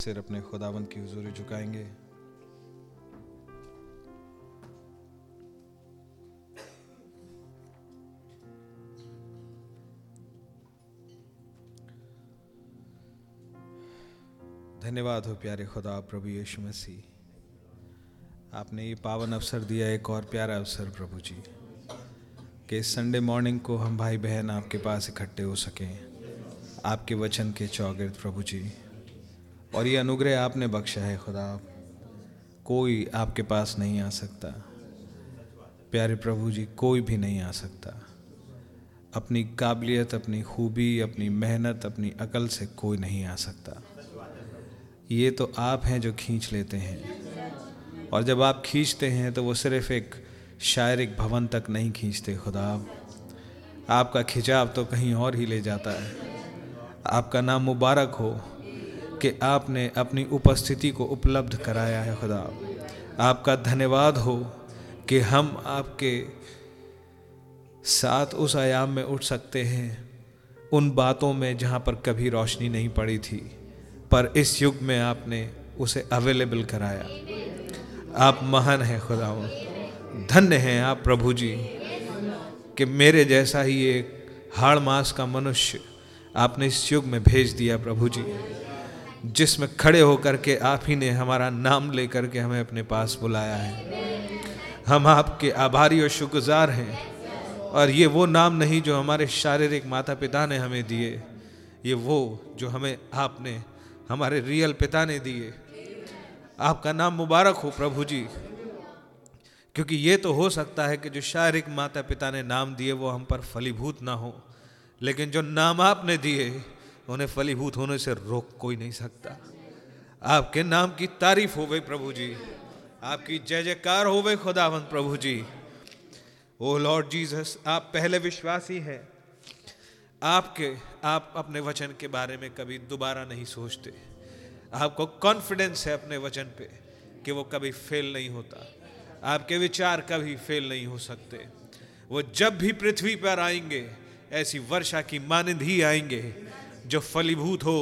सिर अपने खुदावंद की हुजूरी झुकाएंगे। धन्यवाद हो प्यारे खुदा प्रभु यीशु मसीह, आपने ये पावन अवसर दिया, एक और प्यारा अवसर प्रभु जी कि इस संडे मॉर्निंग को हम भाई बहन आपके पास इकट्ठे हो सकें आपके वचन के चौगिर्द प्रभु जी। और ये अनुग्रह आपने बख्शा है खुदा, कोई आपके पास नहीं आ सकता प्यारे प्रभु जी, कोई भी नहीं आ सकता। अपनी काबिलियत, अपनी खूबी, अपनी मेहनत, अपनी अकल से कोई नहीं आ सकता। ये तो आप हैं जो खींच लेते हैं, और जब आप खींचते हैं तो वो सिर्फ़ एक शारीरिक भवन तक नहीं खींचते खुदा, आपका खिंचाव तो कहीं और ही ले जाता है। आपका नाम मुबारक हो कि आपने अपनी उपस्थिति को उपलब्ध कराया है खुदा। आपका धन्यवाद हो कि हम आपके साथ उस आयाम में उठ सकते हैं, उन बातों में जहाँ पर कभी रोशनी नहीं पड़ी थी, पर इस युग में आपने उसे अवेलेबल कराया। आप महान हैं खुदाओं, धन्य हैं आप प्रभु जी कि मेरे जैसा ही एक हाड़ मांस का मनुष्य आपने इस युग में भेज दिया प्रभु जी, जिसमें खड़े होकर के आप ही ने हमारा नाम लेकर के हमें अपने पास बुलाया है। हम आपके आभारी और शुक्रगुजार हैं। और ये वो नाम नहीं जो हमारे शारीरिक माता पिता ने हमें दिए, ये वो जो हमें आपने हमारे रियल पिता ने दिए। आपका नाम मुबारक हो प्रभु जी, क्योंकि ये तो हो सकता है कि जो शारीरिक माता पिता ने नाम दिए वो हम पर फलीभूत ना हो, लेकिन जो नाम आपने दिए उन्हें फलीभूत होने से रोक कोई नहीं सकता। आपके नाम की तारीफ हो गई प्रभु जी, आपकी जय जयकार हो गई खुदावंद प्रभु जी। ओ लॉर्ड जीसस, आप पहले विश्वासी हैं, आप अपने वचन के बारे में कभी दोबारा नहीं सोचते। आपको कॉन्फिडेंस है अपने वचन पे कि वो कभी फेल नहीं होता, आपके विचार कभी फेल नहीं हो सकते। वो जब भी पृथ्वी पर आएंगे ऐसी वर्षा की मानिंद ही आएंगे जो फलीभूत हो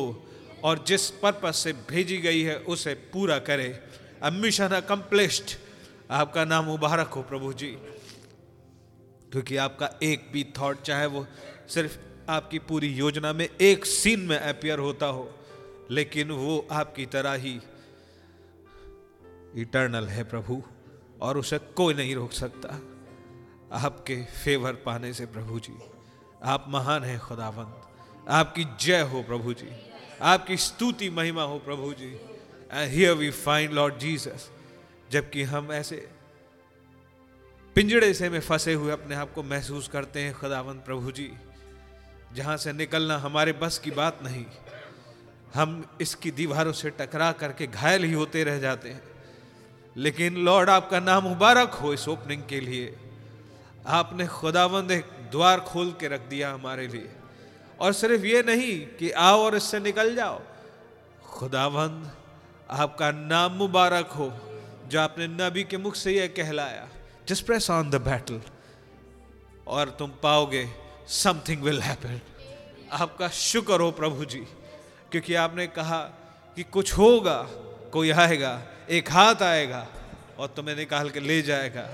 और जिस पर्पस से भेजी गई है उसे पूरा करे। A mission accomplished. आपका नाम मुबारक हो प्रभु जी, क्योंकि आपका एक भी थॉट, चाहे वो सिर्फ आपकी पूरी योजना में एक सीन में अपीयर होता हो, लेकिन वो आपकी तरह ही इटर्नल है प्रभु, और उसे कोई नहीं रोक सकता। आपके फेवर पाने से प्रभु जी, आप महान हैं खुदावंद। आपकी जय हो प्रभु जी, आपकी स्तुति महिमा हो प्रभु जी। And here we find Lord Jesus, जबकि हम ऐसे पिंजड़े से में फंसे हुए अपने आप को महसूस करते हैं खुदावंद प्रभु जी, जहाँ से निकलना हमारे बस की बात नहीं, हम इसकी दीवारों से टकरा करके घायल ही होते रह जाते हैं। लेकिन लॉर्ड आपका नाम मुबारक हो इस ओपनिंग के लिए, आपने खुदावंद एक द्वार खोल के रख दिया हमारे लिए। और सिर्फ ये नहीं कि आओ और इससे निकल जाओ, खुदावंद आपका नाम मुबारक हो जो आपने नबी के मुख से यह कहलाया, just press on the battle और तुम पाओगे, समथिंग विल हैपन। आपका शुक्र हो प्रभु जी, क्योंकि आपने कहा कि कुछ होगा, कोई आएगा, एक हाथ आएगा और तुम्हें निकाल के ले जाएगा।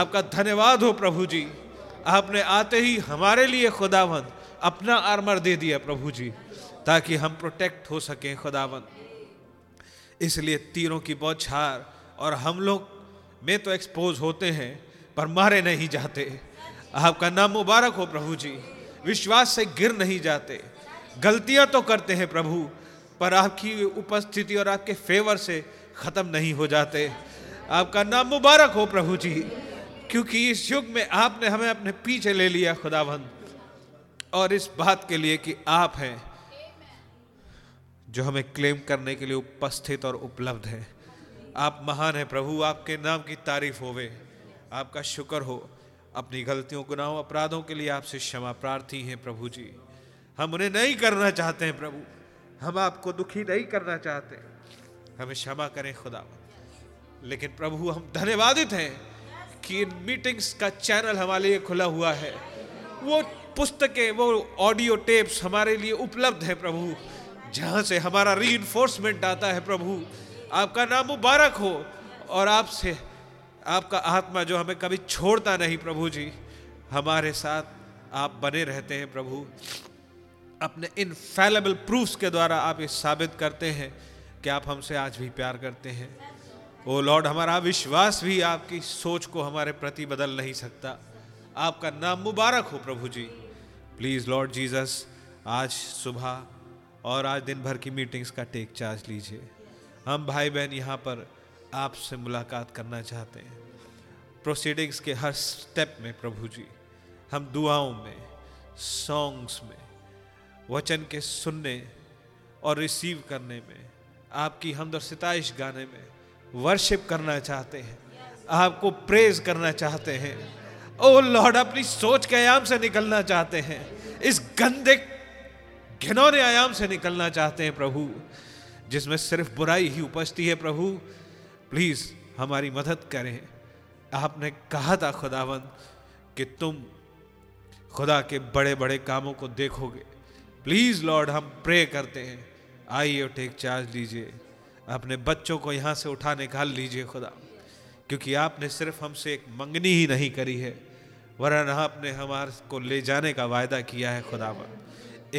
आपका धन्यवाद हो प्रभु जी, आपने आते ही हमारे लिए खुदावंद अपना आर्मर दे दिया प्रभु जी, ताकि हम प्रोटेक्ट हो सकें खुदावन। इसलिए तीरों की बौछार और हम लोग में तो एक्सपोज होते हैं पर मारे नहीं जाते। आपका नाम मुबारक हो प्रभु जी, विश्वास से गिर नहीं जाते। गलतियां तो करते हैं प्रभु, पर आपकी उपस्थिति और आपके फेवर से ख़त्म नहीं हो जाते। आपका नाम मुबारक हो प्रभु जी, क्योंकि इस युग में आपने हमें अपने पीछे ले लिया खुदावन, और इस बात के लिए कि आप हैं जो हमें क्लेम करने के लिए उपस्थित और उपलब्ध हैं। आप महान हैं प्रभु, आपके नाम की तारीफ होवे, आपका शुक्र हो। अपनी गलतियों, गुनाहों, अपराधों के लिए आपसे क्षमा प्रार्थी हैं प्रभु जी। हम उन्हें नहीं करना चाहते हैं प्रभु, हम आपको दुखी नहीं करना चाहते, हमें क्षमा करें खुदा। लेकिन प्रभु हम धन्यवादित हैं कि इन मीटिंग्स का चैनल हमारे लिए खुला हुआ है, वो पुस्तकें, वो ऑडियो टेप्स हमारे लिए उपलब्ध हैं प्रभु, जहाँ से हमारा रीइंफोर्समेंट आता है। प्रभु आपका नाम मुबारक हो, और आपसे आपका आत्मा जो हमें कभी छोड़ता नहीं प्रभु जी, हमारे साथ आप बने रहते हैं प्रभु। अपने इनफैलेबल प्रूफ्स के द्वारा आप ये साबित करते हैं कि आप हमसे आज भी प्यार करते हैं। ओ लॉर्ड, हमारा विश्वास भी आपकी सोच को हमारे प्रति बदल नहीं सकता। आपका नाम मुबारक हो प्रभु जी। प्लीज़ लॉर्ड जीसस, आज सुबह और आज दिन भर की मीटिंग्स का टेक चार्ज लीजिए। हम भाई बहन यहाँ पर आपसे मुलाकात करना चाहते हैं। प्रोसीडिंग्स के हर स्टेप में प्रभु जी, हम दुआओं में, सॉन्ग्स में, वचन के सुनने और रिसीव करने में, आपकी हमद और सिताइश गाने में वर्शिप करना चाहते हैं, आपको प्रेज करना चाहते हैं। ओ लॉर्ड, अपनी सोच के आयाम से निकलना चाहते हैं, इस गंदे घिनौने आयाम से निकलना चाहते हैं प्रभु, जिसमें सिर्फ बुराई ही उपजती है। प्रभु प्लीज़ हमारी मदद करें। आपने कहा था खुदावंद कि तुम खुदा के बड़े बड़े कामों को देखोगे। प्लीज़ लॉर्ड, हम प्रे करते हैं, आइए और टेक चार्ज लीजिए। अपने बच्चों को यहाँ से उठा निकाल लीजिए खुदा, क्योंकि आपने सिर्फ हमसे एक मंगनी ही नहीं करी है, वरन आपने हमारे को ले जाने का वायदा किया है खुदावंद,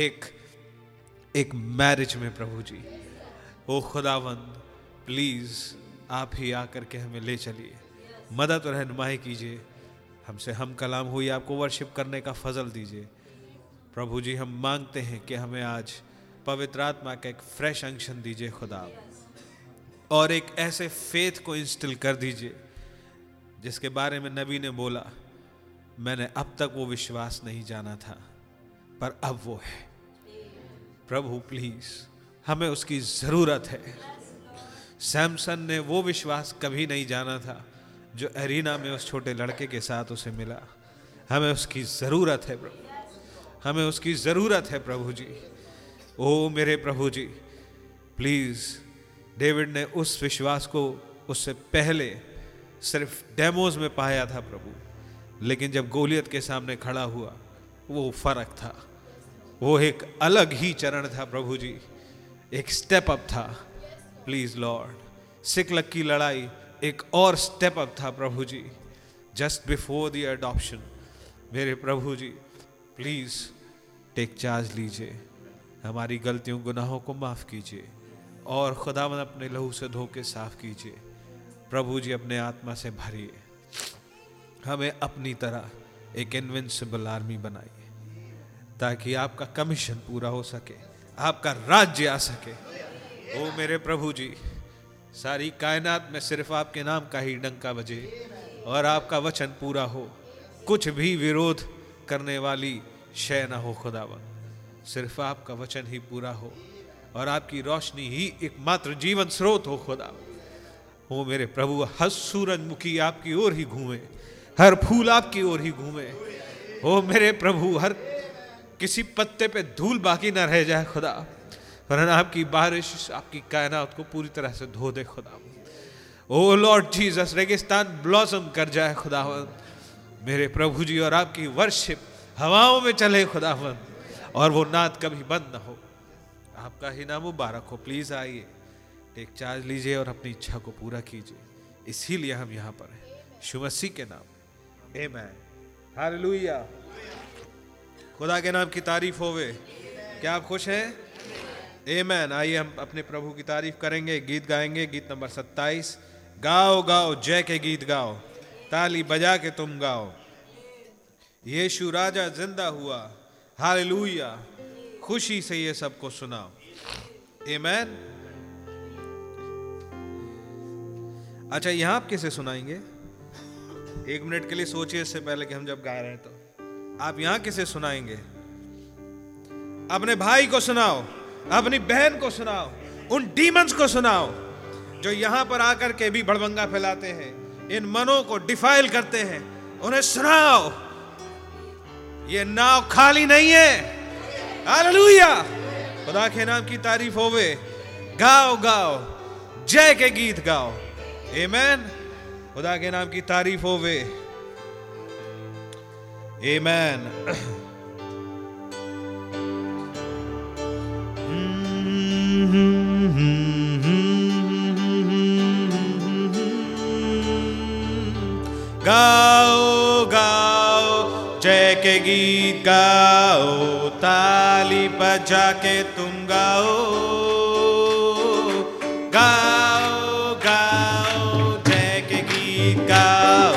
एक मैरिज में प्रभु जी। ओ खुदावंद, प्लीज़ आप ही आकर के हमें ले चलिए, मदद और रहनुमाई कीजिए। हमसे हम कलाम हुई, आपको वर्शिप करने का फजल दीजिए प्रभु जी। हम मांगते हैं कि हमें आज पवित्र आत्मा का एक फ्रेश अंशन दीजिए खुदा, और एक ऐसे फेथ को इंस्टिल कर दीजिए जिसके बारे में नबी ने बोला, मैंने अब तक वो विश्वास नहीं जाना था, पर अब वो है। प्रभु प्लीज़, हमें उसकी ज़रूरत है। सैमसन ने वो विश्वास कभी नहीं जाना था जो एरिना में उस छोटे लड़के के साथ उसे मिला। हमें उसकी ज़रूरत है प्रभु, हमें उसकी ज़रूरत है प्रभु जी। ओ मेरे प्रभु जी, प्लीज़, डेविड ने उस विश्वास को उससे पहले सिर्फ डेमोज में पाया था प्रभु, लेकिन जब गोलियत के सामने खड़ा हुआ वो फ़र्क था, वो एक अलग ही चरण था प्रभु जी, एक स्टेप अप था। प्लीज़ लॉर्ड, सिकलग की लड़ाई एक और स्टेप अप था प्रभु जी, जस्ट बिफोर द अडॉप्शन। मेरे प्रभु जी प्लीज़ टेक चार्ज लीजिए, हमारी गलतियों गुनाहों को माफ़ कीजिए, और खुदावन अपने लहू से धो के साफ कीजिए प्रभु जी। अपने आत्मा से भरिए, हमें अपनी तरह एक इनविंसिबल आर्मी बनाइए, ताकि आपका कमीशन पूरा हो सके, आपका राज्य आ सके। ओ मेरे प्रभु जी, सारी कायनात में सिर्फ आपके नाम का ही डंका बजे और आपका वचन पूरा हो। कुछ भी विरोध करने वाली शय ना हो खुदावन, सिर्फ आपका वचन ही पूरा हो, और आपकी रोशनी ही एकमात्र जीवन स्रोत हो खुदा। ओ मेरे प्रभु, हर सूरजमुखी आपकी ओर ही घूमे, हर फूल आपकी ओर ही घूमे। ओ मेरे प्रभु, हर किसी पत्ते पे धूल बाकी ना रह जाए खुदा, वरना आपकी बारिश आपकी कायनात को पूरी तरह से धो दे खुदा। ओ लॉर्ड जीसस, रेगिस्तान ब्लॉसम कर जाए खुदावन मेरे प्रभु जी, और आपकी वर्शिप हवाओं में चले खुदावन, और वो नाद कभी बंद ना हो। आपका ही नाम मुबारक हो। प्लीज़ आइए, टेक चार्ज लीजिए, और अपनी इच्छा को पूरा कीजिए। इसीलिए हम यहाँ पर हैं, यीशु मसीह के नाम, आमीन। हालेलुया, खुदा के नाम की तारीफ होवे। क्या आप खुश हैं? आमीन। आइए हम अपने प्रभु की तारीफ करेंगे, गीत गाएंगे, गीत नंबर 27। गाओ गाओ जय के गीत गाओ, ताली बजा के तुम गाओ, यीशु राजा जिंदा हुआ, हालेलुया, खुशी से ये सबको सुनाओ। आमीन। अच्छा, यहाँ आप किसे सुनाएंगे? 1 मिनट के लिए सोचिए, इससे पहले कि हम जब गा रहे हैं तो आप यहाँ किसे सुनाएंगे? अपने भाई को सुनाओ, अपनी बहन को सुनाओ, उन डीमंस को सुनाओ जो यहाँ पर आकर के भी भड़बंगा फैलाते हैं, इन मनों को डिफाइल करते हैं, उन्हें सुनाओ, ये नाव खाली नहीं है। हालेलुया, खुदा के नाम की तारीफ होवे। गाओ गाओ जय के गीत गाओ, आमीन। खुदा के नाम की तारीफ होवे, आमीन। गाओ गाओ जय के गीत गाओ, ताली बजा के तुम गाओ। गाओ गाओ जय के गीत गाओ,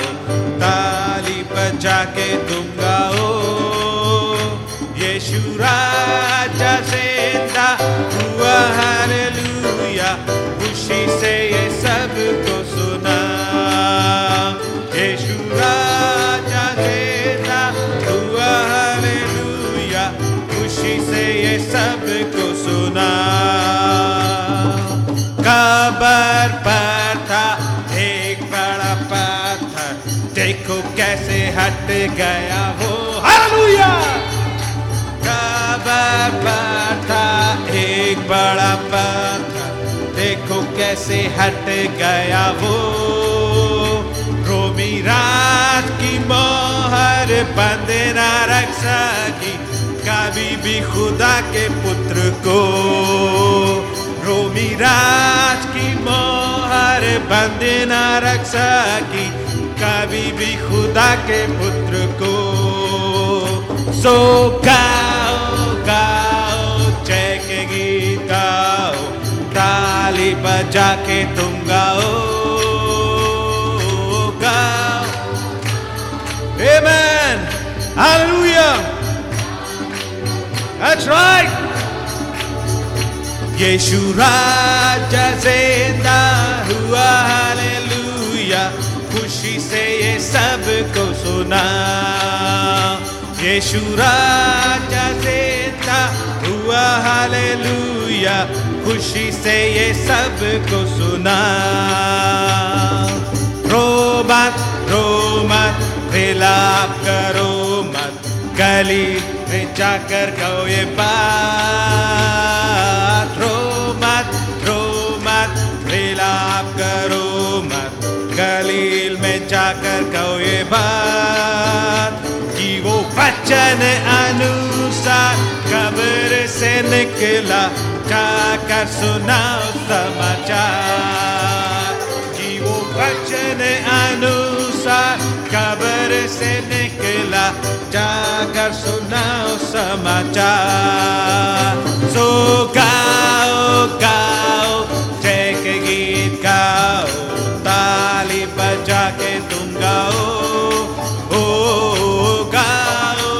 ताली बजा के तुम गाओ। यीशु राजा जिंदा हुआ, हालेलुया, खुशी से ये सबको सुना। यीशु राजा जिंदा हुआ, हालेलुया, खुशी से ये सबको सुना। कब्र पर था एक बड़ा पत्थर, देखो कैसे हट गया हो, हालेलुया। कब्र पर था एक बड़ा पत्थर, देखो कैसे हट गया वो। रोमी रात की मोहर बंद ना रख सकी कभी भी खुदा के पुत्र को। रोमी रात की मोहर बंद ना रख सकी कभी भी खुदा के पुत्र को। सो गाओ गाओ जय के गीत गाओ, ताली बजा के तुम गाओ। गाओ Amen, Hallelujah, that's right। यीशु राजा जिंदा हुआ, हालेलुया, खुशी से ये सब को सुना। यीशु राजा जिंदा हुआ, हालेलुया, खुशी से ये सब को सुना। रो मत विलाप करो मत, गली में जाकर गाओ ये बात। रो मत विलाप करो मत, गलील में जाकर गाओ ये बात। कि वो वचन अनुसार कब्र से निकला, जाकर सुनाओ समाचार। कि वो वचन अनुसार कब्र से निकला, जाकर सुनाओ समाचार। सो गाओ गाओ जय के गीत गाओ, ताली बजा के तुम गाओ। ओ गाओ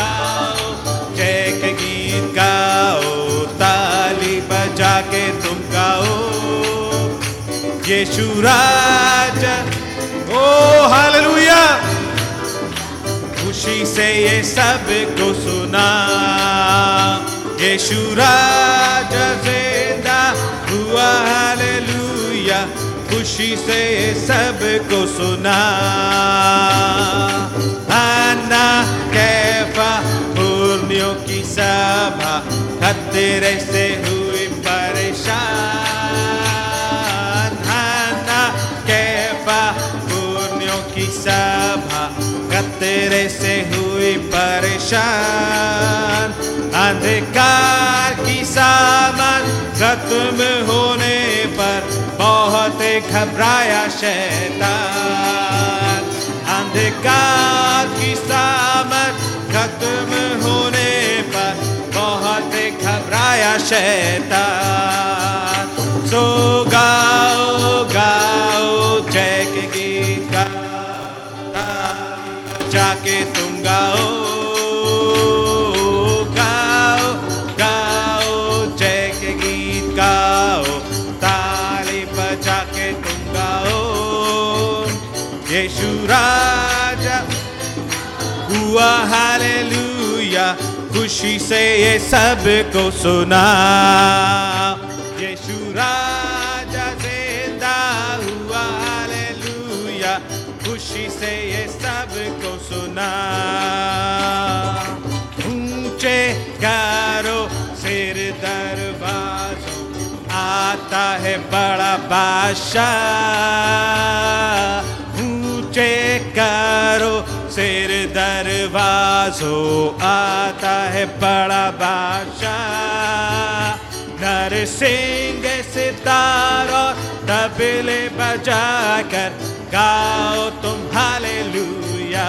गाओ जय के गीत गाओ, जाके तुम गाओ। यीशु राजा, ओ हालेलुया, खुशी से ये सब को सुना। यीशु राजा जिंदा हुआ, हालेलुया, खुशी से ये सब को सुना। आना कैफा पुरनियों की सभा, खतरे से हुई परेशान। आना कैफा पुरनियों की सभा, खतरे से हुई परेशान। अंधकार की सामन खत्म होने पर, बहुत घबराया शैतान। अंधकार की सामन खत्म होने पर, बहुत घबराया शैतान। सो गाओ गाओ जय के गीत गाओ, जाके तुम गाओ। गाओ गाओ जय के गीत गाओ, ताली बजा के तुम गाओ। यीशु राजा हुआ, हालेलुया, खुशी से ये सब को सुना। यीशु राजा जिंदा हुआ, हालेलुया, खुशी से ये सब को सुना। ऊंचे करो सिर दरवाजों, आता है बड़ा बादशाह। ऊंचे करो सिर दरवाजो, आता है बड़ा बादशाह। नरसिंह सितारा तबले बजा कर गाओ तुम हालेलुया।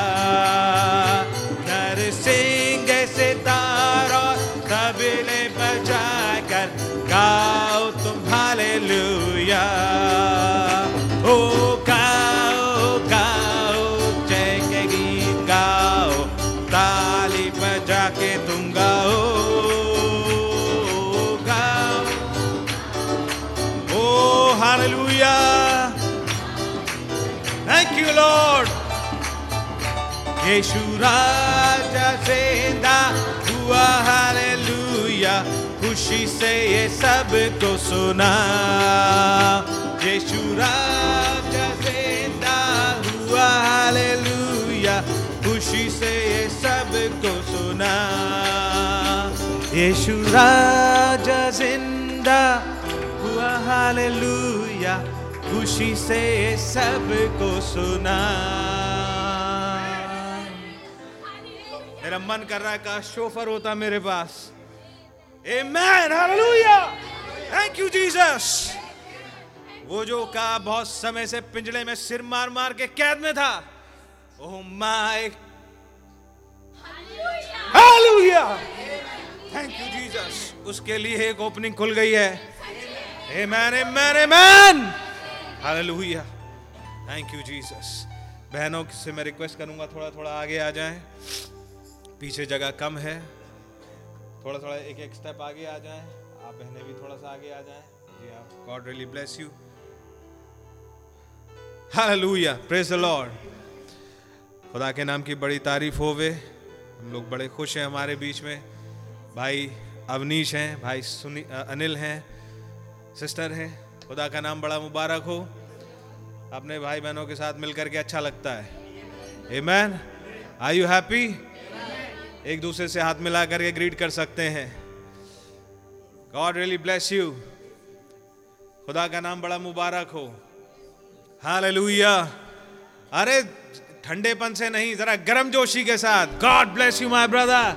नरसिंह सितारा तबले बजा कर गाओ तुम हालेलुया। ओ गाओ गाओ जय के गीत गाओ, ताली बजा के तुम गाओ। Hallelujah. Thank you, Lord. यीशु राजा जिंदा हुआ, Hallelujah. खुशी से ये सब को सुना। यीशु राजा जिंदा हुआ, Hallelujah. खुशी से ये सब को सुना। यीशु राजा जिंदा हुआ, हालेलुया, खुशी से सबको सुना। मेरा मन कर रहा है का शोफर होता मेरे पास। Amen, hallelujah, thank you Jesus. वो जो का बहुत समय से पिंजड़े में सिर मार मार के कैद में था, oh my, hallelujah, thank you Jesus. उसके लिए एक ओपनिंग खुल गई है। Amen, amen, amen. Hallelujah. Thank you, Jesus. बहनों से मैं रिक्वेस्ट करूंगा थोड़ा थोड़ा आगे आ जाएं, पीछे जगह कम है, थोड़ा थोड़ा एक एक स्टेप आगे आ जाएं। आप बहनें भी थोड़ा सा आगे आ जाएं। जी आप, God really bless you. Hallelujah. Praise the Lord. खुदा के नाम की बड़ी तारीफ होवे। हम लोग बड़े खुश हैं, हमारे बीच में भाई अवनीश हैं, भाई अनिल हैं, सिस्टर हैं। खुदा का नाम बड़ा मुबारक हो। अपने भाई बहनों के साथ मिलकर के अच्छा लगता है। आमेन। Are you happy? एक दूसरे से हाथ मिला करके ग्रीट कर सकते हैं। God really bless you. खुदा का नाम बड़ा मुबारक हो। हालेलुया। अरे ठंडेपन से नहीं, जरा गर्म जोशी के साथ। God bless you my brother,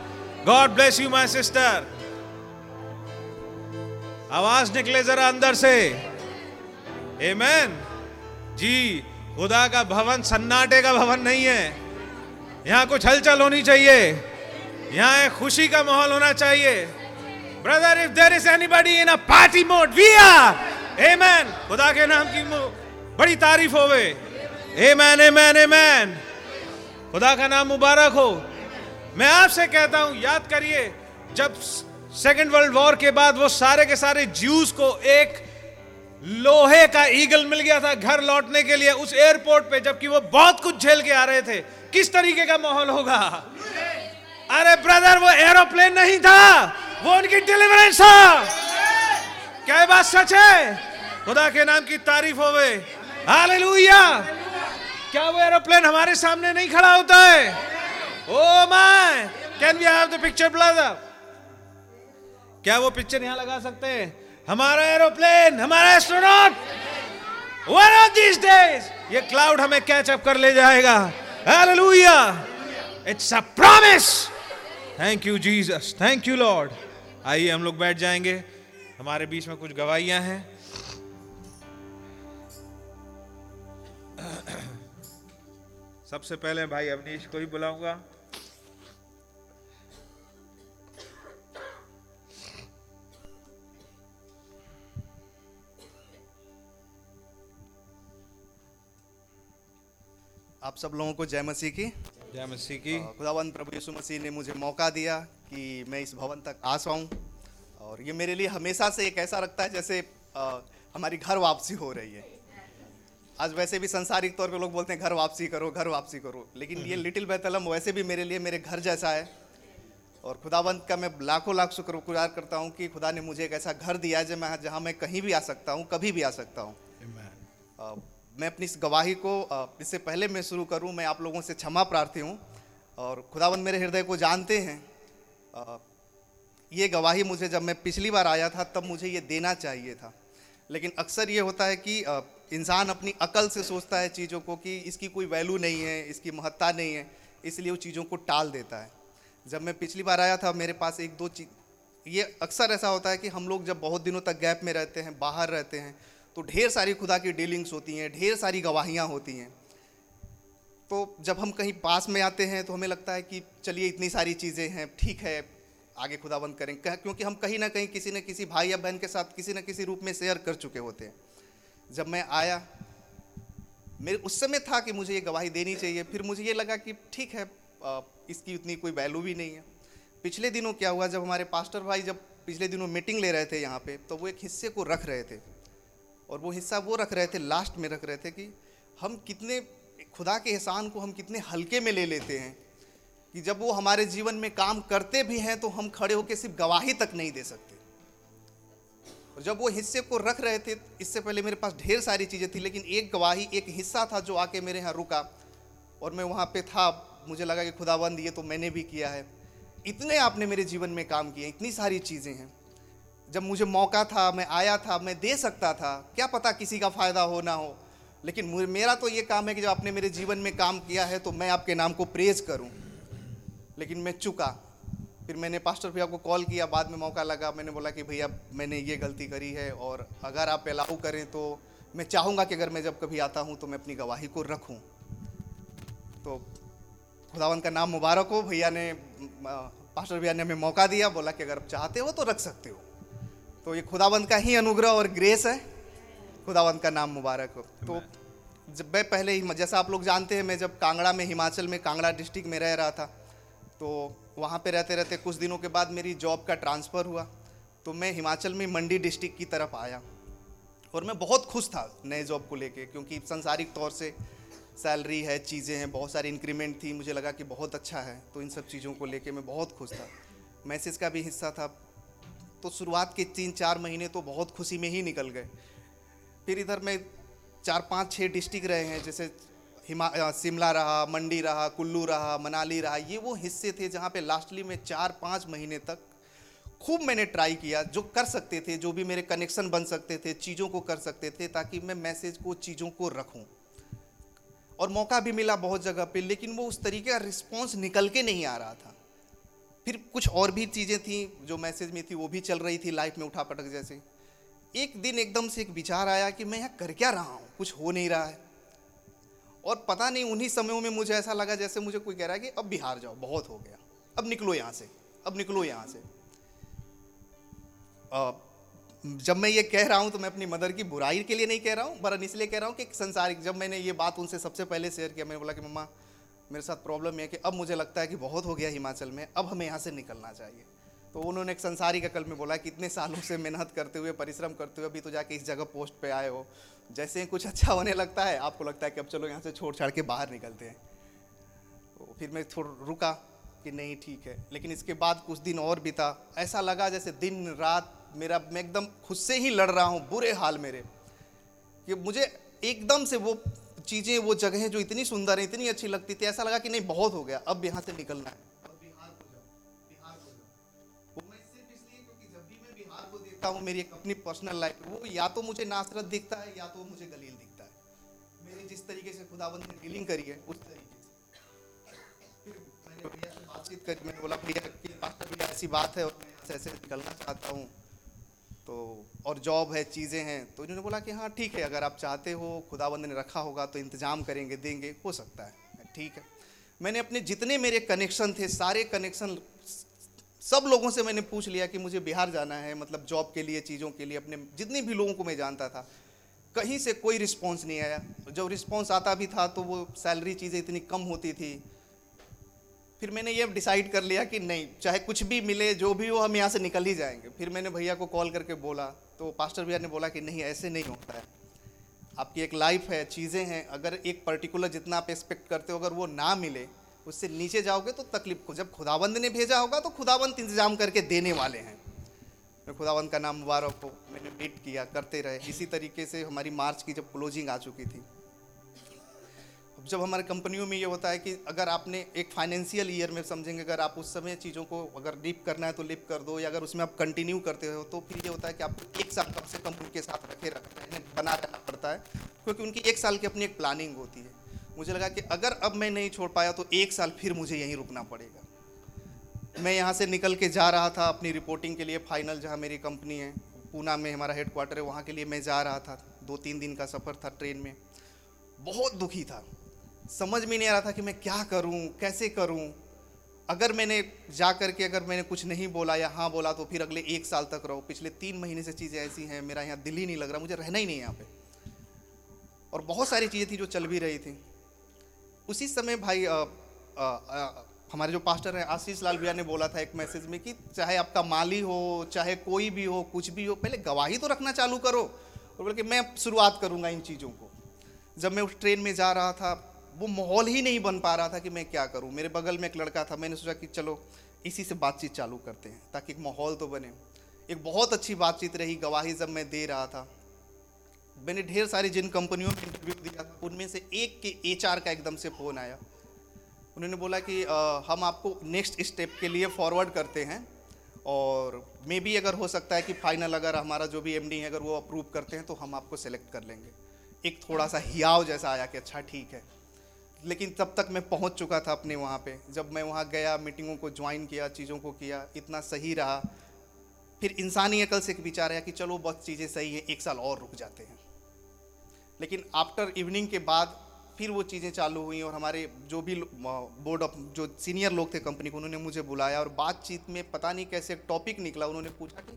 God bless you my sister. आवाज निकले जरा अंदर से। आमेन जी। खुदा का भवन सन्नाटे का भवन नहीं है। यहाँ कुछ हलचल होनी चाहिए, यहाँ एक खुशी का माहौल होना चाहिए। Brother, if there is anybody in a party mode, we are. Amen. खुदा के नाम की बड़ी तारीफ होवे। आमेन, आमेन, आमेन। खुदा का नाम मुबारक हो। मैं आपसे कहता हूँ, याद करिए जब सेकेंड वर्ल्ड वॉर के बाद वो सारे के सारे ज्यूज को एक लोहे का ईगल मिल गया था घर लौटने के लिए उस एयरपोर्ट पे, जबकि वो बहुत कुछ झेल के आ रहे थे। किस तरीके का माहौल होगा? अरे ब्रदर, वो एरोप्लेन नहीं था, वो उनकी डिलीवरेंस था। क्या बात सच है? खुदा के नाम की तारीफ होवे। हालेलुया। क्या वो एरोप्लेन हमारे सामने नहीं खड़ा होता है? Oh my, can we have the picture brother? क्या वो पिक्चर यहाँ लगा सकते हैं? हमारा एरोप्लेन, हमारा astronaut, one of this days ये क्लाउड हमें कैच अप कर ले जाएगा। Hallelujah. It's a promise. Thank you Jesus, thank you Lord. आइए हम लोग बैठ जाएंगे। हमारे बीच में कुछ गवाहियां हैं। सबसे पहले भाई अवनीश को ही बुलाऊंगा। आप सब लोगों को जय मसीह की। जय मसीह की। खुदावंद प्रभु यीशु मसीह ने मुझे मौका दिया कि मैं इस भवन तक आ पाऊँ, और ये मेरे लिए हमेशा से एक ऐसा रखता है जैसे हमारी घर वापसी हो रही है। आज वैसे भी सांसारिक तौर पे लोग बोलते हैं घर वापसी करो, घर वापसी करो, लेकिन ये लिटिल बेथलहम वैसे भी मेरे लिए मेरे घर जैसा है। और खुदावंद का मैं लाखों लाख शुक्रगुजार करता हूँ कि खुदा ने मुझे एक ऐसा घर दिया जहाँ मैं कहीं भी आ सकता हूँ, कभी भी आ सकता हूँ। मैं अपनी इस गवाही को, इससे पहले मैं शुरू करूं, मैं आप लोगों से क्षमा प्रार्थी हूं, और खुदावंद मेरे हृदय को जानते हैं। ये गवाही मुझे, जब मैं पिछली बार आया था तब मुझे ये देना चाहिए था, लेकिन अक्सर ये होता है कि इंसान अपनी अकल से सोचता है चीज़ों को कि इसकी कोई वैल्यू नहीं है, इसकी महत्ता नहीं है, इसलिए वो चीज़ों को टाल देता है। जब मैं पिछली बार आया था मेरे पास एक दो चीज़, ये अक्सर ऐसा होता है कि हम लोग जब बहुत दिनों तक गैप में रहते हैं, बाहर रहते हैं, तो ढेर सारी खुदा की डीलिंग्स होती हैं, ढेर सारी गवाहियाँ होती हैं। तो जब हम कहीं पास में आते हैं तो हमें लगता है कि चलिए इतनी सारी चीज़ें हैं, ठीक है, आगे खुदाबंद करें, क्योंकि हम कहीं ना कहीं किसी न किसी भाई या बहन के साथ किसी न किसी रूप में शेयर कर चुके होते हैं। जब मैं आया, मेरे उस समय था कि मुझे ये गवाही देनी चाहिए, फिर मुझे ये लगा कि ठीक है, इसकी उतनी कोई वैल्यू भी नहीं है। पिछले दिनों क्या हुआ, जब हमारे पास्टर भाई जब पिछले दिनों मीटिंग ले रहे थे यहाँ पे, तो वो एक हिस्से को रख रहे थे, और वो हिस्सा वो रख रहे थे, लास्ट में रख रहे थे कि हम कितने खुदा के एहसान को हम कितने हल्के में ले लेते हैं, कि जब वो हमारे जीवन में काम करते भी हैं तो हम खड़े होकर सिर्फ गवाही तक नहीं दे सकते। और जब वो हिस्से को रख रहे थे, इससे पहले मेरे पास ढेर सारी चीज़ें थी, लेकिन एक गवाही, एक हिस्सा था जो आके मेरे यहाँ रुका, और मैं वहाँ पे था, मुझे लगा कि खुदाबंद ये तो मैंने भी किया है, इतने आपने मेरे जीवन में काम किए, इतनी सारी चीज़ें हैं। जब मुझे मौका था, मैं आया था, मैं दे सकता था, क्या पता किसी का फ़ायदा हो ना हो, लेकिन मेरा तो ये काम है कि जब आपने मेरे जीवन में काम किया है तो मैं आपके नाम को प्रेज करूँ। लेकिन मैं चुका। फिर मैंने पास्टर भैया को कॉल किया, बाद में मौका लगा, मैंने बोला कि भैया मैंने ये गलती करी है, और अगर आप अलाउ करें तो मैं चाहूँगा कि अगर मैं जब कभी आता हूँ तो मैं अपनी गवाही को रखूँ। तो खुदावंद का नाम मुबारक हो, पास्टर भैया ने हमें मौका दिया, बोला कि अगर आप चाहते हो तो रख सकते हो। तो ये खुदावंद का ही अनुग्रह और ग्रेस है। खुदावंद का नाम मुबारक हो। तो जब मैं पहले ही, जैसा आप लोग जानते हैं, मैं जब कांगड़ा में, हिमाचल में, कांगड़ा डिस्ट्रिक्ट में रह रहा था, तो वहाँ पे रहते रहते कुछ दिनों के बाद मेरी जॉब का ट्रांसफ़र हुआ, तो मैं हिमाचल में मंडी डिस्ट्रिक्ट की तरफ आया, और मैं बहुत खुश था नए जॉब को लेके, क्योंकि सांसारिक तौर से सैलरी है, चीज़ें हैं, बहुत सारी इंक्रीमेंट थी, मुझे लगा कि बहुत अच्छा है। तो इन सब चीज़ों को लेके मैं बहुत खुश था, मैसेज का भी हिस्सा था। तो शुरुआत के 3-4 महीने तो बहुत खुशी में ही निकल गए। फिर इधर मैं 4-5-6 डिस्ट्रिक्ट रहे हैं, जैसे शिमला रहा, मंडी रहा, कुल्लू रहा, मनाली रहा। ये वो हिस्से थे जहाँ पे लास्टली में 4-5 महीने तक खूब मैंने ट्राई किया, जो कर सकते थे, जो भी मेरे कनेक्शन बन सकते थे, चीज़ों को कर सकते थे, ताकि मैं मैसेज को, चीज़ों को रखूँ। और मौका भी मिला बहुत जगह पे, लेकिन वो उस तरीके का रिस्पॉन्स निकल के नहीं आ रहा था। फिर कुछ और भी चीज़ें थी जो मैसेज में थी, वो भी चल रही थी लाइफ में उठा पटक जैसे। एक दिन एकदम से एक विचार आया कि मैं यहाँ कर क्या रहा हूँ, कुछ हो नहीं रहा है। और पता नहीं उन्हीं समयों में मुझे ऐसा लगा जैसे मुझे कोई कह रहा है कि अब बिहार जाओ, बहुत हो गया, अब निकलो यहाँ से, अब निकलो यहाँ से। जब मैं ये कह रहा हूँ तो मैं अपनी मदर की बुराई के लिए नहीं कह रहा हूँ, बरन इसलिए कह रहा हूँ कि संसारिक। जब मैंने ये बात उनसे सबसे पहले शेयर किया, मैंने बोला कि मम्मा मेरे साथ प्रॉब्लम यह है कि अब मुझे लगता है कि बहुत हो गया हिमाचल में, अब हमें यहाँ से निकलना चाहिए। तो उन्होंने एक संसारिक अकल में बोला कि इतने सालों से मेहनत करते हुए, परिश्रम करते हुए अभी तो जाके इस जगह पोस्ट पे आए हो, जैसे ही कुछ अच्छा होने लगता है आपको लगता है कि अब चलो यहाँ से छोड़ छाड़ के बाहर निकलते हैं। तो फिर मैं थोड़ा रुका कि नहीं ठीक है, लेकिन इसके बाद कुछ दिन और बीता, ऐसा लगा जैसे दिन रात मेरा, मैं एकदम खुद से ही लड़ रहा हूँ, बुरे हाल मेरे, कि मुझे एकदम से वो चीज़ें, वो जगहें जो इतनी सुंदर हैं, इतनी अच्छी लगती थी, ऐसा लगा कि नहीं बहुत हो गया, अब यहाँ से निकलना है। हूँ मेरी एक अपनी पर्सनल लाइफ, वो या तो मुझे नासरत दिखता है या तो मुझे गलील दिखता है। मेरे जिस तरीके से खुदावंद ने डीलिंग करी है उस तरीके से। फिर मैंने भैया से बातचीत करी, मैंने बोला भैया कि वास्तव में ऐसी बात है और मैं यहाँ से ऐसे निकलना चाहता हूँ, तो और जॉब है, चीज़ें हैं। तो उन्होंने बोला कि हाँ ठीक है, अगर आप चाहते हो, खुदावंद ने रखा होगा तो इंतजाम करेंगे, देंगे, हो सकता है, ठीक है। मैंने अपने जितने मेरे कनेक्शन थे, सारे कनेक्शन, सब लोगों से मैंने पूछ लिया कि मुझे बिहार जाना है, मतलब जॉब के लिए, चीज़ों के लिए। अपने जितने भी लोगों को मैं जानता था, कहीं से कोई रिस्पॉन्स नहीं आया। जब रिस्पॉन्स आता भी था तो वो सैलरी, चीज़ें इतनी कम होती थी। फिर मैंने ये डिसाइड कर लिया कि नहीं, चाहे कुछ भी मिले, जो भी हो, हम यहाँ से निकल ही जाएंगे। फिर मैंने भैया को कॉल करके बोला, तो पास्टर भैया ने बोला कि नहीं, ऐसे नहीं होता है, आपकी एक लाइफ है, चीज़ें हैं, अगर एक पर्टिकुलर जितना आप एक्सपेक्ट करते हो अगर वो ना मिले, उससे नीचे जाओगे तो तकलीफ को, जब खुदावंद ने भेजा होगा तो खुदावंद इंतजाम करके देने वाले हैं। मैं खुदावंद का नाम मुबारक हो, मैंने वेट किया, करते रहे। इसी तरीके से हमारी मार्च की जब क्लोजिंग आ चुकी थी, जब हमारे कंपनियों में ये होता है कि अगर आपने एक फाइनेंशियल ईयर में, समझेंगे, अगर आप उस समय चीज़ों को अगर लीप करना है तो लीप कर दो, या अगर उसमें आप कंटिन्यू करते हो तो फिर ये होता है कि आपको 1 साल कम से कम उनके साथ बना रहना पड़ता है, क्योंकि उनकी 1 साल की अपनी एक प्लानिंग होती है। मुझे लगा कि अगर अब मैं नहीं छोड़ पाया तो 1 साल फिर मुझे यहीं रुकना पड़ेगा। मैं यहाँ से निकल के जा रहा था अपनी रिपोर्टिंग के लिए, फाइनल, जहाँ मेरी कंपनी है, पूना में हमारा हेड क्वार्टर है, वहाँ के लिए मैं जा रहा था। 2-3 दिन का सफ़र था ट्रेन में, बहुत दुखी था, समझ में नहीं आ रहा था कि मैं क्या करूं, कैसे करूं। अगर मैंने जा करके अगर मैंने कुछ नहीं बोला या हाँ बोला तो फिर अगले 1 साल तक रहो। पिछले 3 महीने से चीज़ें ऐसी हैं, मेरा यहाँ दिल ही नहीं लग रहा, मुझे रहना ही नहीं है यहाँ पे। और बहुत सारी चीज़ें थी जो चल भी रही थी। उसी समय भाई हमारे जो पास्टर हैं आशीष लाल भैया ने बोला था एक मैसेज में कि चाहे आपका माली हो, चाहे कोई भी हो, कुछ भी हो, पहले गवाही तो रखना चालू करो। और बोले कि मैं शुरुआत करूँगा इन चीज़ों को। जब मैं उस ट्रेन में जा रहा था, वो माहौल ही नहीं बन पा रहा था कि मैं क्या करूं। मेरे बगल में एक लड़का था, मैंने सोचा कि चलो इसी से बातचीत चालू करते हैं ताकि एक माहौल तो बने। एक बहुत अच्छी बातचीत रही। गवाही जब मैं दे रहा था, मैंने ढेर सारी जिन कंपनियों में इंटरव्यू दिया था उनमें से एक के HR का एकदम से फ़ोन आया। उन्होंने बोला कि हम आपको नेक्स्ट स्टेप के लिए फॉरवर्ड करते हैं और मे बी अगर हो सकता है कि फाइनल अगर हमारा जो भी MD है अगर वो अप्रूव करते हैं तो हम आपको सेलेक्ट कर लेंगे। एक थोड़ा सा हियाव जैसा आया कि अच्छा ठीक है। लेकिन तब तक मैं पहुंच चुका था अपने वहाँ पे। जब मैं वहाँ गया, मीटिंगों को ज्वाइन किया, चीज़ों को किया, इतना सही रहा। फिर इंसानी अकल से एक विचार आया कि चलो बहुत चीज़ें सही हैं, 1 साल और रुक जाते हैं। लेकिन आफ्टर इवनिंग के बाद फिर वो चीज़ें चालू हुई और हमारे जो भी बोर्ड ऑफ जो सीनियर लोग थे कंपनी को, उन्होंने मुझे बुलाया और बातचीत में पता नहीं कैसे टॉपिक निकला। उन्होंने पूछा कि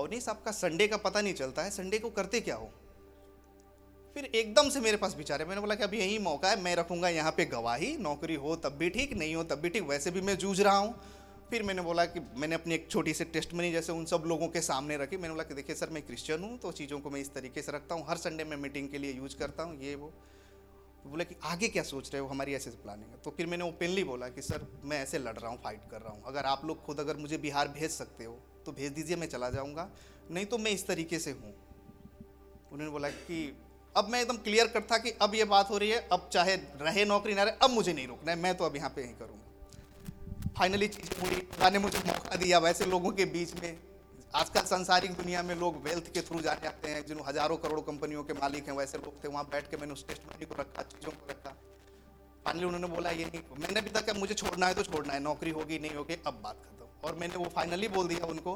अवनीश आपका संडे का पता नहीं चलता है, संडे को करते क्या हो। फिर एकदम से मेरे पास विचार है। मैंने बोला कि अभी यही मौका है, मैं रखूँगा यहाँ पे गवाही, नौकरी हो तब भी ठीक, नहीं हो तब भी ठीक, वैसे भी मैं जूझ रहा हूँ। फिर मैंने बोला कि मैंने अपनी एक छोटी सी टेस्टमनी जैसे उन सब लोगों के सामने रखी। मैंने बोला कि देखिए सर, मैं क्रिश्चियन हूँ तो चीज़ों को मैं इस तरीके से रखता हूँ, हर संडे मैं मीटिंग के लिए यूज करता हूँ, ये वो। बोला कि आगे क्या सोच रहे हो, हमारी ऐसे प्लानिंग है। तो फिर मैंने ओपनली बोला कि सर मैं ऐसे लड़ रहा हूँ, फाइट कर रहा हूँ, अगर आप लोग खुद अगर मुझे बिहार भेज सकते हो तो भेज दीजिए, मैं चला जाऊँगा, नहीं तो मैं इस तरीके से हूँ। उन्होंने बोला कि अब मैं एकदम क्लियर कट था कि अब ये बात हो रही है, अब चाहे रहे नौकरी ना रहे, अब मुझे नहीं रोकना है, मैं तो अब यहाँ पे यहीं करूँगा। फाइनली चीज़ पूरी, खुदा ने मुझे मौका दिया। वैसे लोगों के बीच में आजकल सांसारिक दुनिया में लोग वेल्थ के थ्रू जाने आते हैं, जिन हज़ारों करोड़ों कंपनियों के मालिक हैं, वैसे लोग थे। वहाँ बैठ के मैंने उस टेस्टमनी को रखा, चीज़ों को रखा। फाइनली उन्होंने बोला ये नहीं, मैंने भी तक मुझे छोड़ना है तो छोड़ना है, नौकरी होगी नहीं होगी, अब बात खत्म। और मैंने वो फाइनली बोल दिया उनको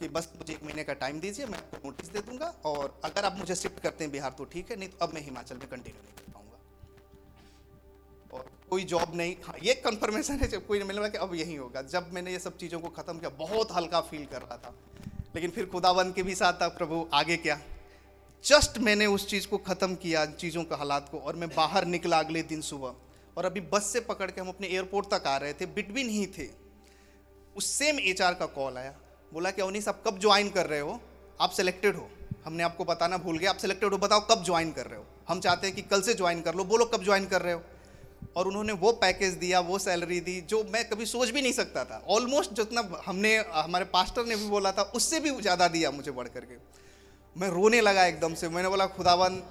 कि बस मुझे 1 महीने का टाइम दीजिए, मैं आपको नोटिस दे दूंगा, और अगर आप मुझे शिफ्ट करते हैं बिहार तो ठीक है, नहीं तो अब मैं हिमाचल में कंटिन्यू नहीं कर पाऊंगा और कोई जॉब नहीं। हाँ, ये कंफर्मेशन है, जब कोई नहीं मिला कि अब यही होगा। जब मैंने ये सब चीज़ों को ख़त्म किया, बहुत हल्का फील कर रहा था। लेकिन फिर खुदावन के भी साथ था, प्रभु आगे क्या। जस्ट मैंने उस चीज़ को ख़त्म किया, चीज़ों का हालात को, और मैं बाहर निकला अगले दिन सुबह। और अभी बस से पकड़ के हम अपने एयरपोर्ट तक आ रहे थे, बिटवीन ही थे, उस सेम HR का कॉल आया। बोला कि अवनीश आप कब ज्वाइन कर रहे हो, आप सेलेक्टेड हो, हमने आपको बताना भूल गया, आप सेलेक्टेड हो, बताओ कब ज्वाइन कर रहे हो, हम चाहते हैं कि कल से ज्वाइन कर लो, बोलो कब ज्वाइन कर रहे हो। और उन्होंने वो पैकेज दिया, वो सैलरी दी जो मैं कभी सोच भी नहीं सकता था। ऑलमोस्ट जितना हमने हमारे पास्टर ने भी बोला था उससे भी ज़्यादा दिया मुझे बढ़ करके। मैं रोने लगा एकदम से। मैंने बोला खुदावन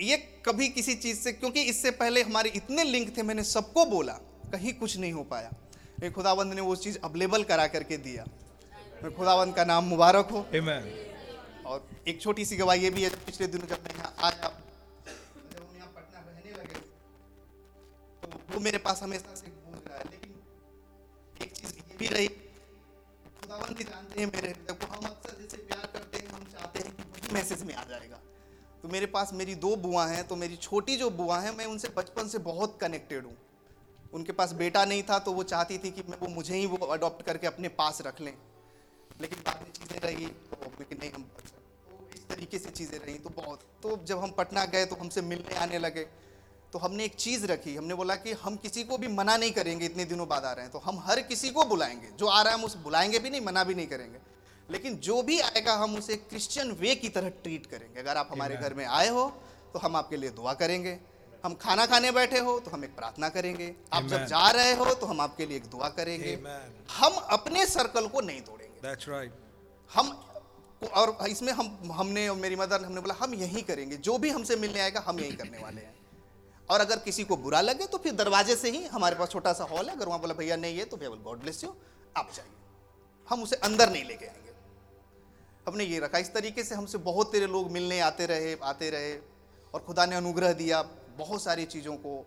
ये कभी किसी चीज़ से, क्योंकि इससे पहले हमारे इतने लिंक थे, मैंने सबको बोला, कहीं कुछ नहीं हो पाया, लेकिन खुदावंद ने वो चीज़ अवेलेबल करा करके दिया। मैं खुदावंद का नाम मुबारक हो। Amen. और एक छोटी सी गवाही ये भी है, पिछले दिनों जब मैं यहाँ आया, जब हम यहाँ पटना रहने लगे तो वो मेरे पास हमेशा से घूम रहा है। लेकिन एक चीज़ ये भी रही, खुदावंद भी जानते हैं मेरे हृदय को, हम अक्सर जैसे प्यार करते हैं, हम चाहते हैं कि वही मैसेज में आ जाएगा। तो मेरे पास मेरी 2 बुआ हैं, तो मेरी छोटी जो बुआ हैं मैं उनसे बचपन से बहुत कनेक्टेड हूँ। उनके पास बेटा नहीं था तो वो चाहती थी कि वो मुझे ही वो अडॉप्ट करके अपने पास रख लें, लेकिन बाद में चीज़ें रही, लेकिन नहीं हम तो इस तरीके से चीज़ें रही। तो बहुत, तो जब हम पटना गए तो हमसे मिलने आने लगे, तो हमने एक चीज़ रखी, हमने बोला कि हम किसी को भी मना नहीं करेंगे, इतने दिनों बाद आ रहे हैं तो हम हर किसी को बुलाएंगे, जो आ रहा है हम उस बुलाएंगे भी नहीं, मना भी नहीं करेंगे, लेकिन जो भी आएगा हम उसे क्रिश्चियन वे की तरह ट्रीट करेंगे। अगर आप हमारे घर में आए हो तो हम आपके लिए दुआ करेंगे, हम खाना खाने बैठे हो तो हम एक प्रार्थना करेंगे, आप जब जा रहे हो तो हम आपके लिए एक दुआ करेंगे, हम अपने सर्कल को नहीं तोड़ेंगे। That's right. हम और इसमें हमने और मेरी मदर हमने बोला हम यही करेंगे, जो भी हमसे मिलने आएगा हम यही करने वाले हैं। और अगर किसी को बुरा लगे तो फिर दरवाजे से ही हमारे पास छोटा सा हॉल है, अगर वहाँ बोला भैया नहीं है तो भैया गॉड ब्लेस यू, आप जाइए, हम उसे अंदर नहीं लेके आएंगे। हमने ये रखा। इस तरीके से हमसे बहुत तेरे लोग मिलने आते रहे और खुदा ने अनुग्रह दिया बहुत सारी चीज़ों को।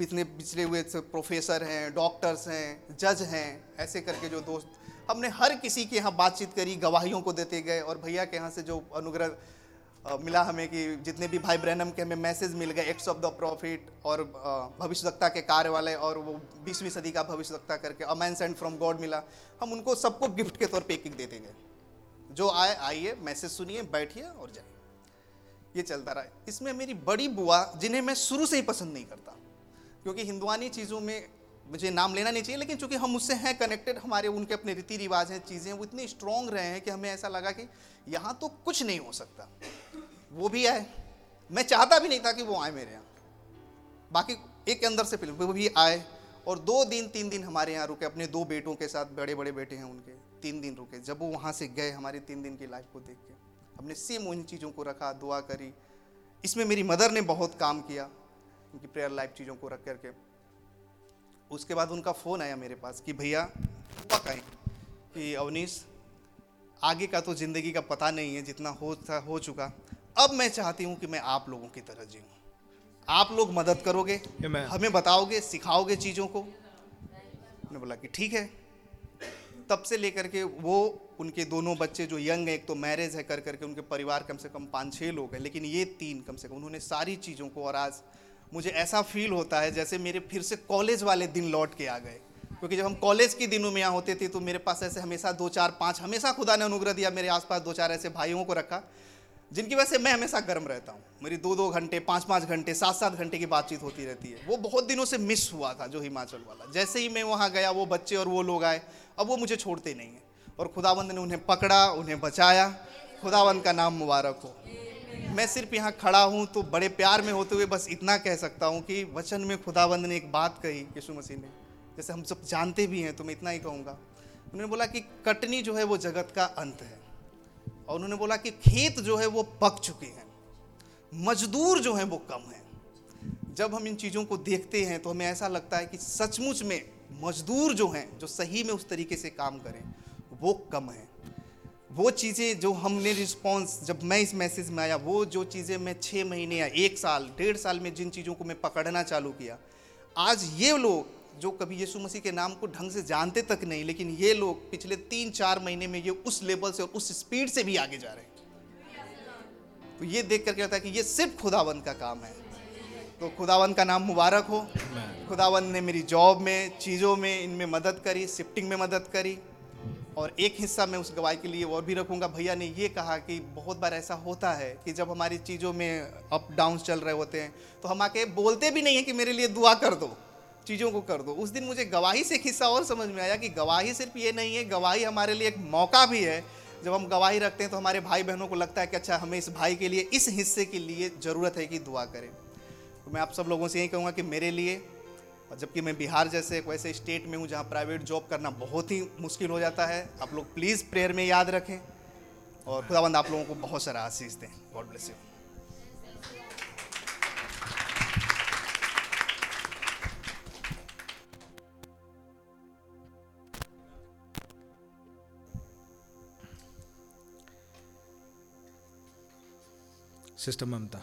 जितने पिछले हुए प्रोफेसर हैं, डॉक्टर्स हैं, जज हैं, ऐसे करके जो दोस्त, हमने हर किसी के यहाँ बातचीत करी, गवाहियों को देते गए। और भैया के यहाँ से जो अनुग्रह मिला हमें कि जितने भी भाई बहन के हमें मैसेज मिल गए एक्ट्स ऑफ द प्रॉफिट और भविष्यवक्ता के कार्य वाले और वो 20वीं सदी का भविष्यवक्ता करके a man sent from God मिला, हम उनको सबको गिफ्ट के तौर पे एक देते गए। जो आए आइए, मैसेज सुनिए, बैठिए और जाइए, ये चलता रहा। इसमें मेरी बड़ी बुआ, जिन्हें मैं शुरू से ही पसंद नहीं करता क्योंकि हिंदुआनी चीज़ों में मुझे नाम लेना नहीं चाहिए, लेकिन चूंकि हम उससे हैं कनेक्टेड, हमारे उनके अपने रीति रिवाज हैं, चीज़ें वो इतनी स्ट्रांग रहे हैं कि हमें ऐसा लगा कि यहाँ तो कुछ नहीं हो सकता। वो भी आए, मैं चाहता भी नहीं था कि वो आए मेरे यहाँ, बाकी एक अंदर से फिल्म वो भी आए और 2 दिन 3 दिन हमारे यहाँ रुके, अपने 2 बेटों के साथ, बड़े बड़े बेटे हैं उनके, 3 दिन रुके। जब वो वहाँ से गए, हमारी 3 दिन की लाइफ को देख के हमने सेम उन चीज़ों को रखा, दुआ करी। इसमें मेरी मदर ने बहुत काम किया, उनकी प्रेयर लाइफ चीज़ों को रख करके। उसके बाद उनका फ़ोन आया मेरे पास कि भैया हुआ कहीं कि अवनीश, आगे का तो ज़िंदगी का पता नहीं है, जितना हो चुका, अब मैं चाहती हूँ कि मैं आप लोगों की तरह जीऊँ। आप लोग मदद करोगे, हमें बताओगे, सिखाओगे चीज़ों को। मैंने बोला कि ठीक है। तब से लेकर के वो, उनके दोनों बच्चे जो यंग हैं, एक तो मैरिज है कर करके, उनके परिवार कम से कम 5-6 लोग हैं, लेकिन ये 3 कम से कम, उन्होंने सारी चीज़ों को। और आज मुझे ऐसा फील होता है जैसे मेरे फिर से कॉलेज वाले दिन लौट के आ गए, क्योंकि जब हम कॉलेज के दिनों में यहाँ होते थे तो मेरे पास ऐसे हमेशा 2-4-5 हमेशा खुदा ने अनुग्रह दिया, मेरे आसपास 2-4 ऐसे भाइयों को रखा जिनकी वजह से मैं हमेशा गर्म रहता हूँ। मेरी 2-2 घंटे, 5-5 घंटे, 7-7 घंटे की बातचीत होती रहती है। वो बहुत दिनों से मिस हुआ था जो हिमाचल वाला। जैसे ही मैं वहाँ गया, वो बच्चे और वो लोग आए, अब वो मुझे छोड़ते नहीं हैं और खुदावंद ने उन्हें पकड़ा, उन्हें बचाया। खुदावंद का नाम मुबारक हो। मैं सिर्फ यहाँ खड़ा हूँ तो बड़े प्यार में होते हुए बस इतना कह सकता हूँ कि वचन में खुदावंद ने एक बात कही, यीशु मसीह ने, जैसे हम सब जानते भी हैं, तो मैं इतना ही कहूँगा। उन्होंने बोला कि कटनी जो है वो जगत का अंत है, और उन्होंने बोला कि खेत जो है वो पक चुके हैं, मजदूर जो हैं वो कम हैं। जब हम इन चीज़ों को देखते हैं तो हमें ऐसा लगता है कि सचमुच में मजदूर जो हैं, जो सही में उस तरीके से काम करें, वो कम हैं। वो चीज़ें जो हमने रिस्पॉन्स, जब मैं इस मैसेज में आया, वो जो चीज़ें मैं 6 महीने या 1 साल 1.5 साल में जिन चीज़ों को मैं पकड़ना चालू किया, आज ये लोग जो कभी यीशु मसीह के नाम को ढंग से जानते तक नहीं, लेकिन ये लोग पिछले 3-4 महीने में ये उस लेवल से और उस स्पीड से भी आगे जा रहे हैं। तो ये देख करके लगता है कि ये सिर्फ खुदावंद का काम है। तो खुदावंद का नाम मुबारक हो। खुदावंद ने मेरी जॉब में, चीज़ों में, इनमें मदद करी, शिफ्टिंग में मदद करी। और एक हिस्सा मैं उस गवाही के लिए और भी रखूँगा। भैया ने ये कहा कि बहुत बार ऐसा होता है कि जब हमारी चीज़ों में अप डाउन्स चल रहे होते हैं तो हम आके बोलते भी नहीं हैं कि मेरे लिए दुआ कर दो, चीज़ों को कर दो। उस दिन मुझे गवाही से एक हिस्सा और समझ में आया कि गवाही सिर्फ ये नहीं है, गवाही हमारे लिए एक मौका भी है। जब हम गवाही रखते हैं तो हमारे भाई बहनों को लगता है कि अच्छा, हमें इस भाई के लिए, इस हिस्से के लिए ज़रूरत है कि दुआ करें। तो मैं आप सब लोगों से यही कहूँगा कि मेरे लिए, जबकि मैं बिहार जैसे एक वैसे स्टेट में हूँ जहाँ प्राइवेट जॉब करना बहुत ही मुश्किल हो जाता है, आप लोग प्लीज़ प्रेयर में याद रखें और खुदावंद आप लोगों को बहुत सारा आशीष दें। God bless you. Sister Mamta,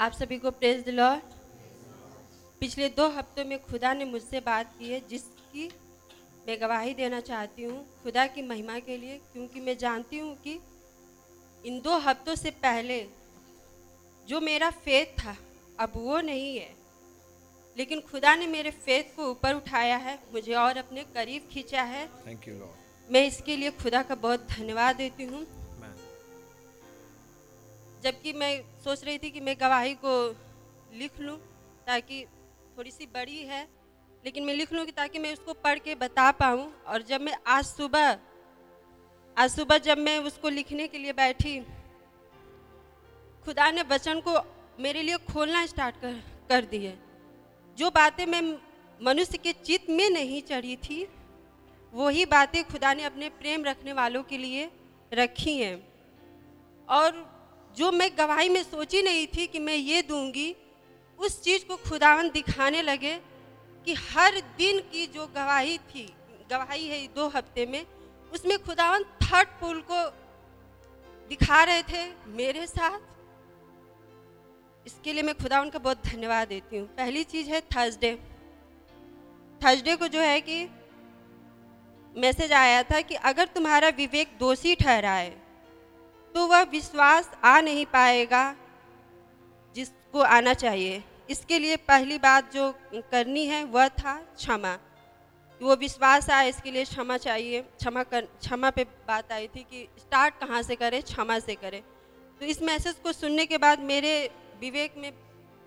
आप सभी को प्रेज द लॉर्ड। पिछले 2 हफ्तों में खुदा ने मुझसे बात की है जिसकी मैं गवाही देना चाहती हूँ खुदा की महिमा के लिए, क्योंकि मैं जानती हूँ कि इन 2 हफ्तों से पहले जो मेरा फेथ था अब वो नहीं है, लेकिन खुदा ने मेरे फेथ को ऊपर उठाया है, मुझे और अपने करीब खींचा है। Thank you Lord. मैं इसके लिए खुदा का बहुत धन्यवाद देती हूँ। जबकि मैं सोच रही थी कि मैं गवाही को लिख लूं, ताकि थोड़ी सी बड़ी है लेकिन मैं लिख लूं कि ताकि मैं उसको पढ़ के बता पाऊं। और जब मैं आज सुबह जब मैं उसको लिखने के लिए बैठी, खुदा ने वचन को मेरे लिए खोलना स्टार्ट कर दिए। जो बातें मैं मनुष्य के चित्त में नहीं चढ़ी थी, वही बातें खुदा ने अपने प्रेम रखने वालों के लिए रखी हैं। और जो मैं गवाही में सोची नहीं थी कि मैं ये दूंगी, उस चीज़ को खुदावन दिखाने लगे कि हर दिन की जो गवाही थी, गवाही है 2 हफ्ते में, उसमें खुदावन 3rd पुल को दिखा रहे थे मेरे साथ। इसके लिए मैं खुदावन का बहुत धन्यवाद देती हूँ। पहली चीज़ है थर्सडे को जो है कि मैसेज आया था कि अगर तुम्हारा विवेक दोषी ठहराए तो वह विश्वास आ नहीं पाएगा जिसको आना चाहिए। इसके लिए पहली बात जो करनी है वह था क्षमा। वो विश्वास आए इसके लिए क्षमा चाहिए। क्षमा पे बात आई थी कि स्टार्ट कहाँ से करें, क्षमा से करें। तो इस मैसेज को सुनने के बाद मेरे विवेक में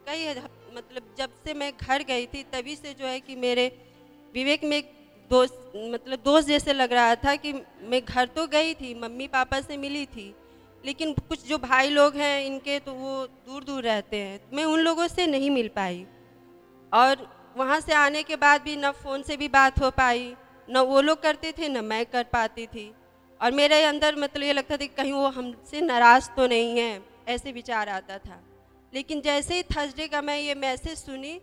कई, मतलब जब से मैं घर गई थी तभी से जो है कि मेरे विवेक में दोस्त जैसे लग रहा था कि मैं घर तो गई थी, मम्मी पापा से मिली थी, लेकिन कुछ जो भाई लोग हैं इनके तो वो दूर दूर रहते हैं, मैं उन लोगों से नहीं मिल पाई। और वहाँ से आने के बाद भी ना फ़ोन से भी बात हो पाई, ना वो लोग करते थे ना मैं कर पाती थी। और मेरे अंदर मतलब ये लगता था कि कहीं वो हमसे नाराज़ तो नहीं है, ऐसे विचार आता था। लेकिन जैसे ही थर्सडे का मैं ये मैसेज सुनी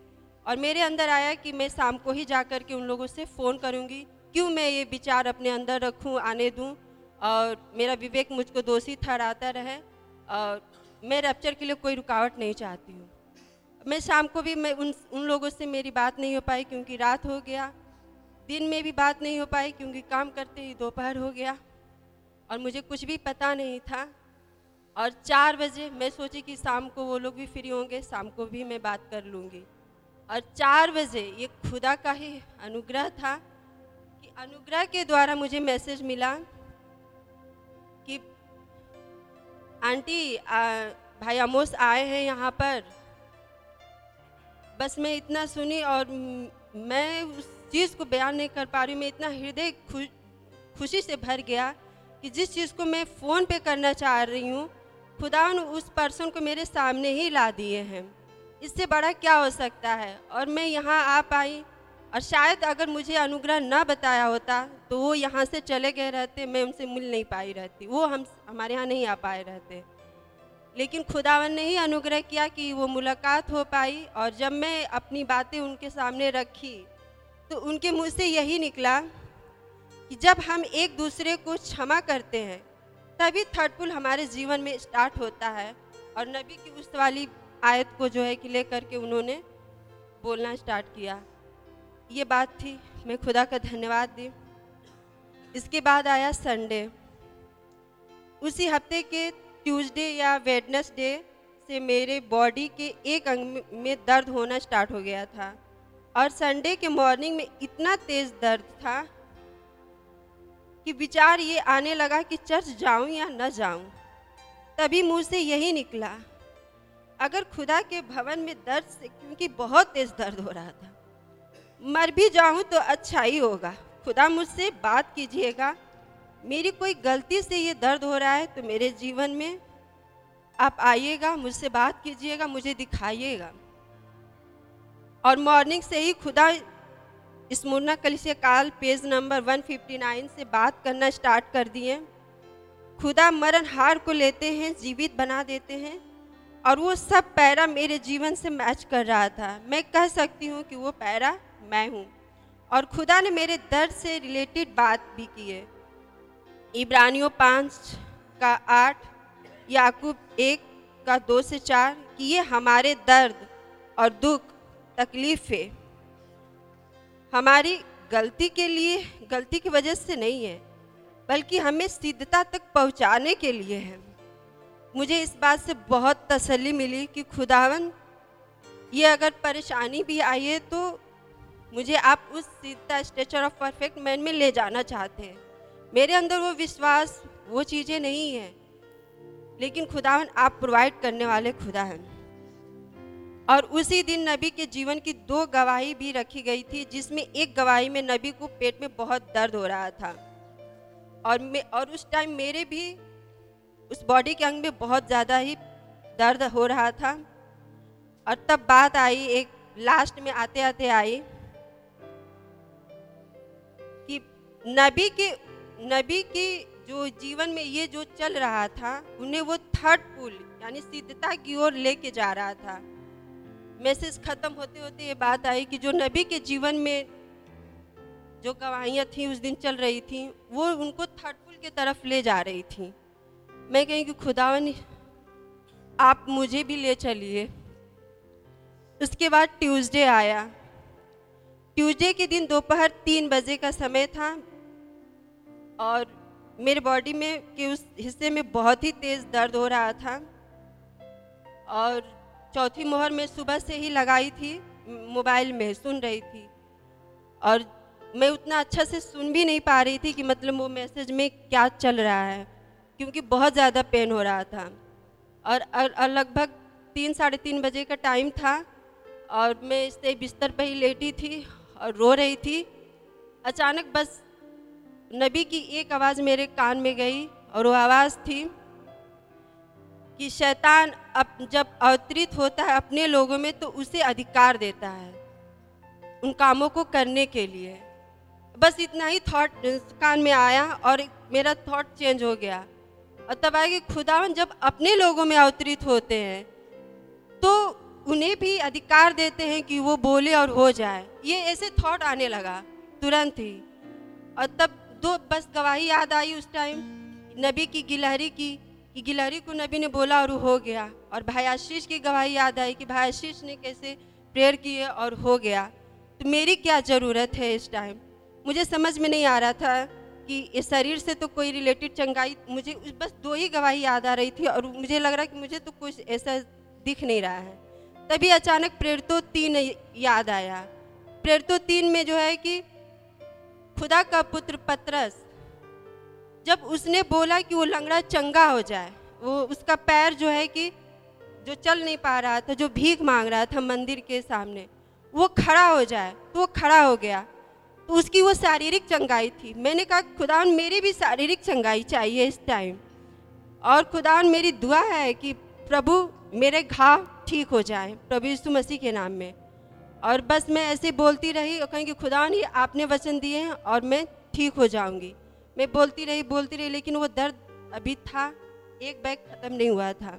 और मेरे अंदर आया कि मैं शाम को ही जा कर के उन लोगों से फ़ोन करूंगी, क्यों मैं ये विचार अपने अंदर रखूं, आने दूं और मेरा विवेक मुझको दोषी ठहराता रहे, और मैं रैप्चर के लिए कोई रुकावट नहीं चाहती हूं। मैं शाम को भी मैं उन लोगों से मेरी बात नहीं हो पाई क्योंकि रात हो गया, दिन में भी बात नहीं हो पाई क्योंकि काम करते ही दोपहर हो गया और मुझे कुछ भी पता नहीं था। और 4 बजे मैं सोची कि शाम को वो लोग भी फ्री होंगे, शाम को भी मैं बात कर लूँगी। और 4 बजे ये खुदा का ही अनुग्रह था कि अनुग्रह के द्वारा मुझे मैसेज मिला कि आंटी भाई आमोस आए हैं यहाँ पर। बस मैं इतना सुनी और मैं उस चीज़ को बयान नहीं कर पा रही। मैं इतना हृदय खुशी से भर गया कि जिस चीज़ को मैं फ़ोन पे करना चाह रही हूँ, खुदा ने उस पर्सन को मेरे सामने ही ला दिए हैं। इससे बड़ा क्या हो सकता है। और मैं यहाँ आ पाई, और शायद अगर मुझे अनुग्रह ना बताया होता तो वो यहाँ से चले गए रहते, मैं उनसे मिल नहीं पाई रहती, वो हमारे यहाँ नहीं आ पाए रहते। लेकिन खुदावन ने ही अनुग्रह किया कि वो मुलाकात हो पाई। और जब मैं अपनी बातें उनके सामने रखी तो उनके मुँह से यही निकला कि जब हम एक दूसरे को क्षमा करते हैं तभी 3rd पुल हमारे जीवन में स्टार्ट होता है। और नबी की उस वाली आयत को जो है कि ले करके उन्होंने बोलना स्टार्ट किया। ये बात थी, मैं खुदा का धन्यवाद दी। इसके बाद आया संडे। उसी हफ्ते के ट्यूसडे या वेडनेसडे से मेरे बॉडी के एक अंग में दर्द होना स्टार्ट हो गया था, और संडे के मॉर्निंग में इतना तेज़ दर्द था कि विचार ये आने लगा कि चर्च जाऊं या ना जाऊं। तभी मुँह से यही निकला, अगर खुदा के भवन में दर्द से, क्योंकि बहुत तेज दर्द हो रहा था, मर भी जाऊं तो अच्छा ही होगा। खुदा मुझसे बात कीजिएगा, मेरी कोई गलती से ये दर्द हो रहा है तो मेरे जीवन में आप आइएगा, मुझसे बात कीजिएगा, मुझे दिखाइएगा। और मॉर्निंग से ही खुदा स्मुरना कलीसिया काल पेज नंबर 159 से बात करना स्टार्ट कर दिए। खुदा मरणहार को लेते हैं, जीवित बना देते हैं, और वो सब पैरा मेरे जीवन से मैच कर रहा था। मैं कह सकती हूँ कि वो पैरा मैं हूँ। और खुदा ने मेरे दर्द से रिलेटेड बात भी की है। इब्रानियों 5:8, याकूब 1:2-4 कि ये हमारे दर्द और दुख तकलीफ़ें हमारी गलती की वजह से नहीं है, बल्कि हमें सिद्धता तक पहुँचाने के लिए है। मुझे इस बात से बहुत तसल्ली मिली कि खुदावन, ये अगर परेशानी भी आई है तो मुझे आप उस सीधा स्टेचर ऑफ परफेक्ट मैन में ले जाना चाहते हैं। मेरे अंदर वो विश्वास, वो चीज़ें नहीं है, लेकिन खुदावन आप प्रोवाइड करने वाले खुदा हैं। और उसी दिन नबी के जीवन की 2 गवाही भी रखी गई थी, जिसमें एक गवाही में नबी को पेट में बहुत दर्द हो रहा था, और उस टाइम मेरे भी उस बॉडी के अंग में बहुत ज़्यादा ही दर्द हो रहा था। और तब बात आई, एक लास्ट में आते आते आई कि नबी की जो जीवन में ये जो चल रहा था, उन्हें वो 3rd पुल यानी सिद्धता की ओर लेके जा रहा था। मैसेज खत्म होते होते ये बात आई कि जो नबी के जीवन में जो गवाहियाँ थी उस दिन चल रही थी वो उनको थर्डफुल के तरफ ले जा रही थी। मैं कहीं कि खुदावन आप मुझे भी ले चलिए। उसके बाद ट्यूसडे आया। ट्यूसडे के दिन दोपहर 3 बजे का समय था और मेरे बॉडी में के उस हिस्से में बहुत ही तेज़ दर्द हो रहा था और चौथी मोहर मैं सुबह से ही लगाई थी, मोबाइल में सुन रही थी और मैं उतना अच्छा से सुन भी नहीं पा रही थी कि मतलब वो मैसेज में क्या चल रहा है, क्योंकि बहुत ज़्यादा पेन हो रहा था। और लगभग 3-3:30 बजे का टाइम था और मैं इससे बिस्तर पर ही लेटी थी और रो रही थी। अचानक बस नबी की एक आवाज़ मेरे कान में गई और वो आवाज़ थी कि शैतान जब अवतरित होता है अपने लोगों में तो उसे अधिकार देता है उन कामों को करने के लिए। बस इतना ही थॉट कान में आया और मेरा थॉट चेंज हो गया और तब आया कि खुदावन जब अपने लोगों में अवतरित होते हैं तो उन्हें भी अधिकार देते हैं कि वो बोले और हो जाए। ये ऐसे थॉट आने लगा तुरंत ही। और तब दो बस गवाही याद आई उस टाइम नबी की गिलहरी की, कि गिलहरी को नबी ने बोला और हो गया। और भाई आशीष की गवाही याद आई कि भाई आशीष ने कैसे प्रेयर किए और हो गया। तो मेरी क्या ज़रूरत है इस टाइम? मुझे समझ में नहीं आ रहा था कि इस शरीर से तो कोई रिलेटेड चंगाई, मुझे बस दो ही गवाही याद आ रही थी और मुझे लग रहा कि मुझे तो कुछ ऐसा दिख नहीं रहा है। तभी अचानक प्रेरितों 3 याद आया। प्रेरितों 3 में जो है कि खुदा का पुत्र पतरस जब उसने बोला कि वो लंगड़ा चंगा हो जाए, वो उसका पैर जो है कि जो चल नहीं पा रहा था, जो भीख मांग रहा था मंदिर के सामने, वो खड़ा हो जाए, तो वो खड़ा हो गया। तो उसकी वो शारीरिक चंगाई थी। मैंने कहा खुदावन मेरी भी शारीरिक चंगाई चाहिए इस टाइम और खुदावन मेरी दुआ है कि प्रभु मेरे घाव ठीक हो जाए प्रभु यीशु मसीह के नाम में। और बस मैं ऐसे बोलती रही और कहीं कि खुदावन ये आपने वचन दिए हैं और मैं ठीक हो जाऊंगी। मैं बोलती रही लेकिन वो दर्द अभी था, एक बैग ख़त्म नहीं हुआ था।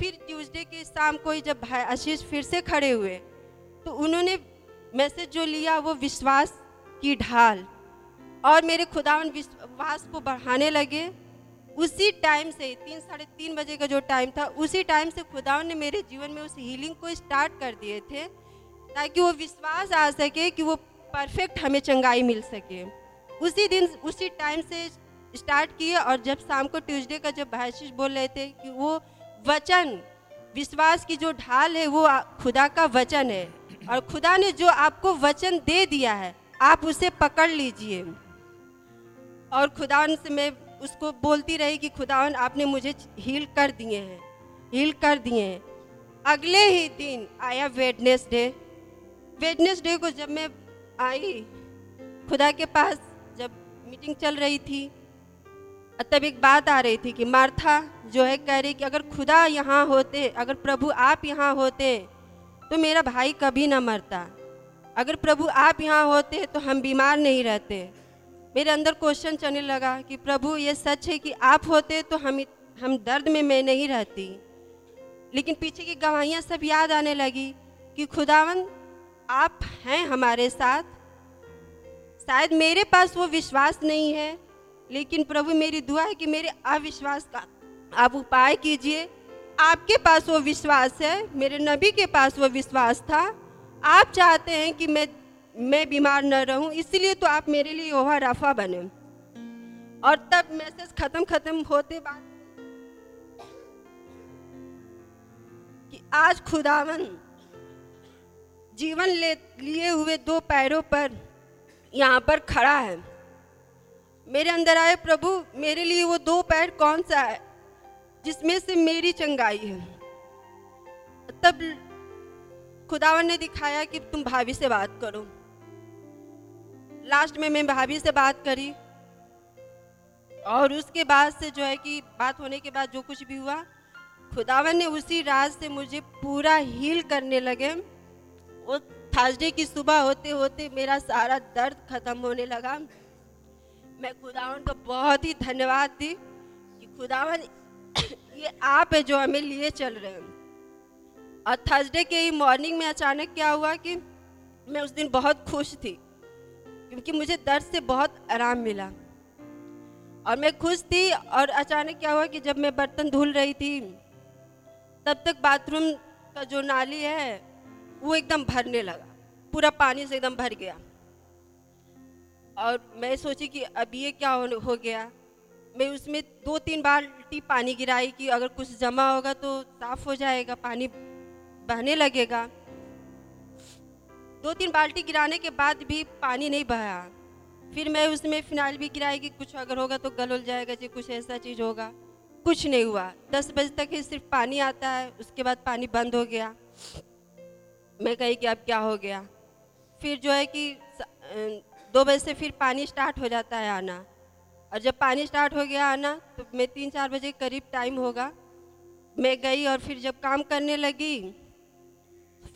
फिर ट्यूसडे की शाम को ही जब भाई आशीष फिर से खड़े हुए तो उन्होंने मैसेज जो लिया वो विश्वास की ढाल, और मेरे खुदावन विश्वास को बढ़ाने लगे। उसी टाइम से 3-3:30 बजे का जो टाइम था उसी टाइम से खुदावन ने मेरे जीवन में उस हीलिंग को स्टार्ट कर दिए थे ताकि वो विश्वास आ सके कि वो परफेक्ट हमें चंगाई मिल सके। उसी दिन उसी टाइम से स्टार्ट किए और जब शाम को ट्यूसडे का जब भाषिश बोल रहे थे कि वो वचन विश्वास की जो ढाल है वो खुदा का वचन है और खुदा ने जो आपको वचन दे दिया है आप उसे पकड़ लीजिए। और खुदावन से मैं उसको बोलती रही कि खुदावन आपने मुझे हील कर दिए हैं। अगले ही दिन आया वेडनेसडे। वेडनेसडे को जब मैं आई खुदा के पास, जब मीटिंग चल रही थी तब एक बात आ रही थी कि मार्था जो है कह रही कि अगर खुदा यहाँ होते, अगर प्रभु आप यहाँ होते तो मेरा भाई कभी ना मरता, अगर प्रभु आप यहाँ होते तो हम बीमार नहीं रहते। मेरे अंदर क्वेश्चन चलने लगा कि प्रभु ये सच है कि आप होते तो हम दर्द में मैं नहीं रहती। लेकिन पीछे की गवाहियाँ सब याद आने लगी कि खुदावन आप हैं हमारे साथ। शायद मेरे पास वो विश्वास नहीं है लेकिन प्रभु मेरी दुआ है कि मेरे अविश्वास का आप उपाय कीजिए। आपके पास वो विश्वास है, मेरे नबी के पास वो विश्वास था। आप चाहते हैं कि मैं बीमार न रहूं, इसलिए तो आप मेरे लिए यहोवा राफा बने। और तब मैसेज ख़त्म होते बाद कि आज खुदावन जीवन लिए हुए 2 पैरों पर यहाँ पर खड़ा है। मेरे अंदर आए प्रभु मेरे लिए वो 2 पैर कौन सा है जिसमें से मेरी चंगाई है। तब खुदावन ने दिखाया कि तुम भाभी से बात करो। लास्ट में मैं भाभी से बात करी और उसके बाद से जो है कि बात होने के बाद जो कुछ भी हुआ खुदावन ने उसी राज से मुझे पूरा हील करने लगे। वो थर्सडे की सुबह होते होते मेरा सारा दर्द ख़त्म होने लगा। मैं खुदावन का बहुत ही धन्यवाद दी कि खुदावन ये आप है जो हमें लिए चल रहे हैं। और थर्सडे के ही मॉर्निंग में अचानक क्या हुआ कि मैं उस दिन बहुत खुश थी क्योंकि मुझे दर्द से बहुत आराम मिला और मैं खुश थी। और अचानक क्या हुआ कि जब मैं बर्तन धुल रही थी तब तक बाथरूम का जो नाली है वो एकदम भरने लगा, पूरा पानी से एकदम भर गया। और मैं सोची कि अब ये क्या हो गया। मैं उसमें 2-3 बाल्टी पानी गिराई कि अगर कुछ जमा होगा तो साफ हो जाएगा, पानी बहने लगेगा। 2-3 बाल्टी गिराने के बाद भी पानी नहीं बहा। फिर मैं उसमें फिनाइल भी गिराई कि कुछ अगर होगा तो गल उल जाएगा, जी कुछ ऐसा चीज़ होगा। कुछ नहीं हुआ। 10 बजे तक ही सिर्फ पानी आता है, उसके बाद पानी बंद हो गया। मैं कही कि अब क्या हो गया। फिर जो है कि 2 बजे से फिर पानी स्टार्ट हो जाता है आना। और जब पानी स्टार्ट हो गया आना तो मैं 3-4 बजे करीब टाइम होगा, मैं गई। और फिर जब काम करने लगी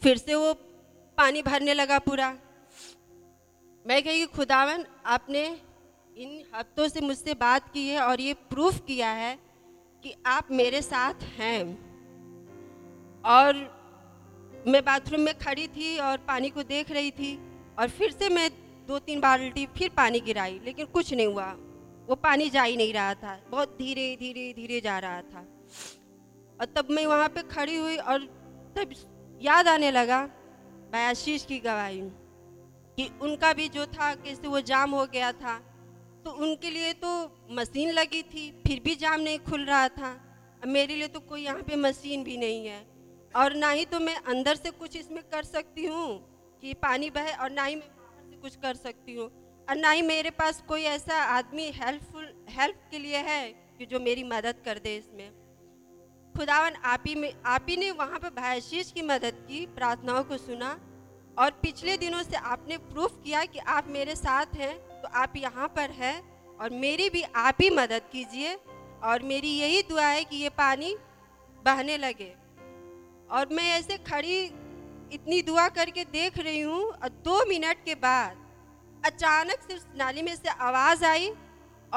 फिर से वो पानी भरने लगा पूरा। मैं कही कि खुदावन आपने इन हफ्तों से मुझसे बात की है और ये प्रूफ किया है कि आप मेरे साथ हैं। और मैं बाथरूम में खड़ी थी और पानी को देख रही थी और फिर से मैं 2-3 बाल्टी फिर पानी गिराई लेकिन कुछ नहीं हुआ, वो पानी जा ही नहीं रहा था, बहुत धीरे धीरे धीरे जा रहा था। और तब मैं वहाँ पे खड़ी हुई और तब याद आने लगा भाई आशीष की गवाही कि उनका भी जो था कैसे वो जाम हो गया था। तो उनके लिए तो मशीन लगी थी फिर भी जाम नहीं खुल रहा था, मेरे लिए तो कोई यहाँ पे मशीन भी नहीं है और ना ही तो मैं अंदर से कुछ इसमें कर सकती हूँ कि पानी बहे, और ना ही मैं बाहर से कुछ कर सकती हूँ, और ना ही मेरे पास कोई ऐसा आदमी हेल्प के लिए है कि जो मेरी मदद कर दे इसमें। खुदावन आप ही ने वहाँ पर भाई आशीष की मदद की, प्रार्थनाओं को सुना। और पिछले दिनों से आपने प्रूफ किया कि आप मेरे साथ हैं, तो आप यहाँ पर हैं और मेरी भी आप ही मदद कीजिए। और मेरी यही दुआ है कि ये पानी बहने लगे। और मैं ऐसे खड़ी इतनी दुआ करके देख रही हूँ और 2 मिनट के बाद अचानक से उस नाली में से आवाज़ आई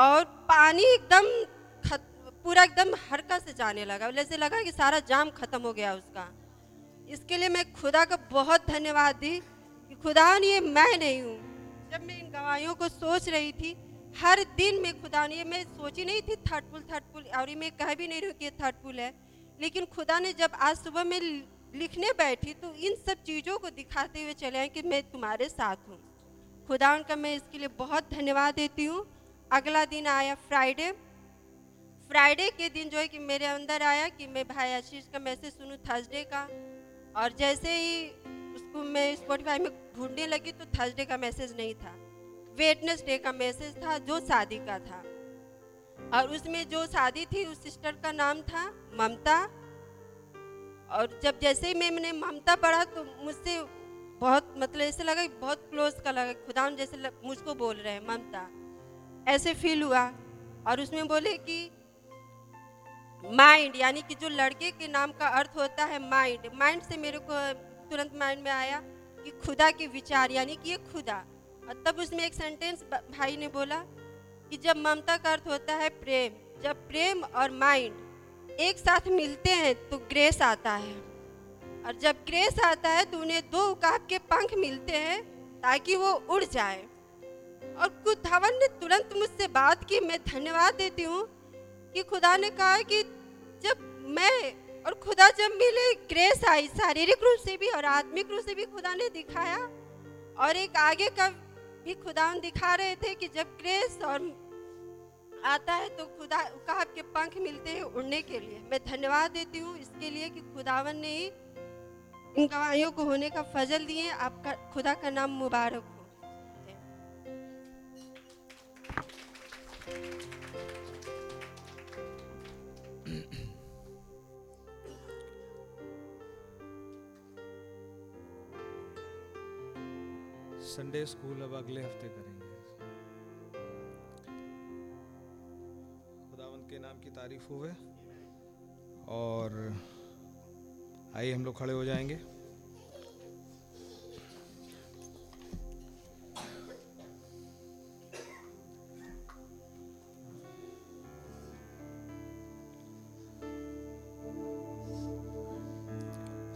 और पानी एकदम पूरा एकदम हरकत से जाने लगा। जैसे लगा कि सारा जाम खत्म हो गया उसका। इसके लिए मैं खुदा का बहुत धन्यवाद दी कि खुदा ने ये मैं नहीं हूँ। जब मैं इन गवाहियों को सोच रही थी हर दिन में खुदा ने, मैं सोची नहीं थी थर्डपुल और मैं कह भी नहीं रही कि ये थर्डपुल है, लेकिन खुदा ने जब आज सुबह मैं लिखने बैठी तो इन सब चीज़ों को दिखाते हुए चले हैं कि मैं तुम्हारे साथ हूँ। खुदा उनका मैं इसके लिए बहुत धन्यवाद देती हूँ। अगला दिन आया फ्राइडे के दिन जो है कि मेरे अंदर आया कि मैं भाई आशीष का मैसेज सुनूँ थर्सडे का। और जैसे ही उसको मैं स्पॉटिफाई में ढूंढने लगी तो थर्सडे का मैसेज नहीं था, वेडनेसडे का मैसेज था जो शादी का था। और उसमें जो शादी थी उस सिस्टर का नाम था ममता। और जब जैसे ही मैंने ममता पढ़ा तो मुझसे बहुत मतलब ऐसे लगा कि बहुत क्लोज का लगा, खुदा जैसे मुझको बोल रहे हैं ममता, ऐसे फील हुआ। और उसमें बोले कि माइंड यानी कि जो लड़के के नाम का अर्थ होता है माइंड से मेरे को तुरंत माइंड में आया कि खुदा के विचार यानी कि ये खुदा। और तब उसमें एक सेंटेंस भाई ने बोला कि जब ममता का अर्थ होता है प्रेम, जब प्रेम और माइंड एक साथ मिलते हैं तो ग्रेस आता है, और जब ग्रेस आता है तो उन्हें 2 उकाब के पंख मिलते हैं ताकि वो उड़ जाए। और कुछ धवन ने तुरंत मुझसे बात की। मैं धन्यवाद देती हूँ कि खुदा ने कहा कि जब मैं और खुदा जब मिले ग्रेस आई, शारीरिक रूप से भी और आत्मिक रूप से भी खुदा ने दिखाया। और एक आगे का भी खुदा दिखा रहे थे कि जब ग्रेस और आता है तो खुदा उकाब के पंख मिलते हैं उड़ने के लिए। मैं धन्यवाद देती हूँ इसके लिए कि खुदावन ने ही इन गवाहियों को होने का फजल दिए। आपका खुदा का नाम मुबारक हो। संडे स्कूल अब अगले हफ्ते करेंगे। खुदावंत के नाम की तारीफ हुए। और आइए हम लोग खड़े हो जाएंगे।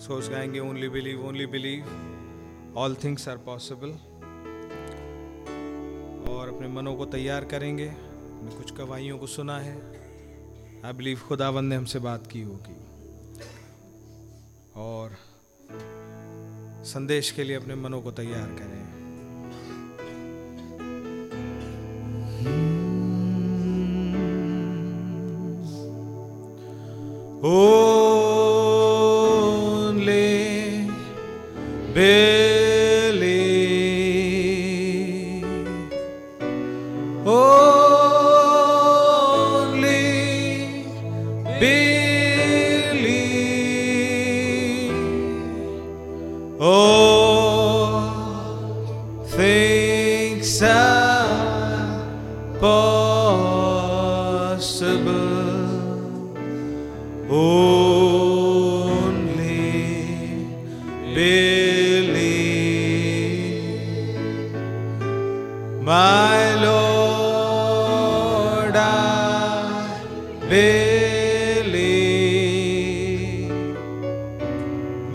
सोच गाएंगे only believe all things are possible, और अपने मनों को तैयार करेंगे। हमने कुछ गवाहियों को सुना है, आई बिलीव खुदावंद ने हमसे बात की होगी, और संदेश के लिए अपने मनों को तैयार करें। Only believe, only believe, all things are possible. Only believe, my Lord, I believe,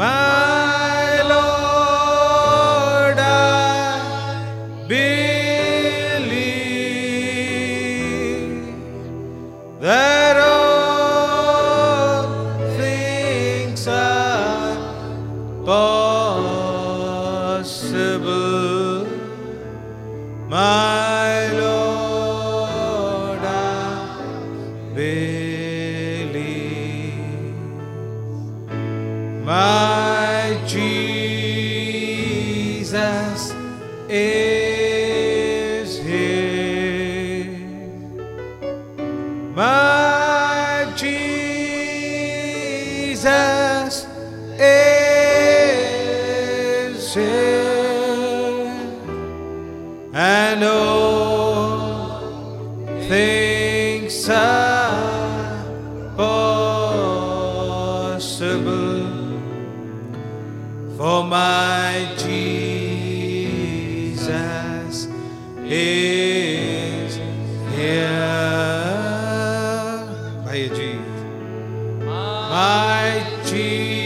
my Lord, I believe that possible, my Lord, I believe, my Jesus is here, my Jesus is and all things are possible for my Jesus is here. Bhaiya ji, my Jesus.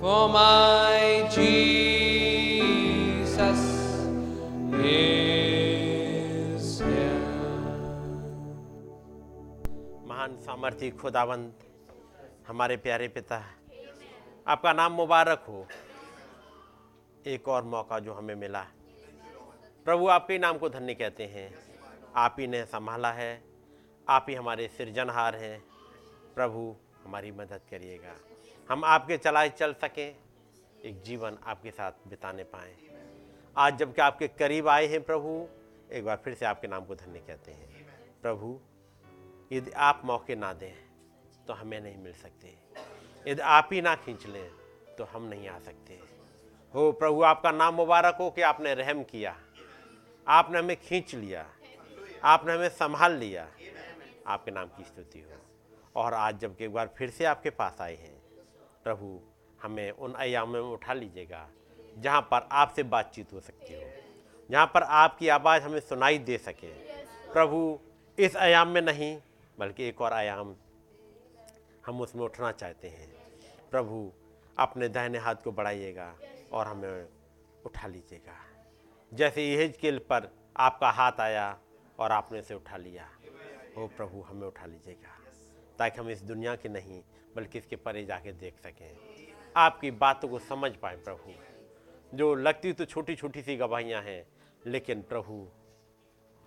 For my Jesus is here. महान सामर्थी खुदावंद, हमारे प्यारे पिता, आपका नाम मुबारक हो। एक और मौका जो हमें मिला, प्रभु आपके नाम को धन्य कहते हैं। आप ही ने संभाला है, आप ही हमारे सृजनहार हैं। प्रभु हमारी मदद करिएगा, हम आपके चलाए चल सकें, एक जीवन आपके साथ बिताने पाएँ। आज जबकि आपके करीब आए हैं प्रभु, एक बार फिर से आपके नाम को धन्य कहते हैं। प्रभु यदि आप मौके ना दें तो हमें नहीं मिल सकते, यदि आप ही ना खींच लें तो हम नहीं आ सकते। हो प्रभु, आपका नाम मुबारक हो कि आपने रहम किया, आपने हमें खींच लिया, आपने हमें संभाल लिया। आपके नाम की स्तुति हो। और आज जबकि एक बार फिर से आपके पास आए हैं प्रभु, हमें उन आयामों में उठा लीजिएगा जहाँ पर आपसे बातचीत हो सकती हो, जहाँ पर आपकी आवाज़ हमें सुनाई दे सके। प्रभु इस आयाम में नहीं, बल्कि एक और आयाम हम उसमें उठना चाहते हैं। प्रभु अपने दाहिने हाथ को बढ़ाइएगा और हमें उठा लीजिएगा, जैसे यहेजकेल पर आपका हाथ आया और आपने उसे उठा लिया। ओ प्रभु हमें उठा लीजिएगा, ताकि हम इस दुनिया के नहीं बल्कि इसके परे जाके देख सकें, आपकी बातों को समझ पाएँ। प्रभु जो लगती तो छोटी छोटी सी गवाहियाँ हैं, लेकिन प्रभु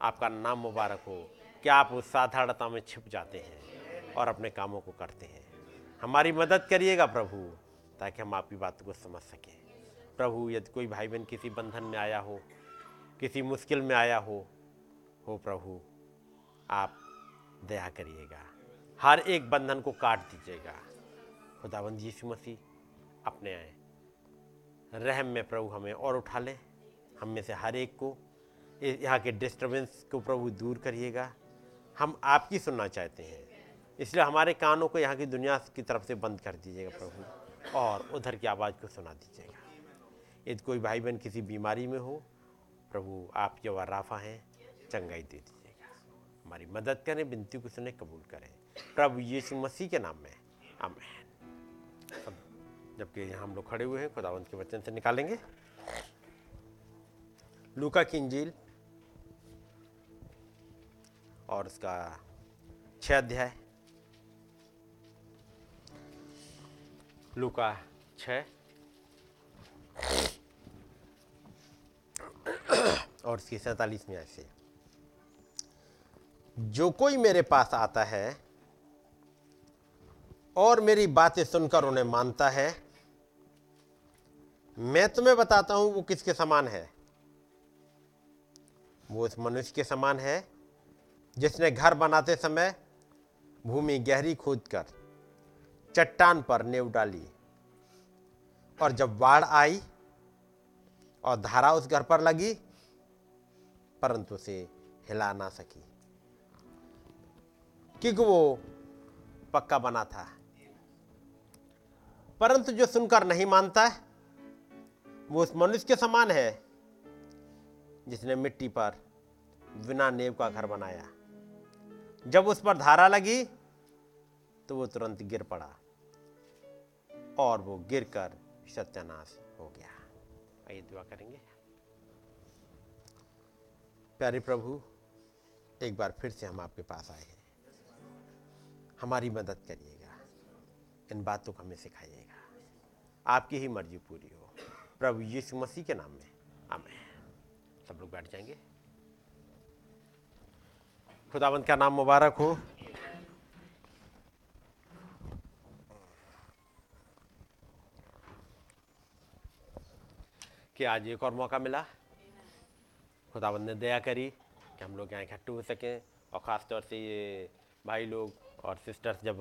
आपका नाम मुबारक हो कि आप उस साधारणता में छिप जाते हैं और अपने कामों को करते हैं। हमारी मदद करिएगा प्रभु, ताकि हम आपकी बातों को समझ सकें। प्रभु यदि कोई भाई बहन किसी बंधन में आया हो, किसी मुश्किल में आया हो प्रभु आप दया करिएगा, हर एक बंधन को काट दीजिएगा। खुदावंद यीशु मसीह अपने आए रहम में प्रभु हमें और उठा ले, हम में से हर एक को, यहाँ के डिस्टर्बेंस को प्रभु दूर करिएगा। हम आपकी सुनना चाहते हैं, इसलिए हमारे कानों को यहाँ की दुनिया की तरफ से बंद कर दीजिएगा प्रभु, और उधर की आवाज़ को सुना दीजिएगा। यदि कोई भाई बहन किसी बीमारी में हो प्रभु, आप यहोवा राफा हैं, चंगाई दे दीजिएगा। हमारी मदद करें, विनती को सुने, कबूल करें प्रभु यीशु मसीह के नाम में, आमीन। जबकि यहाँ हम लोग खड़े हुए हैं, खुदावंत के वचन से निकालेंगे लूका की इंजील और उसका 6 अध्याय, लूका 6 और उसकी 47वीं आयत से, जो कोई मेरे पास आता है और मेरी बातें सुनकर उन्हें मानता है, मैं तुम्हें बताता हूं वो किसके समान है। वो उस मनुष्य के समान है जिसने घर बनाते समय भूमि गहरी खोदकर चट्टान पर नींव डाली, और जब बाढ़ आई और धारा उस घर पर लगी, परंतु उसे हिला ना सकी, क्योंकि वो पक्का बना था। परंतु जो सुनकर नहीं मानता, वो उस मनुष्य के समान है जिसने मिट्टी पर बिना नींव का घर बनाया। जब उस पर धारा लगी तो वो तुरंत गिर पड़ा, और वो गिरकर सत्यानाश हो गया। आइए दुआ करेंगे। प्यारे प्रभु, एक बार फिर से हम आपके पास आए हैं, हमारी मदद करिएगा, इन बातों को हमें सिखाइएगा, आपकी ही मर्जी पूरी हो, प्रभु यीशु मसीह के नाम में, आमीन। सब लोग बैठ जाएंगे। खुदावंत का नाम मुबारक हो। कि आज एक और मौका मिला, खुदावंद ने दया करी कि हम लोग यहाँ इकट्ठे हो सकें, और ख़ास तौर से ये भाई लोग और सिस्टर्स जब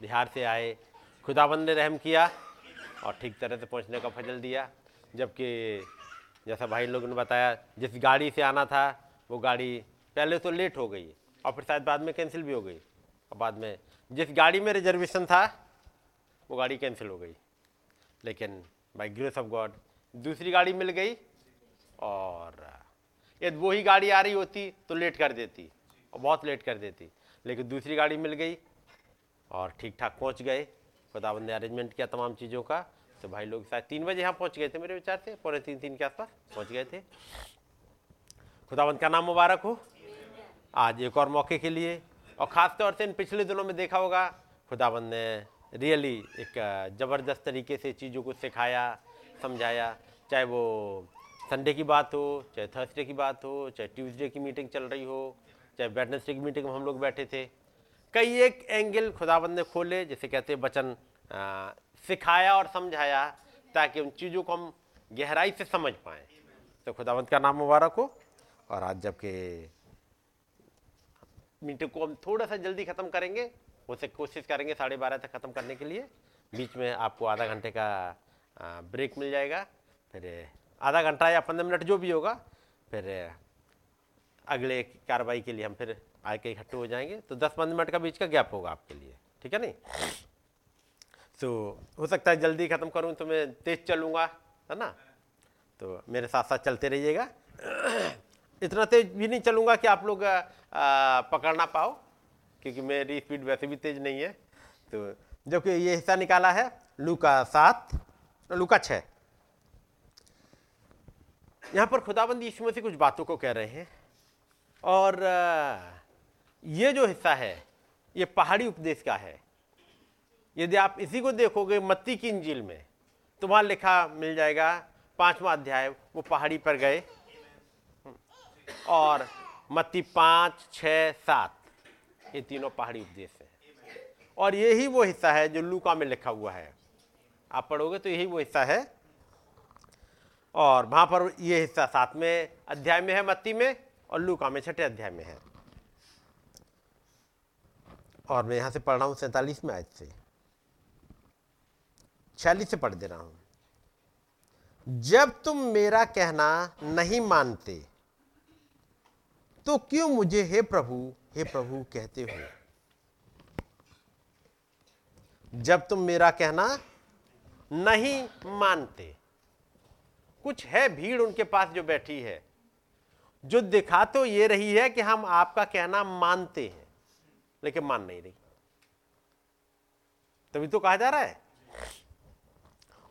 बिहार से आए, खुदावंद ने रहम किया और ठीक तरह से पहुँचने का फजल दिया। जबकि जैसा भाई लोगों ने बताया, जिस गाड़ी से आना था वो गाड़ी पहले तो लेट हो गई, और फिर शायद बाद में कैंसिल भी हो गई, और बाद में जिस गाड़ी में रिजर्वेशन था वो गाड़ी कैंसिल हो गई, लेकिन बाय ग्रेस ऑफ गॉड दूसरी गाड़ी मिल गई। और यदि वही गाड़ी आ रही होती तो लेट कर देती, और बहुत लेट कर देती, लेकिन दूसरी गाड़ी मिल गई और ठीक ठाक पहुंच गए। खुदावंद ने अरेंजमेंट किया तमाम चीज़ों का। तो भाई लोग शायद 3 बजे यहाँ पहुंच गए थे, मेरे विचार से 2:45 के आसपास पहुंच गए थे। खुदावंद का नाम मुबारक हो। आज एक और मौके के लिए, और ख़ास तौर से इन पिछले दिनों में देखा होगा, खुदावंद ने रियली एक ज़बरदस्त तरीके से चीज़ों को सिखाया, समझाया। चाहे वो संडे की बात हो, चाहे थर्सडे की बात हो, चाहे ट्यूसडे की मीटिंग चल रही हो, चाहे वेडनेसडे की मीटिंग में हम लोग बैठे थे, कई एक एंगल खुदावंद ने खोले, जिसे कहते हैं वचन सिखाया और समझाया, ताकि उन चीज़ों को हम गहराई से समझ पाएँ। तो खुदावंद का नाम मुबारक हो। और आज जबकि मीटिंग को हम थोड़ा सा जल्दी ख़त्म करेंगे, उसे कोशिश करेंगे 12:30 तक ख़त्म करने के लिए। बीच में आपको आधा घंटे का ब्रेक मिल जाएगा, फिर आधा घंटा या 15 मिनट जो भी होगा, फिर अगले कार्रवाई के लिए हम फिर आके इकट्ठे हो जाएंगे। तो 10-15 मिनट का बीच का गैप होगा आपके लिए, ठीक है नहीं? तो हो सकता है जल्दी ख़त्म करूं तो मैं तेज़ चलूँगा, है ना? तो मेरे साथ साथ चलते रहिएगा। इतना तेज़ भी नहीं चलूँगा कि आप लोग पकड़ ना पाओ, क्योंकि मेरी स्पीड वैसे भी तेज़ नहीं है। तो जबकि ये हिस्सा निकाला है लूका 6, यहाँ पर खुदाबंद यीशु मसीह कुछ बातों को कह रहे हैं। और ये जो हिस्सा है, ये पहाड़ी उपदेश का है। यदि आप इसी को देखोगे मत्ती की इंजील में, तो वहाँ लिखा मिल जाएगा 5वां अध्याय, वो पहाड़ी पर गए, और मत्ती 5, 6, 7 ये तीनों पहाड़ी उपदेश है। और यही वो हिस्सा है जो लूका में लिखा हुआ है, आप पढ़ोगे तो यही वो हिस्सा है। और वहाँ पर ये हिस्सा 7वें अध्याय में है मत्ती में, और लूका में 6ठे अध्याय में है। और मैं यहाँ से पढ़ रहा हूँ 47वें आयत से, 46 से पढ़ दे रहा हूँ। जब तुम मेरा कहना नहीं मानते तो क्यों मुझे हे प्रभु कहते हो। जब तुम मेरा कहना नहीं मानते, कुछ है भीड़ उनके पास जो बैठी है, जो दिखा तो ये रही है कि हम आपका कहना मानते हैं लेकिन मान नहीं रही, तभी तो कहा जा रहा है।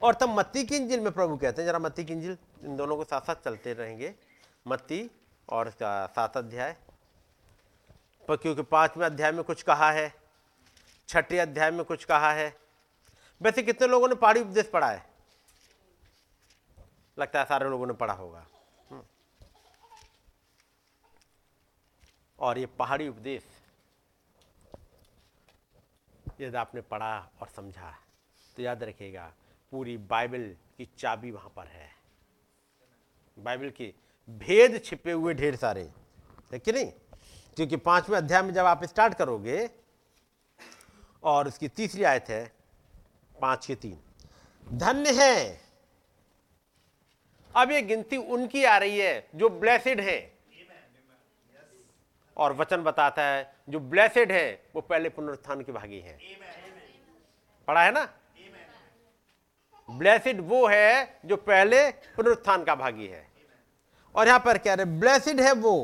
और तब मत्ती की इंजिल में प्रभु कहते हैं, जरा मत्ती की इंजिल, इन दोनों को साथ साथ चलते रहेंगे, मत्ती और इसका 7 अध्याय, पर क्योंकि 5वें अध्याय में कुछ कहा है, 6ठे अध्याय में कुछ कहा है। वैसे कितने लोगों ने पाड़ी उपदेश पढ़ा है? लगता है सारे लोगों ने पढ़ा होगा। और ये पहाड़ी उपदेश यदि आपने पढ़ा और समझा तो याद रखिएगा पूरी बाइबल की चाबी वहां पर है। बाइबल के भेद छिपे हुए ढेर सारे, है कि नहीं? क्योंकि 5वें अध्याय में जब आप स्टार्ट करोगे और उसकी 3री आयत है 5:3, धन्य है। अब ये गिनती उनकी आ रही है जो ब्लेसेड है, और वचन बताता है जो ब्लेसेड है वो पहले पुनरुत्थान के भागी है। पढ़ा है ना, ब्लेसेड वो है जो पहले पुनरुत्थान का भागी है। और यहां पर क्या है? ब्लेसेड है वो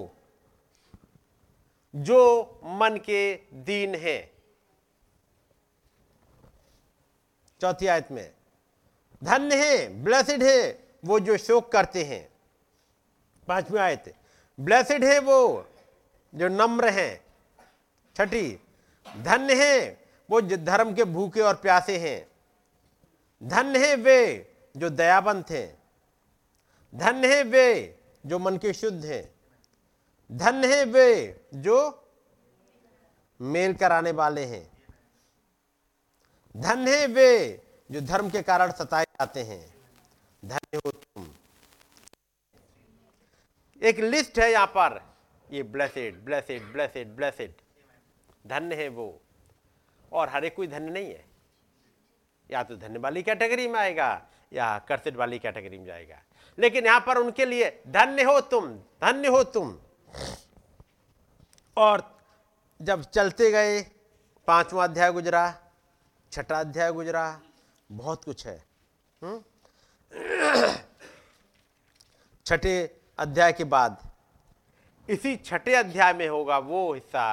जो मन के दीन है। 4थी आयत में, धन्य है, ब्लेसेड है वो जो शोक करते हैं। 5वीं आयत, ब्लेसेड है वो जो नम्र हैं। 6ठी, धन्य है वो जो धर्म के भूखे और प्यासे हैं। धन्य है वे जो दयावंत हैं। धन्य है वे जो मन के शुद्ध हैं। धन्य है वे जो मेल कराने वाले हैं। धन्य है वे जो धर्म के कारण सताए जाते हैं। धन्य हो तुम। एक लिस्ट है यहां पर, ये ब्लेसेड ब्लेसेड ब्लेसेड ब्लेसेड, धन्य है वो। और हर एक कोई धन्य नहीं है, या तो धन्य वाली कैटेगरी में आएगा या कर्सिड वाली कैटेगरी में जाएगा। लेकिन यहां पर उनके लिए धन्य हो तुम, धन्य हो तुम। और जब चलते गए 5वां अध्याय गुजरा, 6ठा अध्याय गुजरा, बहुत कुछ है। 6ठे अध्याय के बाद इसी 6ठे अध्याय में होगा वो हिस्सा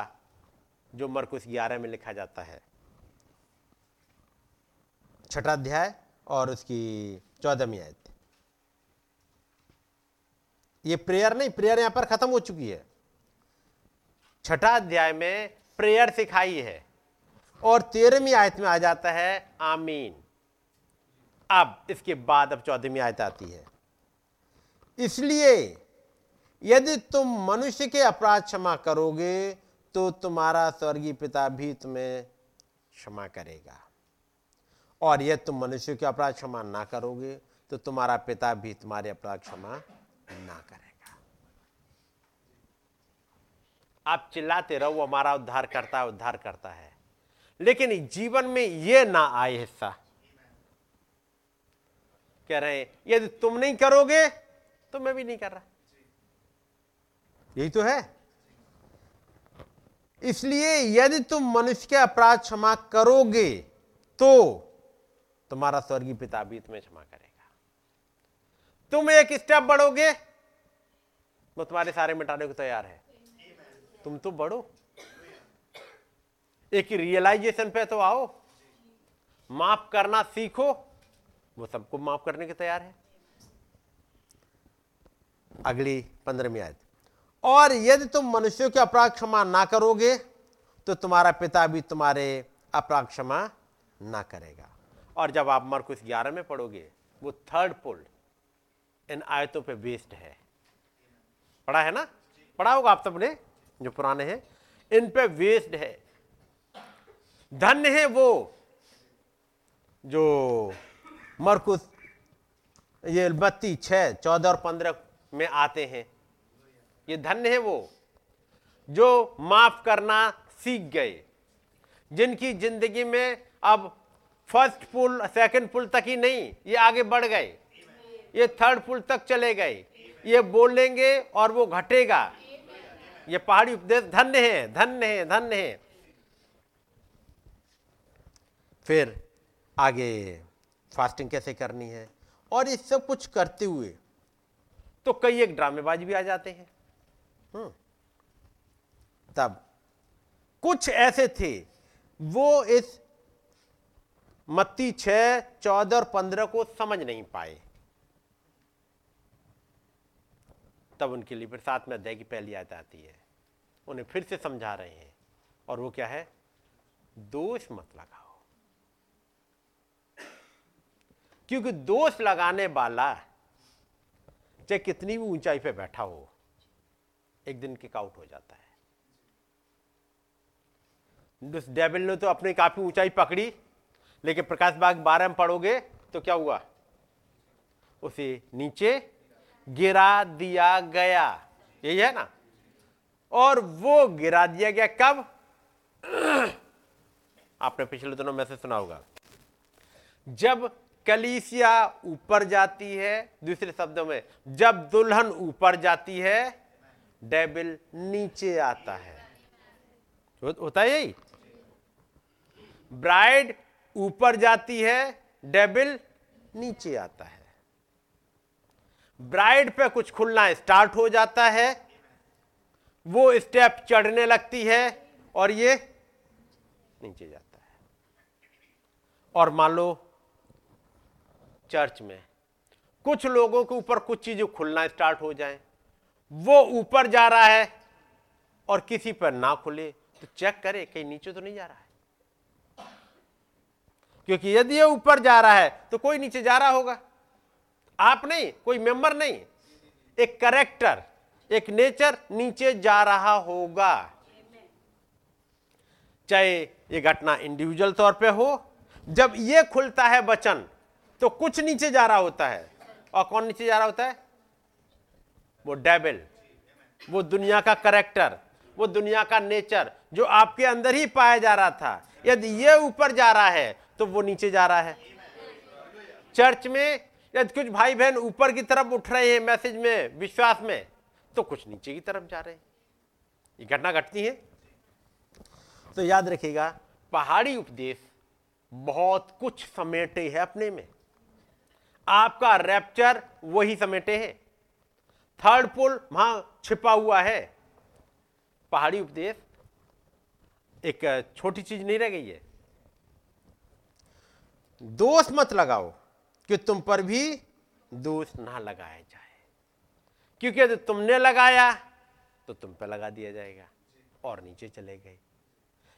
जो मरकुस 11 में लिखा जाता है। 6ठा अध्याय और उसकी 14वीं आयत। ये प्रेयर नहीं, प्रेयर यहां पर खत्म हो चुकी है। 6ठा अध्याय में प्रेयर सिखाई है और 13वीं आयत में आ जाता है आमीन। अब इसके बाद अब 14वीं आयत आती है, इसलिए यदि तुम मनुष्य के अपराध क्षमा करोगे तो तुम्हारा स्वर्गीय पिता भी तुम्हें क्षमा करेगा, और यदि तुम मनुष्य के अपराध क्षमा ना करोगे तो तुम्हारा पिता भी तुम्हारे अपराध क्षमा ना करेगा। आप चिल्लाते रहो हमारा उद्धार करता है, उद्धार करता है, लेकिन जीवन में यह ना आए हिस्सा। कह रहे हैं यदि तुम नहीं करोगे तो मैं भी नहीं कर रहा, यही तो है। इसलिए यदि तुम मनुष्य के अपराध क्षमा करोगे तो तुम्हारा स्वर्गीय पिता भी तुम्हें क्षमा करेगा। तुम एक स्टेप बढ़ोगे, वो तुम्हारे सारे मिटाने को तैयार है। तुम तो बढ़ो, एक रियलाइजेशन पे तो आओ, माफ करना सीखो, वो सबको माफ करने के तैयार है। अगली 15वीं आयत, और यदि तुम मनुष्यों के अपराध क्षमा ना करोगे तो तुम्हारा पिता भी तुम्हारे अपराध क्षमा ना करेगा। और जब आप मरकुस 11 में पढ़ोगे वो थर्ड पुल इन आयतों पे बेस्ड है। पढ़ा है ना, पढ़ा होगा आप सबने जो पुराने हैं, इन पे बेस्ड है। धन्य है वो जो मरकुस ये 32, 6, 14 और 15 में आते हैं। ये धन्य है वो जो माफ करना सीख गए, जिनकी जिंदगी में अब फर्स्ट पुल सेकंड पुल तक ही नहीं, ये आगे बढ़ गए। ये थर्ड पुल तक चले गए, ये बोलेंगे और वो घटेगा। ये पहाड़ी उपदेश धन्य है, धन्य है, धन्य है। फिर आगे फास्टिंग कैसे करनी है और ये सब कुछ करते हुए तो कई एक ड्रामेबाज भी आ जाते हैं। तब कुछ ऐसे थे वो इस मत्ती 6:14-15 को समझ नहीं पाए। तब उनके लिए फिर 7वें अध्याय की पहली आयत आती है, उन्हें फिर से समझा रहे हैं और वो क्या है, दोष मत लगाओ, क्योंकि दोष लगाने वाला चाहे कितनी भी ऊंचाई पे बैठा हो एक दिन किक आउट हो जाता है। डेविल ने तो अपनी काफी ऊंचाई पकड़ी, लेकिन प्रकाश बाग 12 में पढ़ोगे तो क्या हुआ, उसे नीचे गिरा दिया गया, यही है ना। और वो गिरा दिया गया कब, आपने पिछले दिनों मैसेज सुना होगा, जब कलीसिया ऊपर जाती है, दूसरे शब्दों में जब दुल्हन ऊपर जाती है डेविल नीचे आता है, होता है यही। ब्राइड ऊपर जाती है, डेविल नीचे आता है। ब्राइड पे कुछ खुलना स्टार्ट हो जाता है, वो स्टेप चढ़ने लगती है और ये नीचे जाता है। और मान लो चर्च में कुछ लोगों के ऊपर कुछ चीजें खुलना स्टार्ट हो जाए, वो ऊपर जा रहा है और किसी पर ना खुले तो चेक करे कहीं नीचे तो नहीं जा रहा है, क्योंकि यदि ये ऊपर जा रहा है तो कोई नीचे जा रहा होगा, आप नहीं, कोई मेंबर नहीं, एक कैरेक्टर, एक नेचर नीचे जा रहा होगा। चाहे ये घटना इंडिविजुअल तौर पे हो, जब ये खुलता है वचन तो कुछ नीचे जा रहा होता है, और कौन नीचे जा रहा होता है, वो डेविल, वो दुनिया का कैरेक्टर, वो दुनिया का नेचर जो आपके अंदर ही पाया जा रहा था। यदि ये ऊपर जा रहा है तो वो नीचे जा रहा है। चर्च में यदि कुछ भाई बहन ऊपर की तरफ उठ रहे हैं मैसेज में, विश्वास में, तो कुछ नीचे की तरफ जा रहे हैं, ये घटना घटती है। तो याद रखिएगा पहाड़ी उपदेश बहुत कुछ समेटे है अपने में, आपका रैप्चर वही समेटे हैं, थर्ड पुल वहां छिपा हुआ है। पहाड़ी उपदेश एक छोटी चीज नहीं रह गई है। दोष मत लगाओ कि तुम पर भी दोष ना लगाया जाए, क्योंकि यदि तुमने लगाया तो तुम पर लगा दिया जाएगा और नीचे चले गए।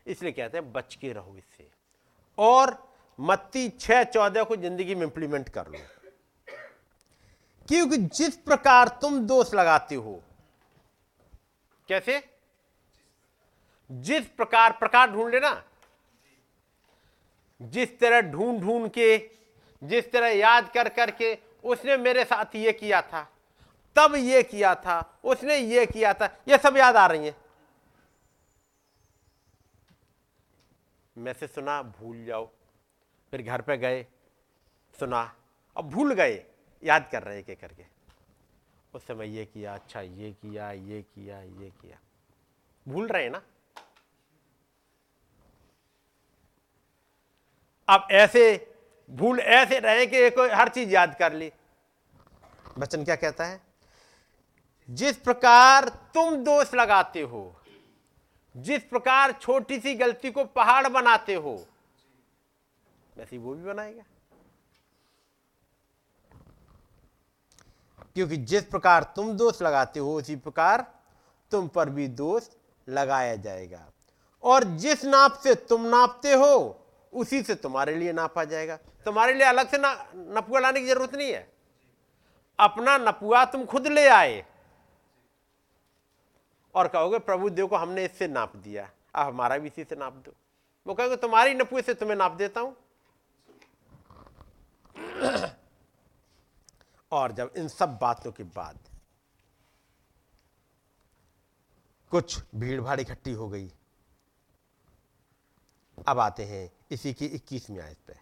इसलिए कहते हैं बच के रहो इससे, और मत्ती 6:14 को जिंदगी में इंप्लीमेंट कर लो, क्योंकि जिस प्रकार तुम दोष लगाते हो, कैसे, जिस प्रकार, प्रकार ढूंढ लेना, जिस तरह ढूंढ के, जिस तरह याद कर करके उसने मेरे साथ ये किया था, तब ये किया था, उसने ये किया था, ये सब याद आ रही है। मैसेज सुना भूल जाओ, फिर घर पे गए सुना अब भूल गए, याद कर रहे एक करके, उस समय ये किया, अच्छा ये किया, ये किया, ये किया, भूल रहे हैं ना। अब ऐसे भूल ऐसे रहे कि कोई हर चीज याद कर ली। वचन क्या कहता है, जिस प्रकार तुम दोष लगाते हो, जिस प्रकार छोटी सी गलती को पहाड़ बनाते हो, वैसे वो भी बनाएगा, क्योंकि जिस प्रकार तुम दोष लगाते हो उसी प्रकार तुम पर भी दोष लगाया जाएगा, और जिस नाप से तुम नापते हो उसी से तुम्हारे लिए नापा जाएगा। तुम्हारे लिए अलग से नपुआ लाने की जरूरत नहीं है, अपना नपुआ तुम खुद ले आए और कहोगे प्रभु देव को हमने इससे नाप दिया, अब हमारा भी इसी से नाप दो। वो कहोगे तुम्हारी नपुए से तुम्हें नाप देता हूं। और जब इन सब बातों के बाद कुछ भीड़ भाड़ इकट्ठी हो गई। अब आते हैं इसी की 21वीं आयत पे,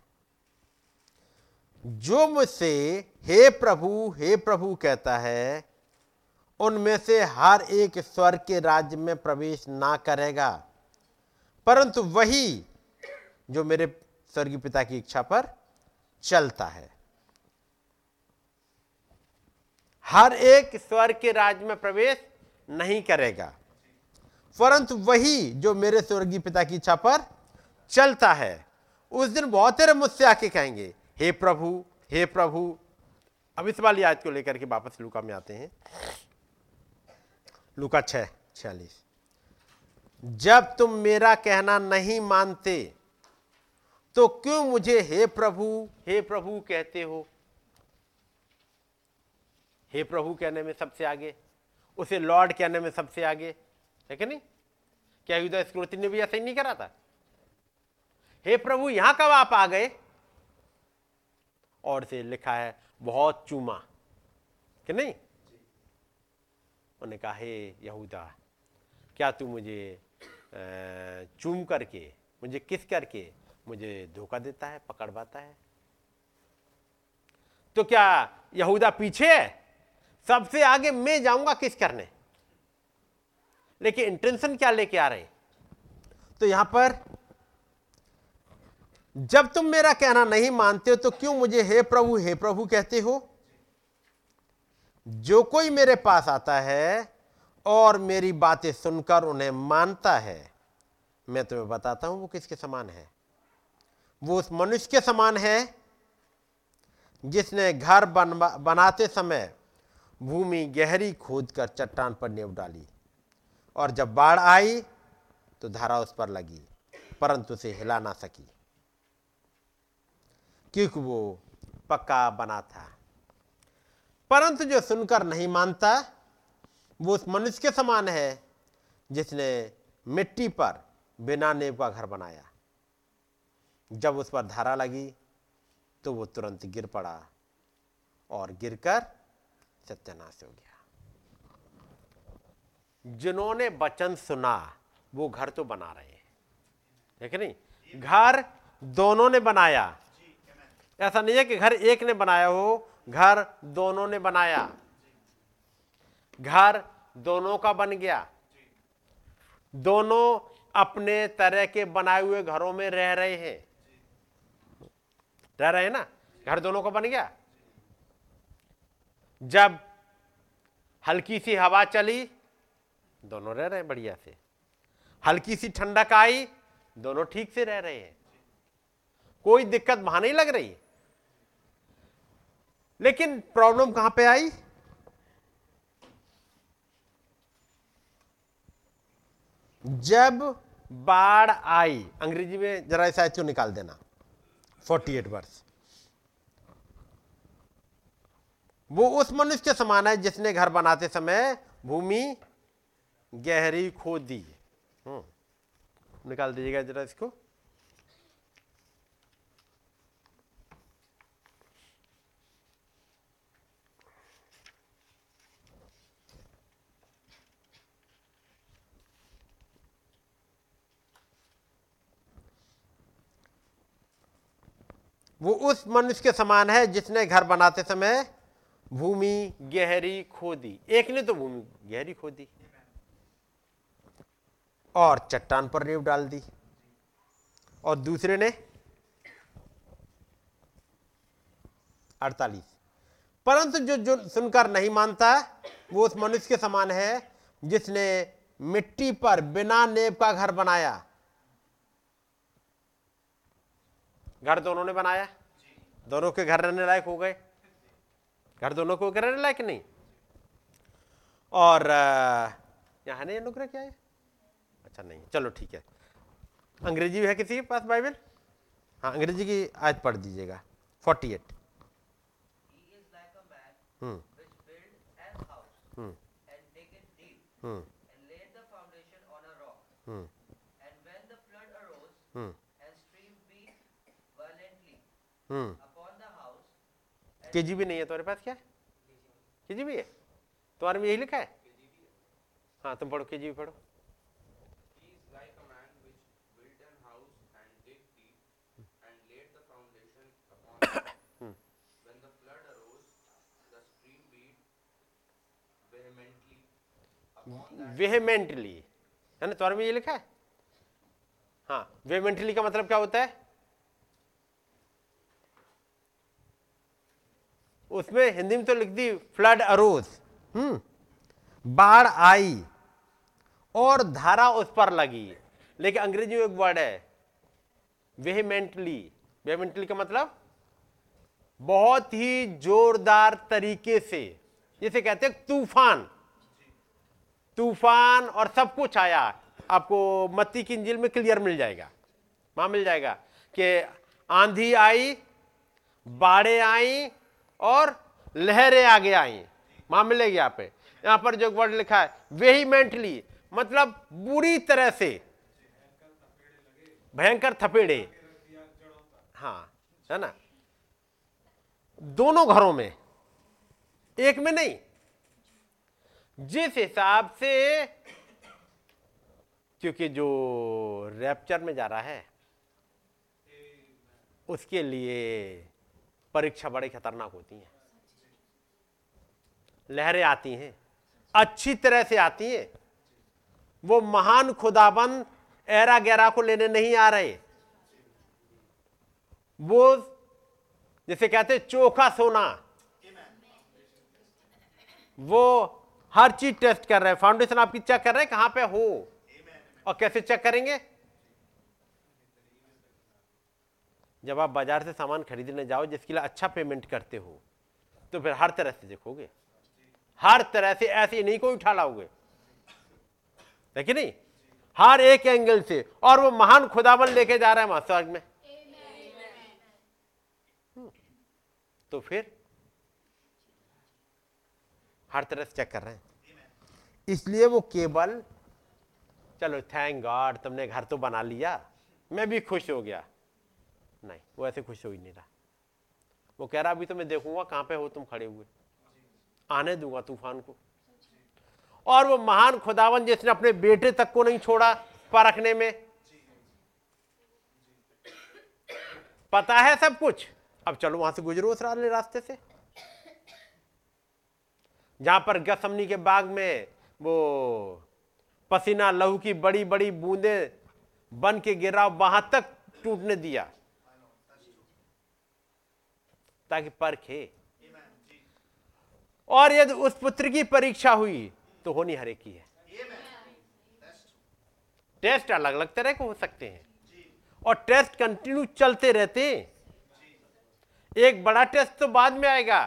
जो मुझसे हे प्रभु कहता है, उनमें से हर एक स्वर्ग के राज्य में प्रवेश ना करेगा, परंतु वही जो मेरे स्वर्गीय पिता की इच्छा पर चलता है। हर एक स्वर्ग के राज्य में प्रवेश नहीं करेगा, परंतु वही जो मेरे स्वर्गीय पिता की इच्छा पर चलता है। उस दिन बहुत सारे मुझसे आके कहेंगे, हे प्रभु, हे प्रभु। अब इस वाली आयत को लेकर के वापस लूका में आते हैं। लूका 6:46, जब तुम मेरा कहना नहीं मानते तो क्यों मुझे हे प्रभु कहते हो? हे प्रभु कहने में सबसे आगे, उसे लॉर्ड कहने में सबसे आगे, है कि नहीं? क्या यहूदा इस्करियोती ने भी ऐसा ही नहीं करा था? हे प्रभु यहां कब आप आ गए? और से लिखा है बहुत चूमा, कि नहीं? उन्होंने कहा, हे यहूदा, क्या तू मुझे चूम करके, मुझे किस करके मुझे धोखा देता है, पकड़वाता है? तो क्या यहूदा पीछे है? सबसे आगे मैं जाऊंगा किस करने। लेकिन इंटेंशन क्या लेके आ रहे? तो यहां पर जब तुम मेरा कहना नहीं मानते हो तो क्यों मुझे हे प्रभु कहते हो? जो कोई मेरे पास आता है और मेरी बातें सुनकर उन्हें मानता है, मैं तुम्हें बताता हूं वो किसके समान है। वो उस मनुष्य के समान है जिसने घर बनाते समय भूमि गहरी खोदकर चट्टान पर नींव डाली, और जब बाढ़ आई तो धारा उस पर लगी, परंतु उसे हिला ना सकी, क्योंकि वो पक्का बना था। परंतु जो सुनकर नहीं मानता वो उस मनुष्य के समान है जिसने मिट्टी पर बिना नींव का घर बनाया, जब उस पर धारा लगी तो वो तुरंत गिर पड़ा और गिरकर सत्यानाश हो गया। जिन्होंने वचन सुना वो घर तो बना रहे हैं, है कि नहीं? घर दोनों ने बनाया, ऐसा नहीं है कि घर एक ने बनाया हो, घर दोनों ने बनाया, घर दोनों का बन गया। दोनों अपने तरह के बनाए हुए घरों में रह रहे हैं ना। घर दोनों का बन गया। जब हल्की सी हवा चली दोनों रह रहे हैं बढ़िया से, हल्की सी ठंडक आई दोनों ठीक से रह रहे हैं, कोई दिक्कत वहां नहीं लग रही। लेकिन प्रॉब्लम कहां पे आई? जब बाढ़ आई। अंग्रेजी में जरा इस आयत को निकाल देना, 48 वर्ष। वो उस मनुष्य के समान है जिसने घर बनाते समय भूमि गहरी खोदी। निकाल दीजिएगा जरा इसको। वो उस मनुष्य के समान है जिसने घर बनाते समय भूमि गहरी खोदी। एक ने तो भूमि गहरी खोदी और चट्टान पर नींव डाल दी, और दूसरे ने 48। परंतु जो सुनकर नहीं मानता वो उस मनुष्य के समान है जिसने मिट्टी पर बिना नींव का घर बनाया। घर दोनों ने बनाया, दोनों के घर रहने लायक हो गए, घर दोनों को रहने लायक नहीं। और यहाँ नहीं अनुग्रह क्या है? अच्छा नहीं, चलो ठीक है। अंग्रेजी भी है किसी के पास बाइबल? हाँ, अंग्रेजी की आज पढ़ दीजिएगा, 48। केजी भी नहीं है तुम्हारे पास? क्या केजी भी है तुम्हारे में? यही लिखा है। हाँ, तुम पढ़ो, केजी भी पढ़ो। वेहमेंटली है ना, त्वर में ये लिखा है हाँ, वेहमेंटली का मतलब क्या होता है? उसमें हिंदी में तो लिख दी फ्लड अरोज, बाढ़ आई और धारा उस पर लगी, लेकिन अंग्रेजी में एक वर्ड है वेहमेंटली। वेहमेंटली का मतलब बहुत ही जोरदार तरीके से, जैसे कहते हैं तूफान, तूफान और सब कुछ आया। आपको मत्ती की इंजील में क्लियर मिल जाएगा, वहां मिल जाएगा कि आंधी आई, बाढ़ें आई और लहरें आगे आई, वहां मिलेगी। यहाँ पर जो वर्ड लिखा है वेहीमेंटली मतलब बुरी तरह से, भयंकर थपेड़े, हाँ है ना, दोनों घरों में, एक में नहीं। जिस हिसाब से, क्योंकि जो रैप्चर में जा रहा है उसके लिए परीक्षा बड़ी खतरनाक होती है। लहरें आती हैं, अच्छी तरह से आती हैं, वो महान खुदाबंद एरा गैरा को लेने नहीं आ रहे। वो जैसे कहते चोखा सोना, वो हर चीज टेस्ट कर रहे हैं। फाउंडेशन आपकी चेक कर रहे हैं कहां पे हो, और कैसे चेक करेंगे? जब आप बाजार से सामान खरीदने जाओ जिसके लिए अच्छा पेमेंट करते हो, तो फिर हर तरह से देखोगे, हर तरह से, ऐसे नहीं कोई उठा लाओगे, देखिए नहीं, हर एक एंगल से। और वो महान खुदावन लेके जा रहा है स्वर्ग में, तो फिर हर तरफ चेक कर रहे हैं। इसलिए वो केवल चलो थैंक गॉड तुमने घर तो बना लिया, मैं भी खुश हो गया, नहीं, वो ऐसे खुश हो ही नहीं रहा। वो कह रहा अभी तो मैं देखूंगा कहां पे हो तुम खड़े हुए, आने दूंगा तूफान को। और वो महान खुदावन जिसने अपने बेटे तक को नहीं छोड़ा परखने में, पता है सब कुछ, अब चलो वहां से गुजरो उस रास्ते से जहां पर गसमनी के बाग में वो पसीना लहू की बड़ी बड़ी बूंदे बन के गिरा, वहां तक टूटने दिया ताकि परखे। और यदि उस पुत्र की परीक्षा हुई तो होनी हर एक की है। टेस्ट अलग अलग तरह के हो सकते हैं, और टेस्ट कंटिन्यू चलते रहते हैं। एक बड़ा टेस्ट तो बाद में आएगा,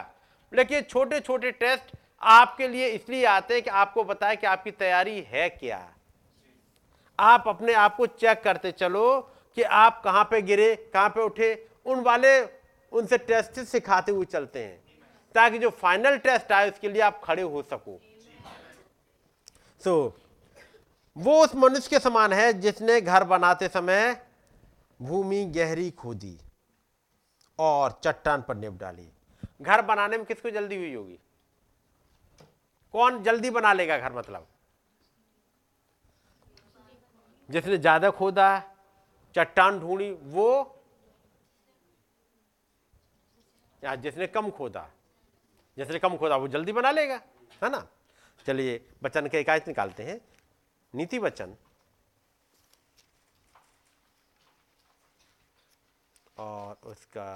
लेकिन छोटे छोटे टेस्ट आपके लिए इसलिए आते हैं कि आपको बताए कि आपकी तैयारी है क्या। आप अपने आप को चेक करते चलो कि आप कहां पे गिरे, कहां पे उठे, उन वाले उनसे टेस्ट सिखाते हुए चलते हैं, ताकि जो फाइनल टेस्ट आए उसके लिए आप खड़े हो सको। वो उस मनुष्य के समान है जिसने घर बनाते समय भूमि गहरी खोदी और चट्टान पर नींव डाली। घर बनाने में किसको जल्दी हुई होगी? कौन जल्दी बना लेगा घर? मतलब जिसने ज्यादा खोदा, चट्टान ढूंढी, वो, या जिसने कम खोदा? जिसने कम खोदा वो जल्दी बना लेगा, है ना। चलिए वचन के एक आयत निकालते हैं, नीति वचन, और उसका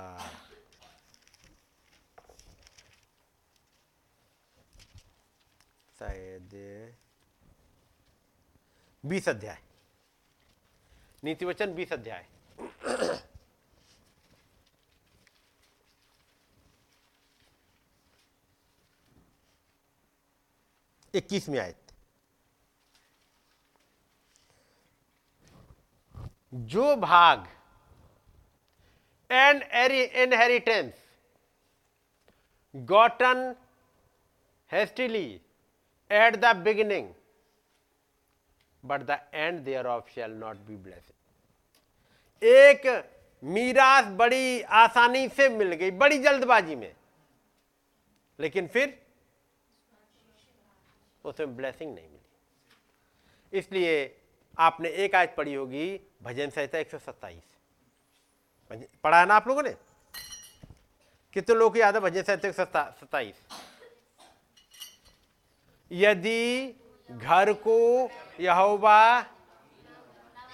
20 अध्याय, नीति वचन 20 अध्याय। इक्कीसवीं आयत, जो भाग and inheritance gotten hastily at the beginning, but the end thereof shall not be blessed. एक मीरास बड़ी आसानी से मिल गई, बड़ी जल्दबाजी में, लेकिन फिर उसमें ब्लेसिंग नहीं मिली। इसलिए आपने एक आयत पढ़ी होगी, भजन संहिता 127 पढ़ा है ना आप लोगों ने? कितने लोगों को याद है भजन संहिता 127? यदि घर को यहोवा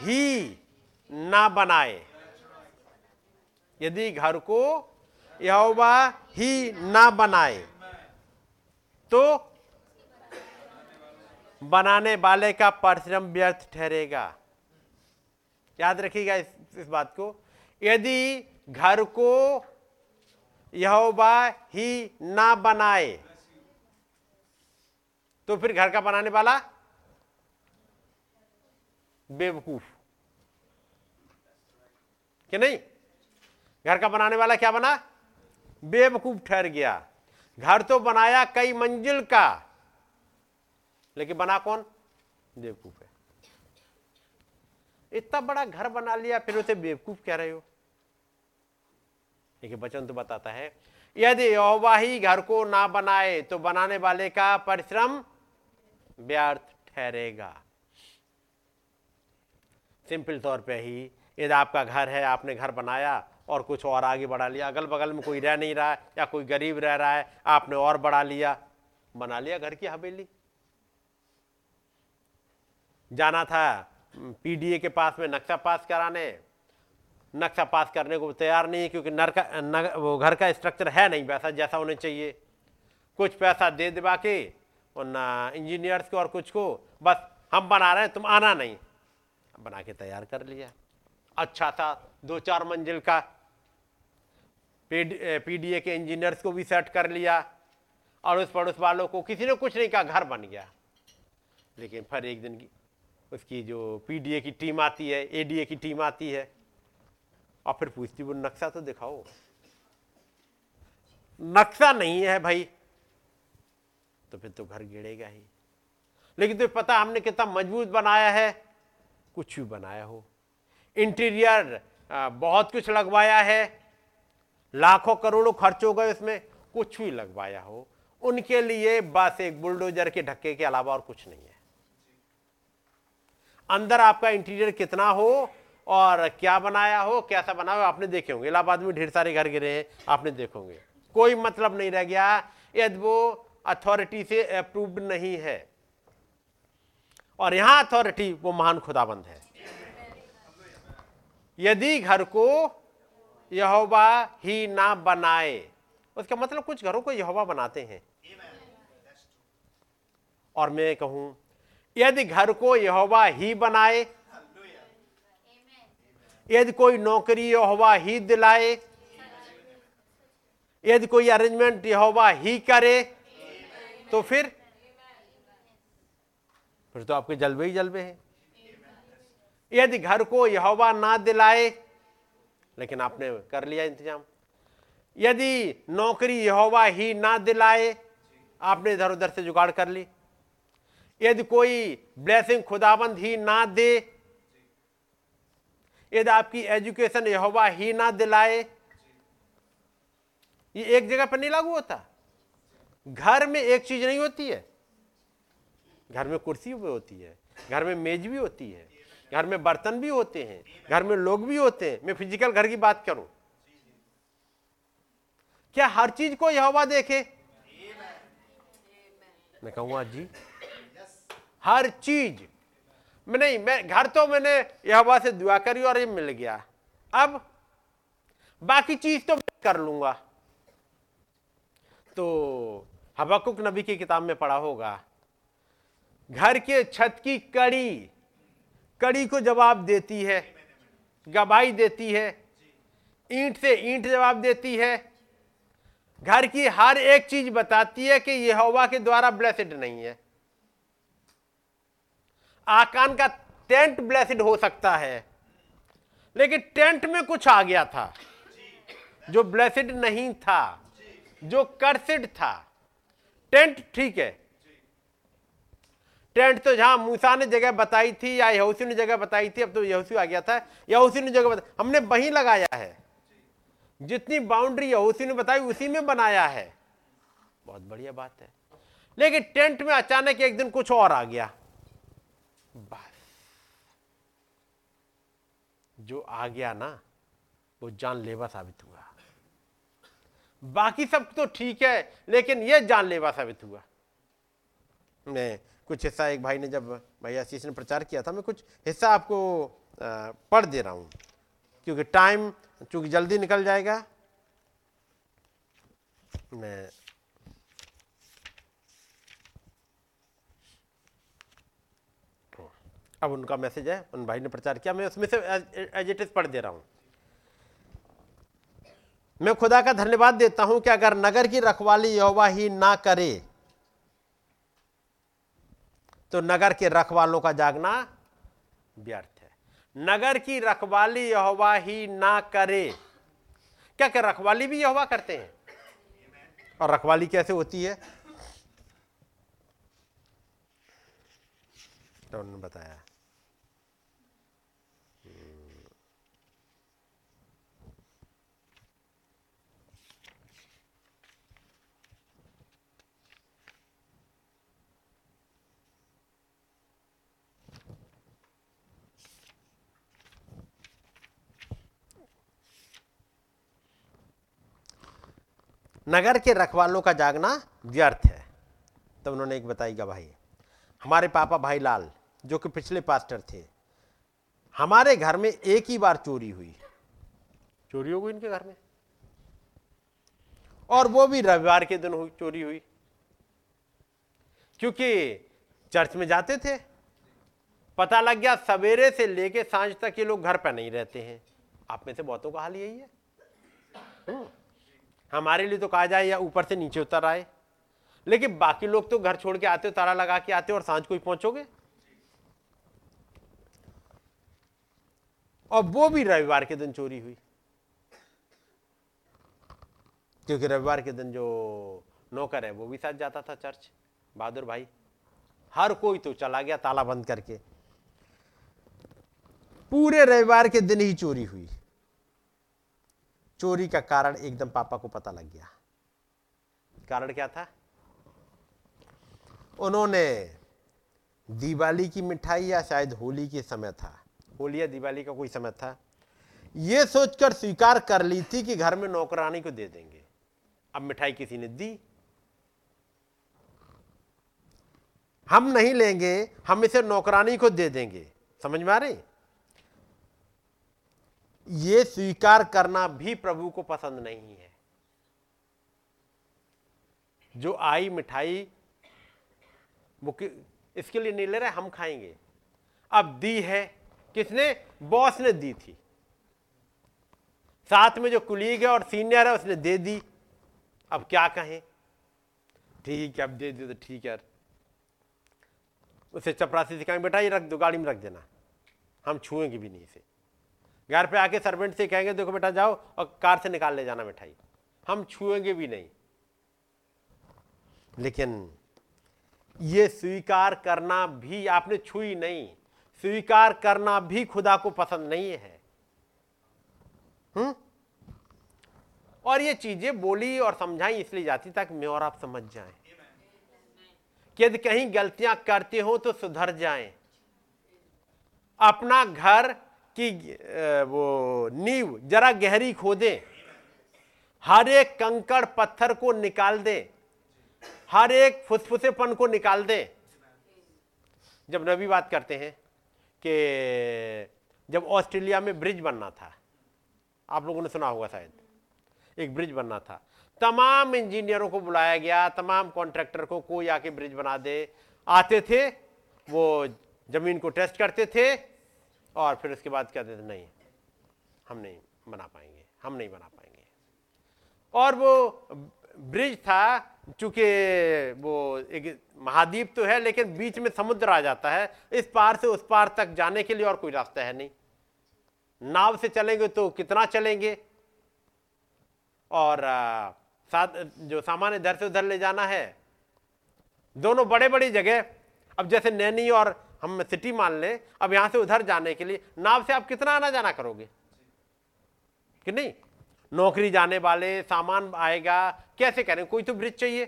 ही ना बनाए, यदि घर को यहोवा ही ना बनाए तो बनाने वाले का परिश्रम व्यर्थ ठहरेगा। याद रखिएगा इस बात को, यदि घर को यहोवा ही ना बनाए तो फिर घर का बनाने वाला बेवकूफ कि नहीं, घर का बनाने वाला क्या बना, बेवकूफ ठहर गया। घर तो बनाया कई मंजिल का, लेकिन बना कौन, बेवकूफ है। इतना बड़ा घर बना लिया फिर उसे बेवकूफ कह रहे हो। देखिए वचन तो बताता है यदि यहोवा ही घर को ना बनाए तो बनाने वाले का परिश्रम व्यर्थ ठहरेगा। सिंपल तौर पे ही, यदि आपका घर है, आपने घर बनाया और कुछ और आगे बढ़ा लिया, अगल बगल में कोई रह नहीं रहा है या कोई गरीब रह रहा है, आपने और बढ़ा लिया, बना लिया घर की हवेली। जाना था पीडीए के पास में नक्शा पास कराने, नक्शा पास करने को तैयार नहीं है क्योंकि वो घर का स्ट्रक्चर है नहीं वैसा जैसा होना चाहिए। कुछ पैसा दे दबा के इंजीनियर्स को और कुछ को, बस हम बना रहे हैं तुम आना नहीं, बना के तैयार कर लिया। अच्छा था 2-4 मंजिल का, पीडीए के इंजीनियर्स को भी सेट कर लिया और उस पड़ोस वालों को, किसी ने कुछ नहीं कहा, घर बन गया। लेकिन फिर एक दिन की उसकी जो पीडीए की टीम आती है, एडीए की टीम आती है और फिर पूछती वो नक्शा तो दिखाओ। नक्शा नहीं है भाई तो फिर तो घर गिरेगा ही। लेकिन तुम्हें पता हमने कितना मजबूत बनाया है, कुछ भी बनाया हो, इंटीरियर बहुत कुछ लगवाया है, लाखों करोड़ों खर्च हो गए उसमें, कुछ भी लगवाया हो, उनके लिए बस एक बुलडोजर के धक्के के अलावा और कुछ नहीं है। अंदर आपका इंटीरियर कितना हो और क्या बनाया हो, कैसा बनाया हो, आपने देखे होंगे। इलाहाबाद में ढेर सारे घर गिरे हैं, आपने देखोगे। कोई मतलब नहीं रह गया यदि वो अथॉरिटी से अप्रूव्ड नहीं है। और यहां अथॉरिटी वो महान खुदाबंद है। यदि घर को यहोवा ही ना बनाए, उसका मतलब कुछ घरों को यहोवा बनाते हैं। और मैं कहूं यदि घर को यहोवा ही बनाए, यदि कोई नौकरी यहोवा ही दिलाए, यदि कोई अरेंजमेंट यहोवा ही करे, तो फिर तो आपके जलवे ही जलवे हैं। यदि घर को यहोवा ना दिलाए, लेकिन आपने कर लिया इंतजाम। यदि नौकरी यहोवा ही ना दिलाए, आपने इधर उधर से जुगाड़ कर ली। यदि कोई ब्लेसिंग खुदाबंद ही ना दे, यदि आपकी एजुकेशन यहोवा ही ना दिलाए। ये एक जगह पर नहीं लागू होता। घर में एक चीज नहीं होती है, घर में कुर्सी भी होती है, घर में मेज भी होती है, घर में बर्तन भी होते हैं, घर में लोग भी होते हैं। मैं फिजिकल घर की बात करूं, क्या हर चीज को यहोवा देखे? मैं कहूंगा जी हर चीज मैं नहीं, मैं घर तो मैंने यहोवा से दुआ करी और ये मिल गया, अब बाकी चीज तो मैं कर लूंगा। तो हबक्कुक नबी की किताब में पढ़ा होगा, घर के छत की कड़ी कड़ी को जवाब देती है, गवाही देती है, ईंट से ईंट जवाब देती है। घर की हर एक चीज बताती है कि यहोवा के द्वारा ब्लेस्ड नहीं है। आकान का टेंट ब्लेस्ड हो सकता है, लेकिन टेंट में कुछ आ गया था जो ब्लेस्ड नहीं था, जो कर्सिड था। टेंट ठीक है, टेंट तो जहां मूसा ने जगह बताई थी या यहोशू ने जगह बताई थी, अब तो यहोशू आ गया था, यहोशू ने जगह बताई, हमने वहीं लगाया है। जितनी बाउंड्री यहोशू ने बताई उसी में बनाया है, बहुत बढ़िया बात है। लेकिन टेंट में अचानक एक दिन कुछ और आ गया, बस जो आ गया ना वो जानलेवा साबित हुआ। बाकी सब तो ठीक है, लेकिन यह जानलेवा साबित हुआ। मैं कुछ हिस्सा, एक भाई ने, जब भाई आशीष ने प्रचार किया था, मैं कुछ हिस्सा आपको पढ़ दे रहा हूँ क्योंकि टाइम चूंकि जल्दी निकल जाएगा। मैं अब उनका मैसेज है, उन भाई ने प्रचार किया, मैं उसमें से एज इट इज पढ़ दे रहा हूँ। मैं खुदा का धन्यवाद देता हूं कि अगर नगर की रखवाली यहोवा ही ना करे तो नगर के रखवालों का जागना व्यर्थ है। नगर की रखवाली यहोवा ही ना करे। क्या क्या रखवाली भी यहोवा करते हैं, और रखवाली कैसे होती है तो उन्होंने बताया। नगर के रखवालों का जागना व्यर्थ है। तो उन्होंने एक बताईगा भाई, हमारे पापा भाई लाल जो कि पिछले पास्टर थे, हमारे घर में एक ही बार चोरी हुई, चोरी हो गई इनके घर में, और वो भी रविवार के दिन चोरी हुई, क्योंकि चर्च में जाते थे। पता लग गया सवेरे से लेके सांझ तक ये लोग घर पर नहीं रहते हैं। आप में से बहुतों का हाल यही है। हमारे लिए तो कहा जाए या ऊपर से नीचे उतर आए, लेकिन बाकी लोग तो घर छोड़ के आते हो, ताला लगा के आते हो, और सांझ को ही पहुंचोगे, और वो भी रविवार के दिन चोरी हुई, क्योंकि रविवार के दिन जो नौकर है वो भी साथ जाता था चर्च, बहादुर भाई, हर कोई तो चला गया ताला बंद करके। पूरे रविवार के दिन ही चोरी हुई। चोरी का कारण एकदम पापा को पता लग गया। कारण क्या था? उन्होंने दिवाली की मिठाई या शायद होली के समय था, होली या दिवाली का कोई समय था, यह सोचकर स्वीकार कर ली थी कि घर में नौकरानी को दे देंगे। अब मिठाई किसी ने दी, हम नहीं लेंगे, हम इसे नौकरानी को दे देंगे। समझ में आ रही? ये स्वीकार करना भी प्रभु को पसंद नहीं है। जो आई मिठाई वो इसके लिए नहीं ले रहे, हम खाएंगे। अब दी है किसने? बॉस ने दी थी, साथ में जो कुलीग है और सीनियर है उसने दे दी। अब क्या कहें? ठीक है, अब दे दी तो ठीक है। उसे चपरासी से कहेंगे बेटा ये रख दो, गाड़ी में रख देना, हम छुएंगे भी नहीं इसे। घर पे आके सर्वेंट से कहेंगे देखो बेटा जाओ और कार से निकाल ले जाना मिठाई, हम छुएंगे भी नहीं। लेकिन ये स्वीकार करना भी, आपने छुई नहीं, स्वीकार करना भी खुदा को पसंद नहीं है। और ये चीजें बोली और समझाई इसलिए जाती ताकि मैं और आप समझ जाएं कि यदि कहीं गलतियां करते हो तो सुधर जाएं। अपना घर कि वो नींव जरा गहरी खोदे, हर एक कंकड़ पत्थर को निकाल दे, हर एक फुसफुसेपन को निकाल दे। जब नबी बात करते हैं कि जब ऑस्ट्रेलिया में ब्रिज बनना था, आप लोगों ने सुना होगा शायद, एक ब्रिज बनना था, तमाम इंजीनियरों को बुलाया गया, तमाम कॉन्ट्रैक्टर को, कोई आके ब्रिज बना दे। आते थे, वो जमीन को टेस्ट करते थे और फिर उसके बाद कहते थे नहीं हम नहीं बना पाएंगे, हम नहीं बना पाएंगे। और वो ब्रिज था, चूंकि वो एक महाद्वीप तो है लेकिन बीच में समुद्र आ जाता है, इस पार से उस पार तक जाने के लिए और कोई रास्ता है नहीं। नाव से चलेंगे तो कितना चलेंगे, और साथ जो सामान इधर से उधर ले जाना है, दोनों बड़े बड़ी जगह। अब जैसे नैनी और हम सिटी मान लें, अब यहां से उधर जाने के लिए नाव से आप कितना आना जाना करोगे कि नहीं? नौकरी जाने वाले, सामान आएगा, कैसे करें? कोई तो ब्रिज चाहिए।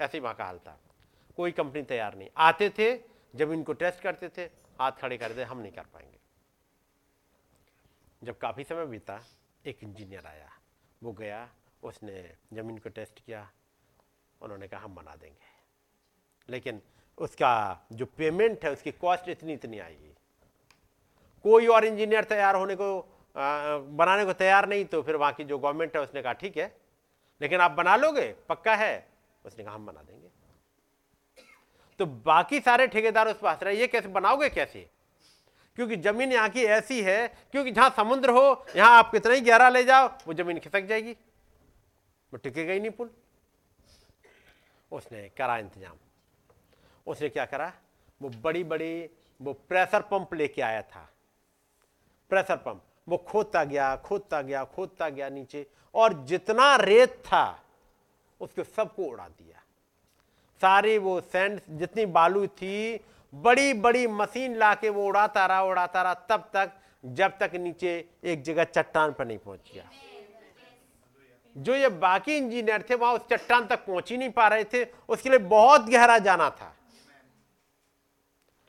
ऐसे ही वहां का हाल था, कोई कंपनी तैयार नहीं। आते थे, जब इनको टेस्ट करते थे, हाथ खड़े कर दे, हम नहीं कर पाएंगे। जब काफी समय बीता, एक इंजीनियर आया, वो गया, उसने जमीन को टेस्ट किया, उन्होंने कहा हम बना देंगे। लेकिन उसका जो पेमेंट है उसकी कॉस्ट इतनी इतनी आएगी। कोई और इंजीनियर तैयार होने को बनाने को तैयार नहीं, तो फिर वहाँ की जो गवर्नमेंट है उसने कहा ठीक है लेकिन आप बना लोगे, पक्का है? उसने कहा हम बना देंगे। तो बाकी सारे ठेकेदार उस पास रहे, ये कैसे बनाओगे कैसे, क्योंकि जमीन यहाँ की ऐसी है, क्योंकि जहाँ समुद्र हो यहाँ आप कितना ही गहरा ले जाओ वो जमीन खिसक जाएगी, वो टिकेगा ही नहीं पुल। उसने करा इंतजाम, उसने क्या करा, वो बड़ी बड़ी वो प्रेशर पंप लेके आया था, प्रेशर पंप वो खोदता गया नीचे, और जितना रेत था उसको सबको उड़ा दिया, सारी वो सैंड जितनी बालू थी बड़ी बड़ी मशीन लाके वो उड़ाता रहा तब तक जब तक नीचे एक जगह चट्टान पर नहीं पहुंच गया। जो ये बाकी इंजीनियर थे वहां उस चट्टान तक पहुंच ही नहीं पा रहे थे, उसके लिए बहुत गहरा जाना था,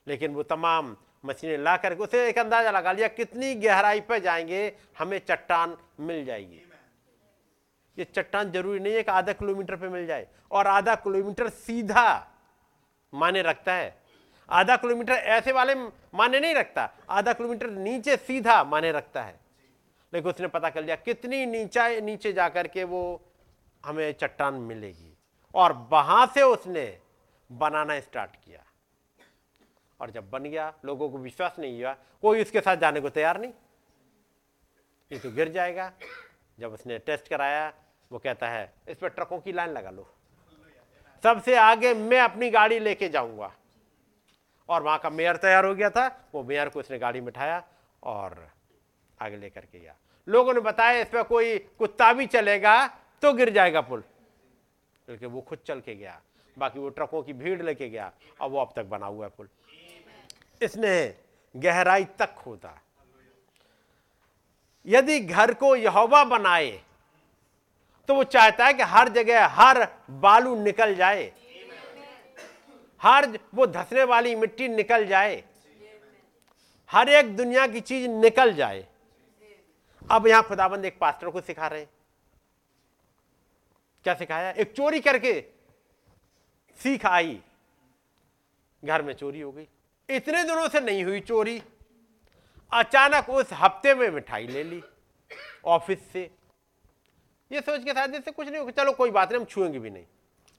लेकिन वो तमाम मशीनें ला करके उसे एक अंदाजा लगा लिया कितनी गहराई पर जाएंगे हमें चट्टान मिल जाएगी। ये चट्टान जरूरी नहीं है कि आधा किलोमीटर पे मिल जाए, और आधा किलोमीटर सीधा माने रखता है, आधा किलोमीटर ऐसे वाले माने नहीं रखता, आधा किलोमीटर नीचे सीधा माने रखता है। लेकिन उसने पता कर लिया कितनी नीचे जाकर के वो हमें चट्टान मिलेगी, और वहां से उसने बनाना स्टार्ट किया। और जब बन गया लोगों को विश्वास नहीं हुआ, कोई उसके साथ जाने को तैयार नहीं, ये तो गिर जाएगा। जब उसने टेस्ट कराया वो कहता है इस पर ट्रकों की लाइन लगा लो, सबसे आगे मैं अपनी गाड़ी लेके जाऊंगा। और वहाँ का मेयर तैयार हो गया था, वो मेयर को उसने गाड़ी में बिठाया और आगे लेकर के गया। लोगों ने बताया इस पर कोई कुत्ता भी चलेगा तो गिर जाएगा पुल, लेकिन वो खुद चल के गया, बाकी वो ट्रकों की भीड़ लेके गया, और वो अब तक बना हुआ है पुल। इसने गहराई तक खोदा। यदि घर को यहोवा बनाए तो वो चाहता है कि हर जगह हर बालू निकल जाए, हर वो धंसने वाली मिट्टी निकल जाए, हर एक दुनिया की चीज निकल जाए। अब यहां खुदाबंद एक पास्टर को सिखा रहे हैं, क्या सिखाया, एक चोरी करके सीख आई, घर में चोरी हो गई, इतने दिनों से नहीं हुई चोरी, अचानक उस हफ्ते में मिठाई ले ली ऑफिस से, ये सोच के साथ इससे कुछ नहीं होगा, चलो कोई बात नहीं, हम छुएंगे भी नहीं,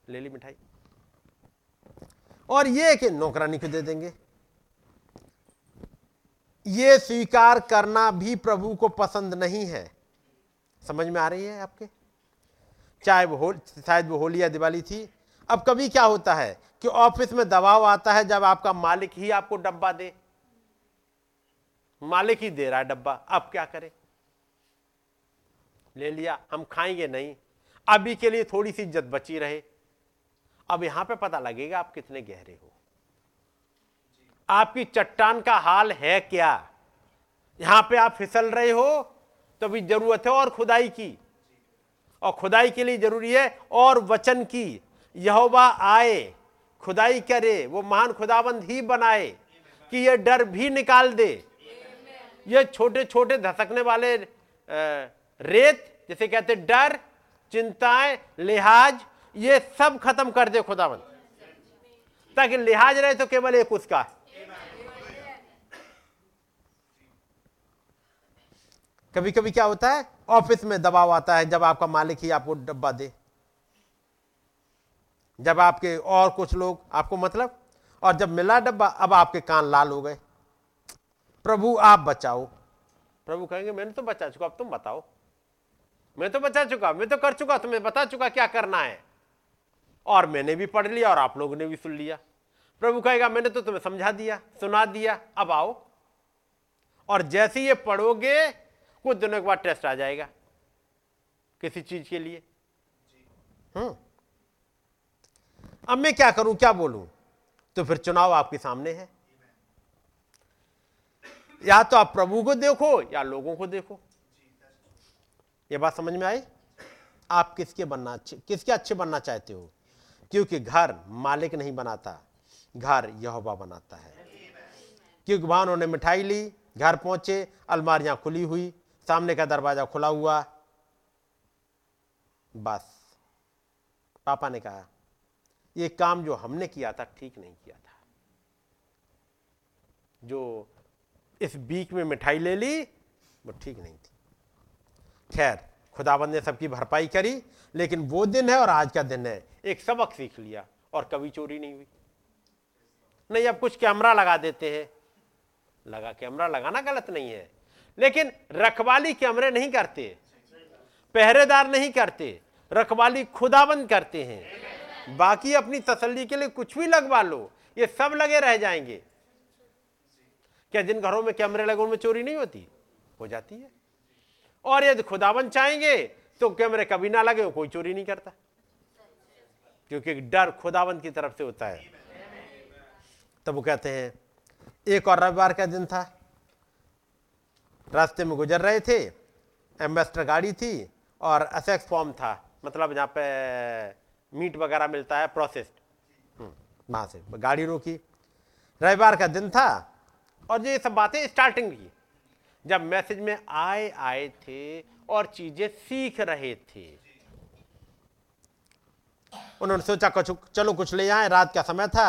ले ली मिठाई, और ये कि नौकरानी को दे देंगे। ये स्वीकार करना भी प्रभु को पसंद नहीं है। समझ में आ रही है आपके, चाहे वो शायद वो होली या दिवाली थी। अब कभी क्या होता है कि ऑफिस में दबाव आता है जब आपका मालिक ही आपको डब्बा दे, मालिक ही दे रहा है डब्बा, आप क्या करें, ले लिया, हम खाएंगे नहीं, अभी के लिए थोड़ी सी इज्जत बची रहे। अब यहां पे पता लगेगा आप कितने गहरे हो, आपकी चट्टान का हाल है क्या, यहां पे आप फिसल रहे हो तो भी जरूरत है और खुदाई की, और खुदाई के लिए जरूरी है और वचन की। यहोवा आए, खुदाई करे, वो महान खुदाबंद ही बनाए कि ये डर भी निकाल दे, ये छोटे छोटे धसकने वाले रेत जिसे कहते डर, चिंताएं, लिहाज, ये सब खत्म कर दे खुदावन, ताकि लिहाज रहे तो केवल एक उसका। कभी कभी क्या होता है ऑफिस में दबाव आता है जब आपका मालिक ही आपको डब्बा दे, जब आपके और कुछ लोग आपको मतलब, और जब मिला डब्बा अब आपके कान लाल हो गए, प्रभु आप बचाओ। प्रभु कहेंगे मैंने तो बचा चुका, अब तुम बताओ, मैं तो बचा चुका, मैं तो कर चुका, तुम्हें बता चुका क्या करना है, और मैंने भी पढ़ लिया और आप लोगों ने भी सुन लिया। प्रभु कहेगा मैंने तो तुम्हें समझा दिया, सुना दिया, अब आओ। और जैसे ये पढ़ोगे कुछ दिनों के बाद टेस्ट आ जाएगा किसी चीज के लिए, अब मैं क्या करूं, क्या बोलूं, तो फिर चुनाव आपके सामने है, या तो आप प्रभु को देखो या लोगों को देखो। ये बात समझ में आई, आप किसके अच्छे बनना चाहते हो, क्योंकि घर मालिक नहीं बनाता, घर यहोवा बनाता है। क्योंकि वहां उन्होंने मिठाई ली, घर पहुंचे, अलमारियां खुली हुई, सामने का दरवाजा खुला हुआ, बस पापा ने कहा ये काम जो हमने किया था ठीक नहीं किया था। जो इस बीच में मिठाई ले ली वो ठीक नहीं थी। खैर खुदाबंद ने सबकी भरपाई करी, लेकिन वो दिन है और आज का दिन है, एक सबक सीख लिया और कभी चोरी नहीं हुई। नहीं अब कुछ कैमरा लगा देते हैं, लगा कैमरा लगाना गलत नहीं है, लेकिन रखवाली कैमरे नहीं करते, पहरेदार नहीं करते, रखवाली खुदाबंद करते हैं। बाकी अपनी तसल्ली के लिए कुछ भी लगवा लो, ये सब लगे रह जाएंगे। क्या जिन घरों में कैमरे लगे उनमें चोरी नहीं होती? हो जाती है। और यदि खुदाबंद चाहेंगे तो कैमरे कभी ना लगे, कोई चोरी नहीं करता, क्योंकि डर खुदाबंद की तरफ से होता है। तब वो कहते हैं एक और रविवार का दिन था, रास्ते में गुजर रहे थे, एम्बेसडर गाड़ी थी और असेक्स फॉर्म था, मतलब जहाँ पे मीट वगैरह मिलता है प्रोसेस्ड, वहाँ से गाड़ी रोकी। रविवार का दिन था और ये सब बातें स्टार्टिंग की, जब मैसेज में आए थे और चीजें सीख रहे थे। उन्होंने सोचा चलो कुछ ले आए, रात का समय था,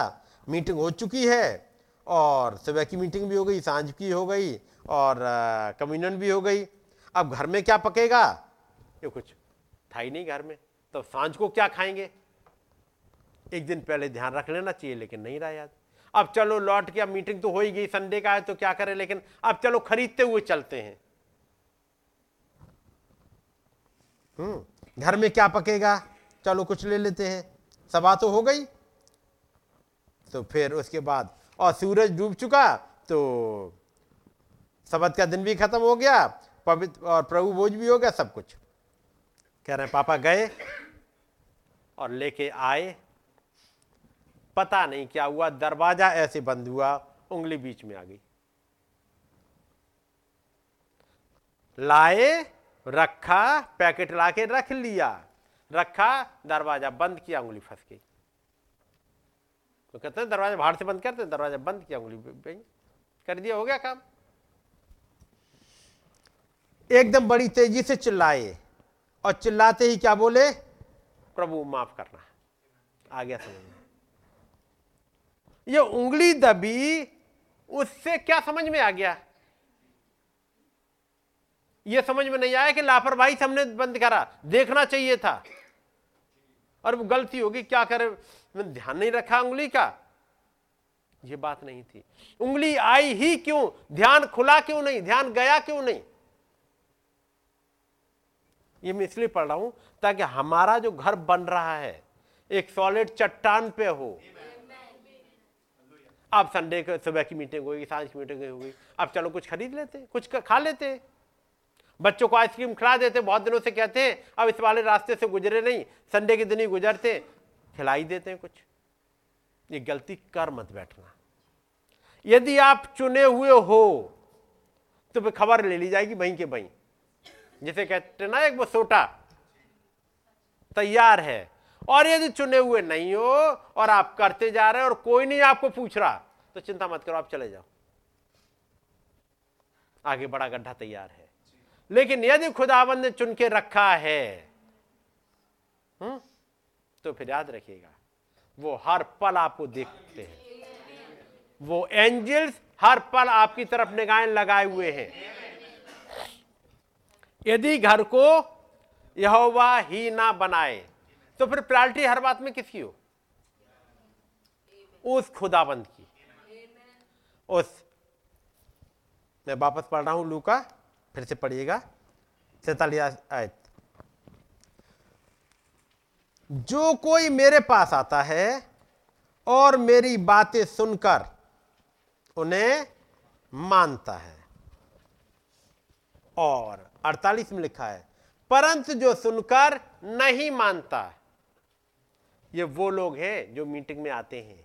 मीटिंग हो चुकी है और सुबह की मीटिंग भी हो गई, सांझ की हो गई और कम्युनियन भी हो गई। अब घर में क्या पकेगा? ये कुछ था ही नहीं घर में, तो सांझ को क्या खाएंगे? एक दिन पहले ध्यान रख लेना चाहिए, लेकिन नहीं रहा याद। अब चलो लौट के, अब मीटिंग तो हो ही गई, संडे का है तो क्या करें, लेकिन अब चलो खरीदते हुए चलते हैं। घर में क्या पकेगा, चलो कुछ ले लेते हैं। सभा तो हो गई, तो फिर उसके बाद और सूरज डूब चुका तो सब्त का दिन भी खत्म हो गया, पवित्र और प्रभु भोज भी हो गया, सब कुछ। कह रहे हैं पापा गए और लेके आए, पता नहीं क्या हुआ, दरवाजा ऐसे बंद हुआ, उंगली बीच में आ गई। लाए, रखा, पैकेट लाके रख लिया, रखा, दरवाजा बंद किया, उंगली फंस गई। तो कहते हैं दरवाजा बाहर से बंद करते हैं, दरवाजा बंद किया, उंगली कर दिया, हो गया काम। एकदम बड़ी तेजी से चिल्लाए और चिल्लाते ही क्या बोले? प्रभु माफ करना। आ गया समझ में, ये उंगली दबी, उससे क्या समझ में आ गया? ये समझ में नहीं आया कि लापरवाही से हमने बंद करा, देखना चाहिए था और वो गलती होगी, क्या करे, मैंने ध्यान नहीं रखा उंगली का। ये बात नहीं थी, उंगली आई ही क्यों? ध्यान खुला क्यों नहीं? ध्यान गया क्यों नहीं? ये मैं इसलिए पढ़ रहा हूं ताकि हमारा जो घर बन रहा है एक सॉलिड चट्टान पे हो। अब संडे के सुबह की मीटिंग हुई, सांझ की मीटिंग हुई, अब चलो कुछ खरीद लेते, कुछ खा लेते, बच्चों को आइसक्रीम खिला देते। बहुत दिनों से कहते हैं अब इस वाले रास्ते से गुजरे नहीं, संडे के दिन ही गुजरते, खिलाई देते हैं कुछ। ये गलती कर मत बैठना। यदि आप चुने हुए हो तो फिर खबर ले ली जाएगी वहीं के वहीं, जिसे कहते ना एक वो सोटा तैयार है। और यदि चुने हुए नहीं हो और आप करते जा रहे हैं और कोई नहीं आपको पूछ रहा, तो चिंता मत करो, आप चले जाओ, आगे बड़ा गड्ढा तैयार है। लेकिन यदि खुदावंद ने चुन के रखा है तो फिर याद रखिएगा वो हर पल आपको देखते हैं, वो एंजल्स हर पल आपकी तरफ निगाहें लगाए हुए हैं। यदि घर को यहोवा ही ना बनाए तो फिर प्रायोरिटी हर बात में किसकी हो? उस खुदाबंद की। उस मैं वापस पढ़ रहा हूं, लूका, फिर से पढ़िएगा 47 आयत। जो कोई मेरे पास आता है और मेरी बातें सुनकर उन्हें मानता है, और 48 में लिखा है परंतु जो सुनकर नहीं मानता, ये वो लोग हैं जो मीटिंग में आते हैं,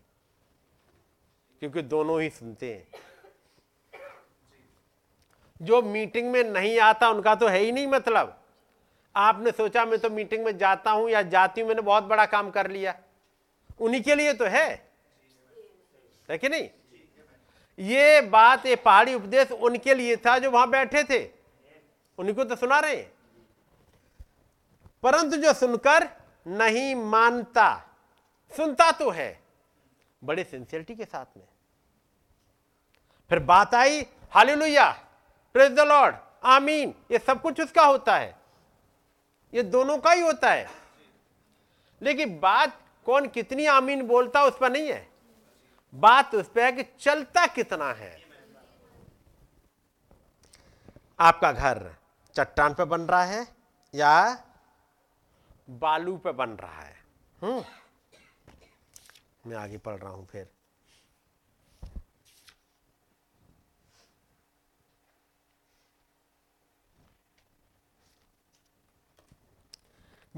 क्योंकि दोनों ही सुनते हैं। जो मीटिंग में नहीं आता उनका तो है ही नहीं मतलब। आपने सोचा मैं तो मीटिंग में जाता हूं या जाती हूं, मैंने बहुत बड़ा काम कर लिया, उन्हीं के लिए तो है कि नहीं? ये बात, ये पहाड़ी उपदेश उनके लिए था जो वहां बैठे थे, उन्हीं को तो सुना रहे हैं। परंतु जो सुनकर नहीं मानता, सुनता तो है बड़े सिंसियरिटी के साथ में। फिर बात आई hallelujah, praise the Lord, amen, ये सब कुछ उसका होता है, ये दोनों का ही होता है। लेकिन बात कौन कितनी आमीन बोलता उस पर नहीं है, बात उस पर है कि चलता कितना है। आपका घर चट्टान पर बन रहा है या बालू पर बन रहा है? मैं आगे पढ़ रहा हूं। फिर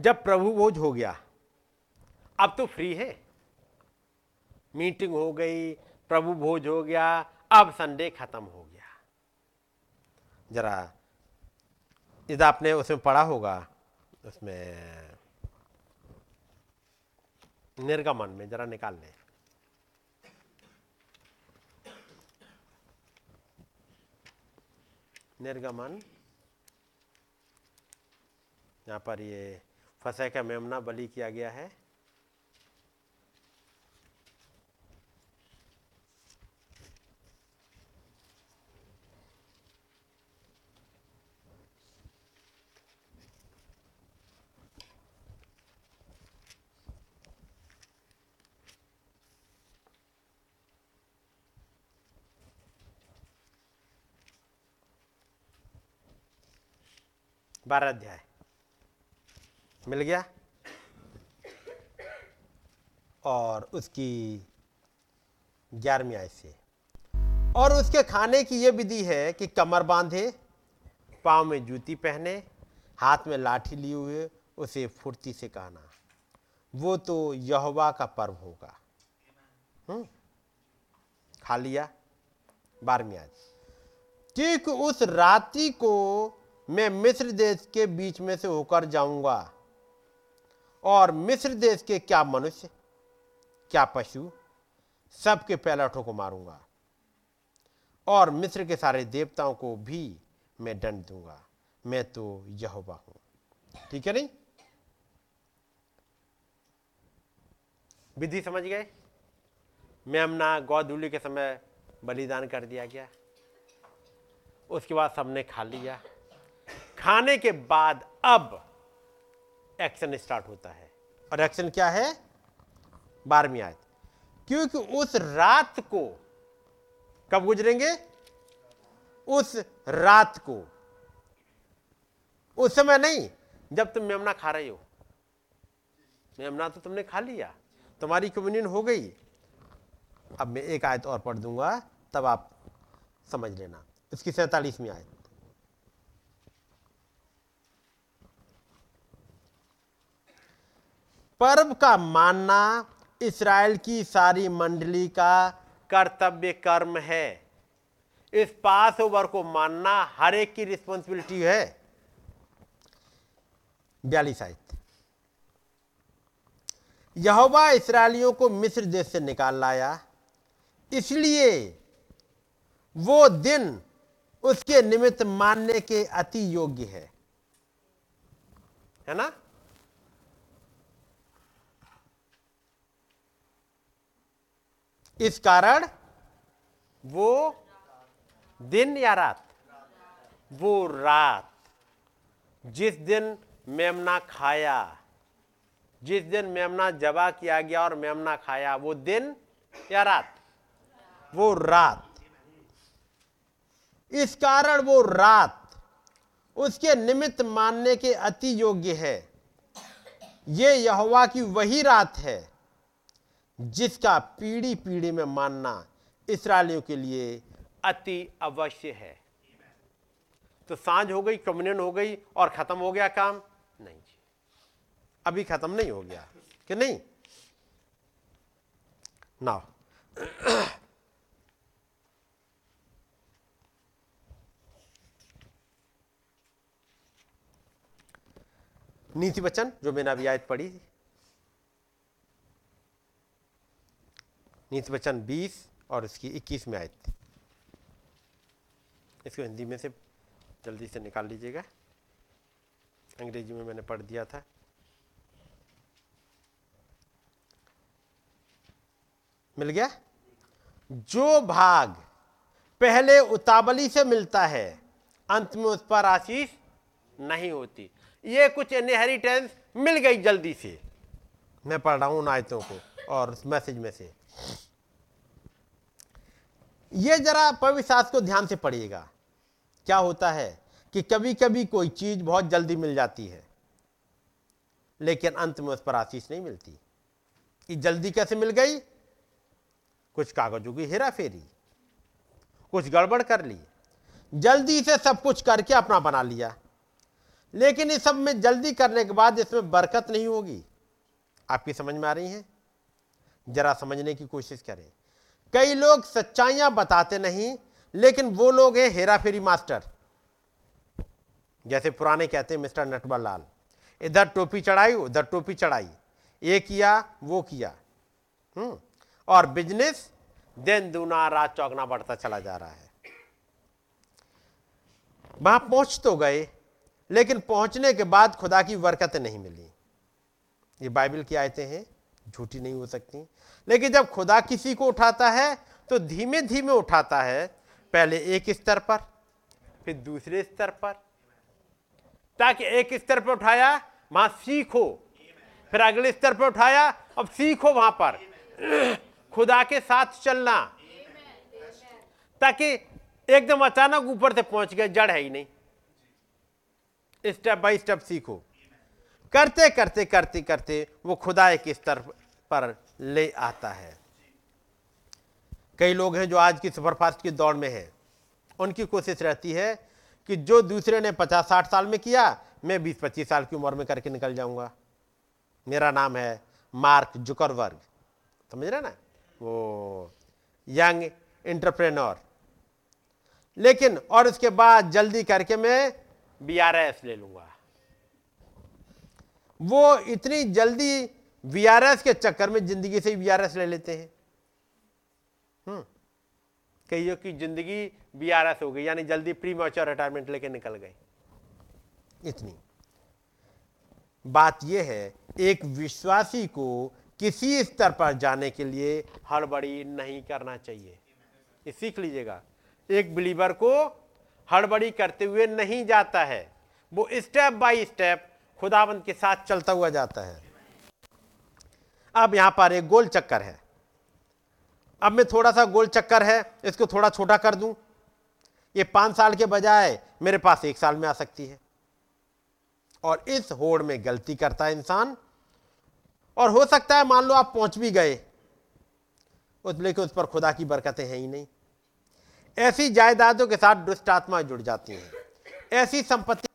जब प्रभु भोज हो गया, अब तो फ्री है, मीटिंग हो गई, प्रभु भोज हो गया, अब संडे खत्म हो गया। जरा यदि आपने उसमें पढ़ा होगा, उसमें निर्गमन में जरा निकाल लें, निर्गमन, यहाँ पर ये फसह का मेमना बलि किया गया है। बारह अध्याय मिल गया, और उसकी 11वीं आयत से, और उसके खाने की यह विधि है कि कमर बांधे, पाँव में जूती पहने, हाथ में लाठी लिए हुए उसे फुर्ती से कहना, वो तो यहोवा का पर्व होगा। खा लिया। 12वीं आयत, ठीक उस रात्रि को मैं मिस्र देश के बीच में से होकर जाऊंगा, और मिस्र देश के क्या मनुष्य, क्या पशु, सबके पैलठों को मारूंगा, और मिस्र के सारे देवताओं को भी मैं दंड दूंगा, मैं तो यहोवा हूं। ठीक है नहीं, विधि समझ गए? मेमना गौधूलि के समय बलिदान कर दिया गया, उसके बाद सबने खा लिया। खाने के बाद अब एक्शन स्टार्ट होता है, और एक्शन क्या है? 12वीं आयत, क्योंकि उस रात को, कब गुजरेंगे? उस रात को, उस समय नहीं जब तुम मेमना खा रहे हो। मेमना तो तुमने खा लिया, तुम्हारी कम्युनियन हो गई। अब मैं एक आयत और पढ़ दूंगा, तब आप समझ लेना। इसकी 47वीं आयत, पर्व का मानना इस्राएल की सारी मंडली का कर्तव्य कर्म है। इस पास ओवर को मानना हर एक की रिस्पॉन्सिबिलिटी है। 42 आयत, यहोवा इस्राएलियों को मिस्र देश से निकाल लाया, इसलिए वो दिन उसके निमित्त मानने के अति योग्य है ना? इस कारण वो दिन या रात, वो रात जिस दिन मेमना खाया, जिस दिन मेमना जबा किया गया और मेमना खाया, वो दिन या रात? वो रात। इस कारण वो रात उसके निमित्त मानने के अति योग्य है। ये यहोवा की वही रात है जिसका पीढ़ी पीढ़ी में मानना इस्राएलियों के लिए अति अवश्य है। तो सांझ हो गई, कम्युनियन हो गई, और खत्म हो गया काम? नहीं, अभी खत्म नहीं हो गया कि नहीं। नाउ नीति वचन, जो मैंने अभी आयत पढ़ी, नीति वचन 20 और उसकी 21वीं आयत, इसको हिंदी में से जल्दी से निकाल लीजिएगा, अंग्रेजी में मैंने पढ़ दिया था। मिल गया। जो भाग पहले उतावली से मिलता है अंत में उस पर आशीष नहीं होती। ये कुछ इनहेरिटेंस मिल गई जल्दी से। मैं पढ़ रहा हूं उन आयतों को और उस मैसेज में से। ये जरा पवित्र शास्त्र को ध्यान से पढ़िएगा। क्या होता है कि कभी कभी कोई चीज बहुत जल्दी मिल जाती है लेकिन अंत में उस पर आशीष नहीं मिलती। ये जल्दी कैसे मिल गई? कुछ कागजों की हेरा फेरी, कुछ गड़बड़ कर ली, जल्दी से सब कुछ करके अपना बना लिया। लेकिन इस सब में जल्दी करने के बाद इसमें बरकत नहीं होगी। आपकी समझ में आ रही है? जरा समझने की कोशिश करें। कई लोग सच्चाइयां बताते नहीं लेकिन वो लोग हैं हेरा फेरी मास्टर। जैसे पुराने कहते हैं मिस्टर नटवर लाल, इधर टोपी चढ़ाई उधर टोपी चढ़ाई, ये किया वो किया। और बिजनेस दिन दूना रात चौगना बढ़ता चला जा रहा है। वहां पहुंच तो गए लेकिन पहुंचने के बाद खुदा की बरकतें नहीं मिली। ये बाइबल की आयतें हैं, झूठी नहीं हो सकती। लेकिन जब खुदा किसी को उठाता है तो धीमे धीमे उठाता है, पहले एक स्तर पर फिर दूसरे स्तर पर, ताकि एक स्तर पर उठाया वहां सीखो, फिर अगले स्तर पर उठाया अब सीखो वहां पर खुदा के साथ चलना, ताकि एकदम अचानक ऊपर से पहुंच गए जड़ है ही नहीं। स्टेप बाय स्टेप सीखो, करते करते करते करते वो खुदा एक स्तर पर ले आता है। कई लोग हैं जो आज की सुपरफास्ट की दौड़ में हैं। उनकी कोशिश रहती है कि जो दूसरे ने 50-60 साल में किया मैं 20-25 साल की उम्र में करके निकल जाऊंगा। मेरा नाम है मार्क जुकरबर्ग, समझ रहे ना, वो यंग एंटरप्रेन्योर। लेकिन और उसके बाद जल्दी करके मैं BRS ले लूंगा। वो इतनी जल्दी BRS के चक्कर में जिंदगी से ही BRS ले लेते हैं। कईयों की जिंदगी BRS हो गई, यानी जल्दी प्री मैच्योर रिटायरमेंट लेके निकल गए। इतनी बात यह है, एक विश्वासी को किसी स्तर पर जाने के लिए हड़बड़ी नहीं करना चाहिए। ये सीख लीजिएगा। एक बिलीवर को हड़बड़ी करते हुए नहीं जाता है, वो स्टेप बाय स्टेप खुदावंद के साथ चलता हुआ जाता है। अब यहां पर एक गोल चक्कर है। अब मैं थोड़ा सा गोल चक्कर है इसको थोड़ा छोटा कर दूं। ये 5 साल के बजाय मेरे पास 1 साल में आ सकती है। और इस होड़ में गलती करता है इंसान। और हो सकता है मान लो आप पहुंच भी गए उस, लेकिन उस पर खुदा की बरकतें हैं ही नहीं। ऐसी जायदादों के साथ दुष्ट आत्मा जुड़ जाती हैं, ऐसी संपत्ति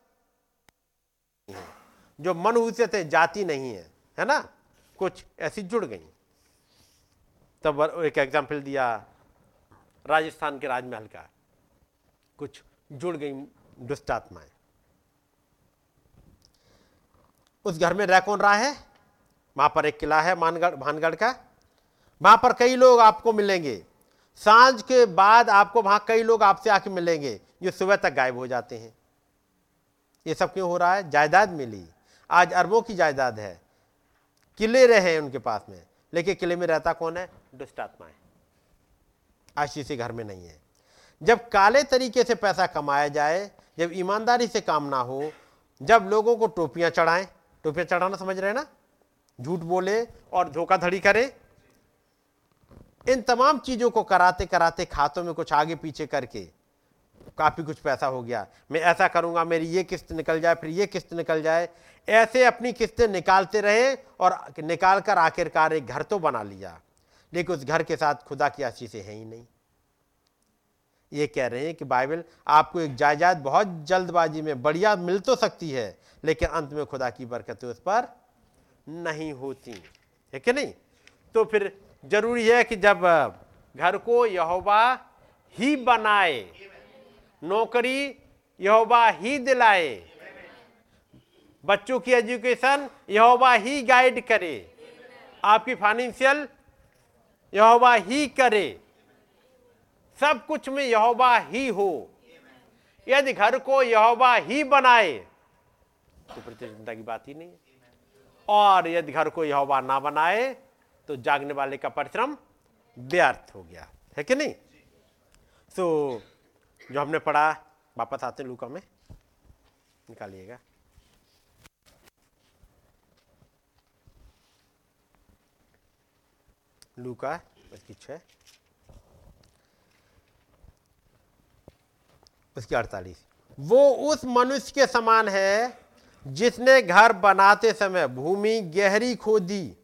जो मनहूसियत जाती नहीं है, है ना, कुछ ऐसी जुड़ गई। तब एक एग्जाम्पल दिया राजस्थान के राजमहल का, कुछ जुड़ गई दुष्ट आत्माएं। उस घर में रह कौन रहा है? वहां पर एक किला है भानगढ़ का, वहां पर कई लोग आपको मिलेंगे। सांझ के बाद आपको वहां कई लोग आपसे आके मिलेंगे जो सुबह तक गायब हो जाते हैं। ये सब क्यों हो रहा है? जायदाद मिली, आज अरबों की जायदाद है, किले रहे उनके पास में, लेकिन किले में रहता कौन है? दुष्ट आत्माएं। आशीष से घर में नहीं है। जब काले तरीके से पैसा कमाया जाए, जब ईमानदारी से काम ना हो, जब लोगों को टोपियां चढ़ाएं, टोपियां चढ़ाना समझ रहे ना, झूठ बोले और धोखाधड़ी करें, इन तमाम चीजों को कराते कराते खातों में कुछ आगे पीछे करके काफी कुछ पैसा हो गया। मैं ऐसा करूंगा, मेरी ये किस्त निकल जाए, फिर ये किस्त निकल जाए, ऐसे अपनी किस्तें निकालते रहे और निकालकर आखिरकार एक घर तो बना लिया, लेकिन उस घर के साथ खुदा की आशीषें हैं ही नहीं। ये कह रहे हैं कि बाइबल आपको एक जायदाद बहुत जल्दबाजी में बढ़िया मिल तो सकती है लेकिन अंत में खुदा की बरकतें उस पर नहीं होती है कि नहीं। तो फिर जरूरी है कि जब घर को यहोवा ही बनाए, नौकरी यहोवा ही दिलाए, बच्चों की एजुकेशन यहोवा ही गाइड करे, आपकी फाइनेंशियल यहोवा ही करे, सब कुछ में यहोवा ही हो। यदि घर को यहोवा ही बनाए तो फिर चिंता की बात ही नहीं है। और यदि घर को यहोवा ना बनाए तो जागने वाले का परिश्रम व्यर्थ हो गया, है कि नहीं। सो जो हमने पढ़ा, वापस आते हैं लूका में, निकालिएगा लूका 6, उसकी 48। वो उस मनुष्य के समान है जिसने घर बनाते समय भूमि गहरी खोदी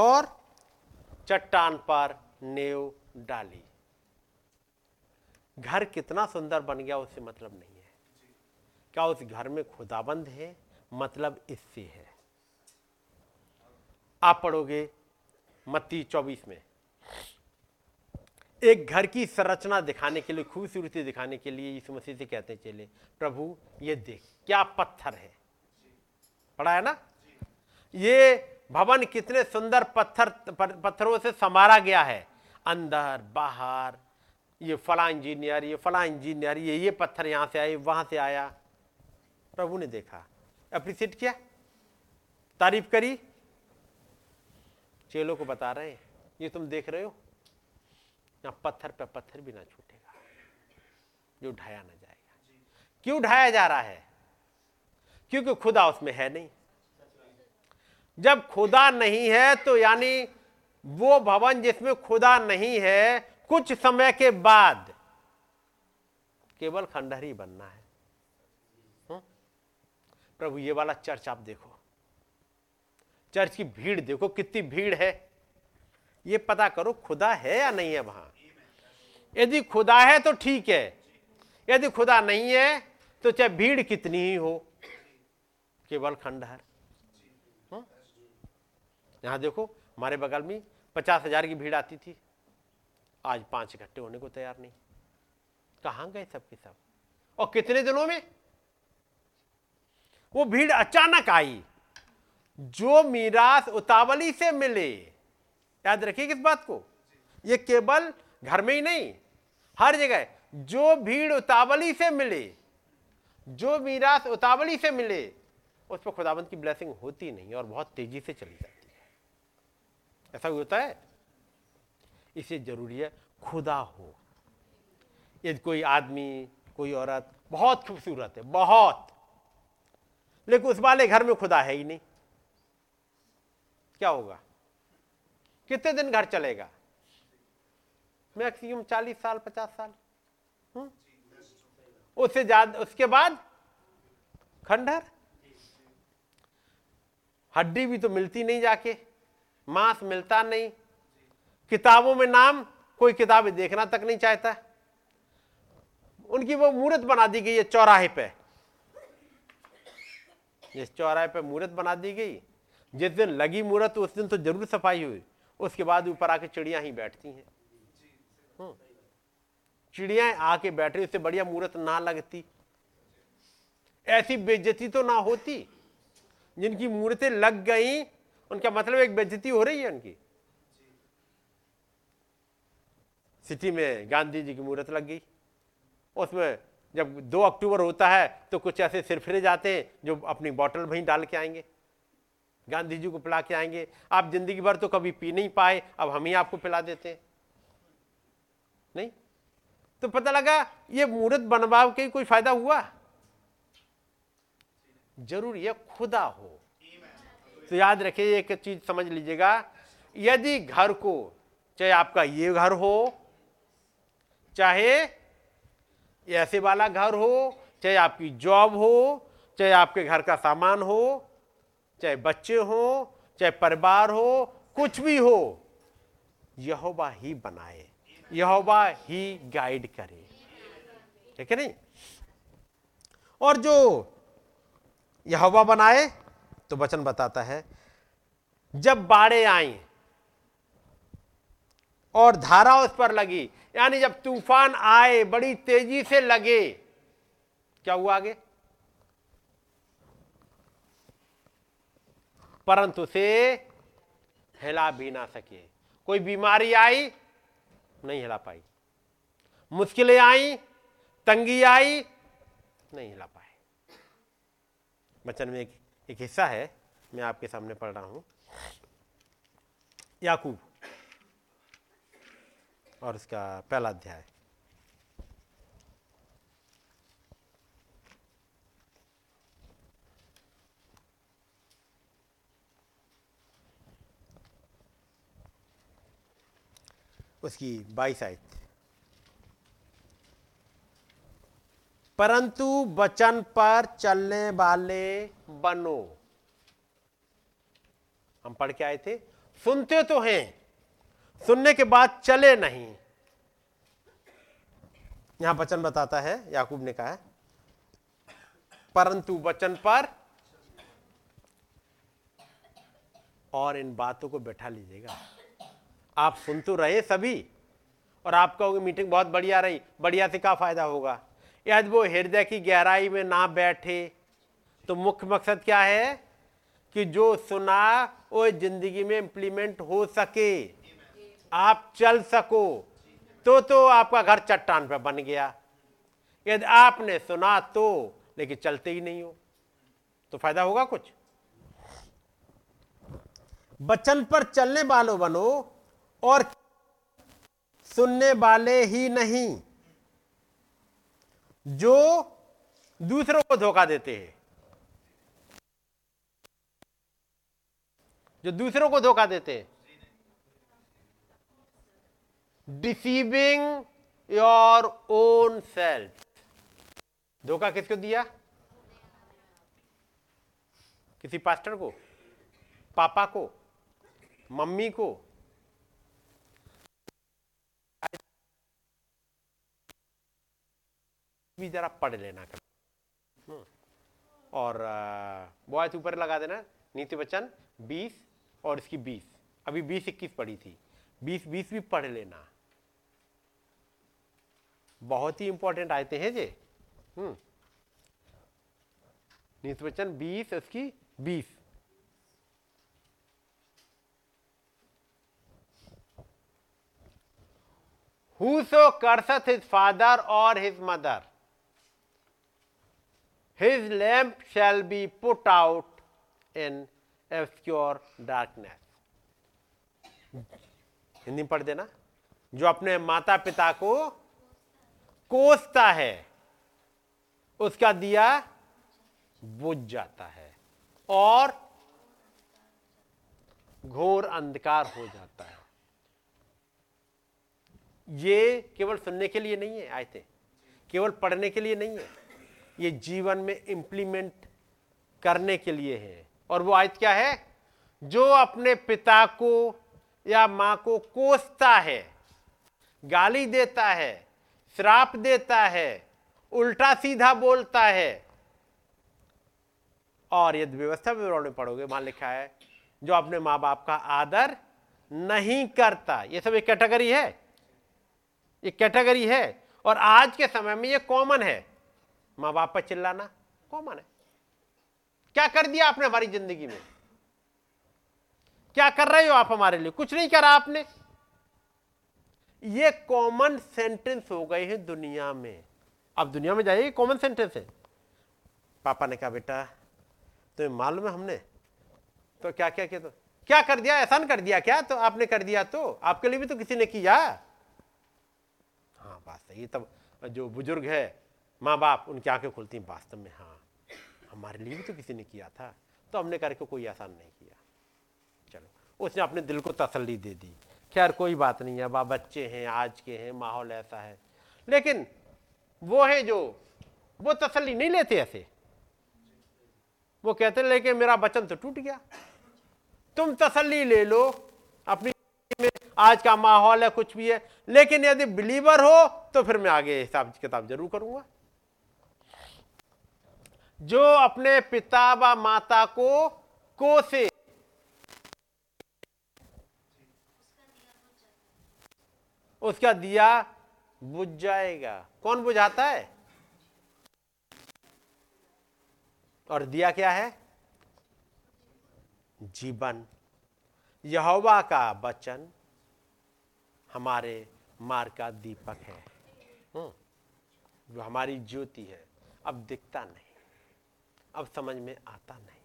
और चट्टान पर नेव डाली। घर कितना सुंदर बन गया उससे मतलब नहीं है। क्या उस घर में खुदाबंद है, मतलब इससे है। आप पढ़ोगे मत्ती 24 में, एक घर की संरचना दिखाने के लिए, खूबसूरती दिखाने के लिए यीशु मसीह से कहते हैं चले, प्रभु ये देख क्या पत्थर है, पढ़ा है ना, ये भवन कितने सुंदर पत्थरों से समारा गया है, अंदर बाहर, ये फला इंजीनियर, ये फला इंजीनियर, ये पत्थर यहां से आए, वहां से आया। प्रभु ने देखा, अप्रिशिएट किया, तारीफ करी। चेलों को बता रहे हैं ये तुम देख रहे हो, यहाँ पत्थर पर पत्थर भी ना छूटेगा जो ढाया ना जाएगा। क्यों ढाया जा रहा है? क्योंकि खुदा उसमें है नहीं। जब खुदा नहीं है तो यानी वो भवन जिसमें खुदा नहीं है, कुछ समय के बाद केवल खंडहर ही बनना है। प्रभु ये वाला चर्च आप देखो, चर्च की भीड़ देखो कितनी भीड़ है, ये पता करो खुदा है या नहीं है वहां। यदि खुदा है तो ठीक है, यदि खुदा नहीं है तो चाहे भीड़ कितनी ही हो, केवल खंडहर। यहां देखो हमारे बगल में 50,000 की भीड़ आती थी, आज 5 इकट्ठे होने को तैयार नहीं। कहां गए सब के सब? और कितने दिनों में वो भीड़ अचानक आई, जो मीरास उतावली से मिले। याद रखिए इस बात को, ये केवल घर में ही नहीं, हर जगह जो भीड़ उतावली से मिले, जो मीरास उतावली से मिले, उस पर खुदावंत की ब्लेसिंग होती नहीं और बहुत तेजी से चली जाती है। ऐसा होता है, इसे जरूरी है खुदा हो। यदि कोई आदमी, कोई औरत बहुत खूबसूरत है, बहुत, लेकिन उस वाले घर में खुदा है ही नहीं, क्या होगा? कितने दिन घर चलेगा? मैक्सिमम 40 साल, 50 साल, उससे ज्यादा, उसके बाद खंडहर। हड्डी भी तो मिलती नहीं जाके, मांस मिलता नहीं, किताबों में नाम, कोई किताबें देखना तक नहीं चाहता। उनकी वो मूर्त बना दी गई है चौराहे पे, इस चौराहे पे मूर्त बना दी गई। जिस दिन लगी मूर्त उस दिन तो जरूर सफाई हुई, उसके बाद ऊपर आके चिड़िया ही बैठती हैं। चिड़िया आके बैठ रही, उससे बढ़िया मूर्त ना लगती, ऐसी बेइज्जती तो ना होती। जिनकी मूर्तें लग गई उनका मतलब एक बेइज्जती हो रही है उनकी। सिटी में गांधी जी की मूर्त लग गई, उसमें जब 2 अक्टूबर होता है तो कुछ ऐसे सिरफिरे जाते हैं जो अपनी बॉटल वहीं डाल के आएंगे, गांधी जी को पिला के आएंगे। आप जिंदगी भर तो कभी पी नहीं पाए, अब हम ही आपको पिला देते हैं। नहीं तो पता लगा ये मूर्त बनवाव के कोई फायदा हुआ? जरूरी है खुदा हो। तो याद रखिए एक चीज समझ लीजिएगा, यदि घर को, चाहे आपका ये घर हो, चाहे ऐसे वाला घर हो, चाहे आपकी जॉब हो, चाहे आपके घर का सामान हो, चाहे बच्चे हो, चाहे परिवार हो, कुछ भी हो, यहोवा ही बनाए, यहोवा ही गाइड करे, ठीक है नहीं। और जो यहोवा बनाए, तो वचन बताता है जब बाढ़ें आई और धारा उस पर लगी, यानी जब तूफान आए बड़ी तेजी से लगे, क्या हुआ आगे? परंतु उसे हिला भी ना सके। कोई बीमारी आई, नहीं हिला पाई, मुश्किलें आई, तंगी आई, नहीं हिला पाए। वचन में एक हिस्सा है, मैं आपके सामने पढ़ रहा हूं, याकूब और उसका पहला अध्याय। उसकी 22 आयत, परंतु वचन पर चलने वाले बनो। हम पढ़ के आए थे, सुनते तो हैं, सुनने के बाद चले नहीं। यहां वचन बताता है, याकूब ने कहा है, परंतु वचन पर, और इन बातों को बैठा लीजिएगा। आप सुन तो रहे सभी, और आप कहोगे मीटिंग बहुत बढ़िया रही, बढ़िया से क्या फायदा होगा। यदि वो हृदय की गहराई में ना बैठे तो मुख्य मकसद क्या है कि जो सुना वो जिंदगी में इम्प्लीमेंट हो सके, आप चल सको। तो आपका घर चट्टान पर बन गया। यदि आपने सुना तो लेकिन चलते ही नहीं हो तो फायदा होगा कुछ। वचन पर चलने वालों बनो और सुनने वाले ही नहीं जो दूसरों को धोखा देते हैं, जो दूसरों को धोखा देते हैं। Deceiving your own self. धोखा किसको दिया? किसी पास्टर को, पापा को, मम्मी को, भी जरा पढ़ लेना कर। और बहुत ऊपर लगा देना, नीति वचन 20 और इसकी 20, अभी 20-21 पढ़ी थी, 20-20 भी पढ़ लेना। बहुत ही इंपॉर्टेंट आयतें हैं जे। नीति वचन 20 उसकी 20। Whoso curseth his father or his mother, his lamp shall be put out in obscure darkness. Hindi में पढ़ देना, जो अपने माता पिता को कोसता है उसका दिया बुझ जाता है और घोर अंधकार हो जाता है। ये केवल सुनने के लिए नहीं है आयतें, केवल पढ़ने के लिए नहीं है, ये जीवन में इंप्लीमेंट करने के लिए है। और वो आयत क्या है? जो अपने पिता को या माँ को कोसता है, गाली देता है, श्राप देता है, उल्टा सीधा बोलता है। और यदि व्यवस्था विवरण में पढ़ोगे वहां लिखा है जो अपने माँ बाप का आदर नहीं करता। ये सब एक कैटेगरी है, ये कैटेगरी है। और आज के समय में ये कॉमन है, माँ बाप पर चिल्लाना कॉमन है। क्या कर दिया आपने हमारी जिंदगी में? क्या कर रहे हो आप हमारे लिए? कुछ नहीं करा आपने। ये कॉमन सेंटेंस हो गए हैं दुनिया में। आप दुनिया में जाइए, कॉमन सेंटेंस है। पापा ने कहा, बेटा तुम्हें मालूम है हमने तो क्या क्या किया, तो क्या कर दिया, एहसान कर दिया क्या, तो आपने कर दिया, तो आपके लिए भी तो किसी ने किया। हाँ बात सही। तब जो बुजुर्ग है माँ बाप, उनकी आंखें खुलती हैं, वास्तव में हाँ हमारे लिए भी तो किसी ने किया था, तो हमने करके कोई आसान नहीं किया। चलो, उसने अपने दिल को तसल्ली दे दी, खैर कोई बात नहीं है, अब आप बच्चे हैं, आज के हैं, माहौल ऐसा है। लेकिन वो है जो वो तसल्ली नहीं लेते ऐसे, वो कहते लेकिन मेरा वचन तो टूट गया। तुम तसल्ली ले लो अपनी, आज का माहौल है, कुछ भी है, लेकिन यदि बिलीवर हो तो फिर मैं आगे हिसाब किताब जरूर करूंगा। जो अपने पिता व माता को कोसे, उसका दिया बुझ जाएगा। कौन बुझाता है? और दिया क्या है? जीवन, यहोवा का वचन हमारे मार्ग का दीपक है, जो हमारी ज्योति है। अब दिखता नहीं, अब समझ में आता नहीं,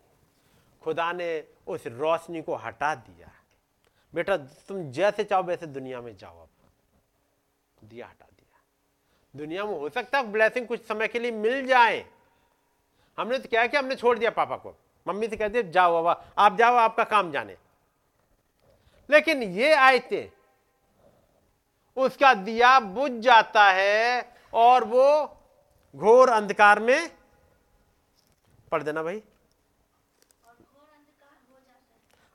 खुदा ने उस रोशनी को हटा दिया। बेटा तुम जैसे चाहो वैसे दुनिया में जाओ, अब दिया हटा दिया। दुनिया में हो सकता है ब्लेसिंग कुछ समय के लिए मिल जाए, हमने तो क्या किया, हमने छोड़ दिया पापा को, मम्मी से कहते जाओ बाबा आप जाओ आपका काम जाने। लेकिन ये आयतें उसका दिया बुझ जाता है और वो घोर अंधकार में पढ़ देना भाई,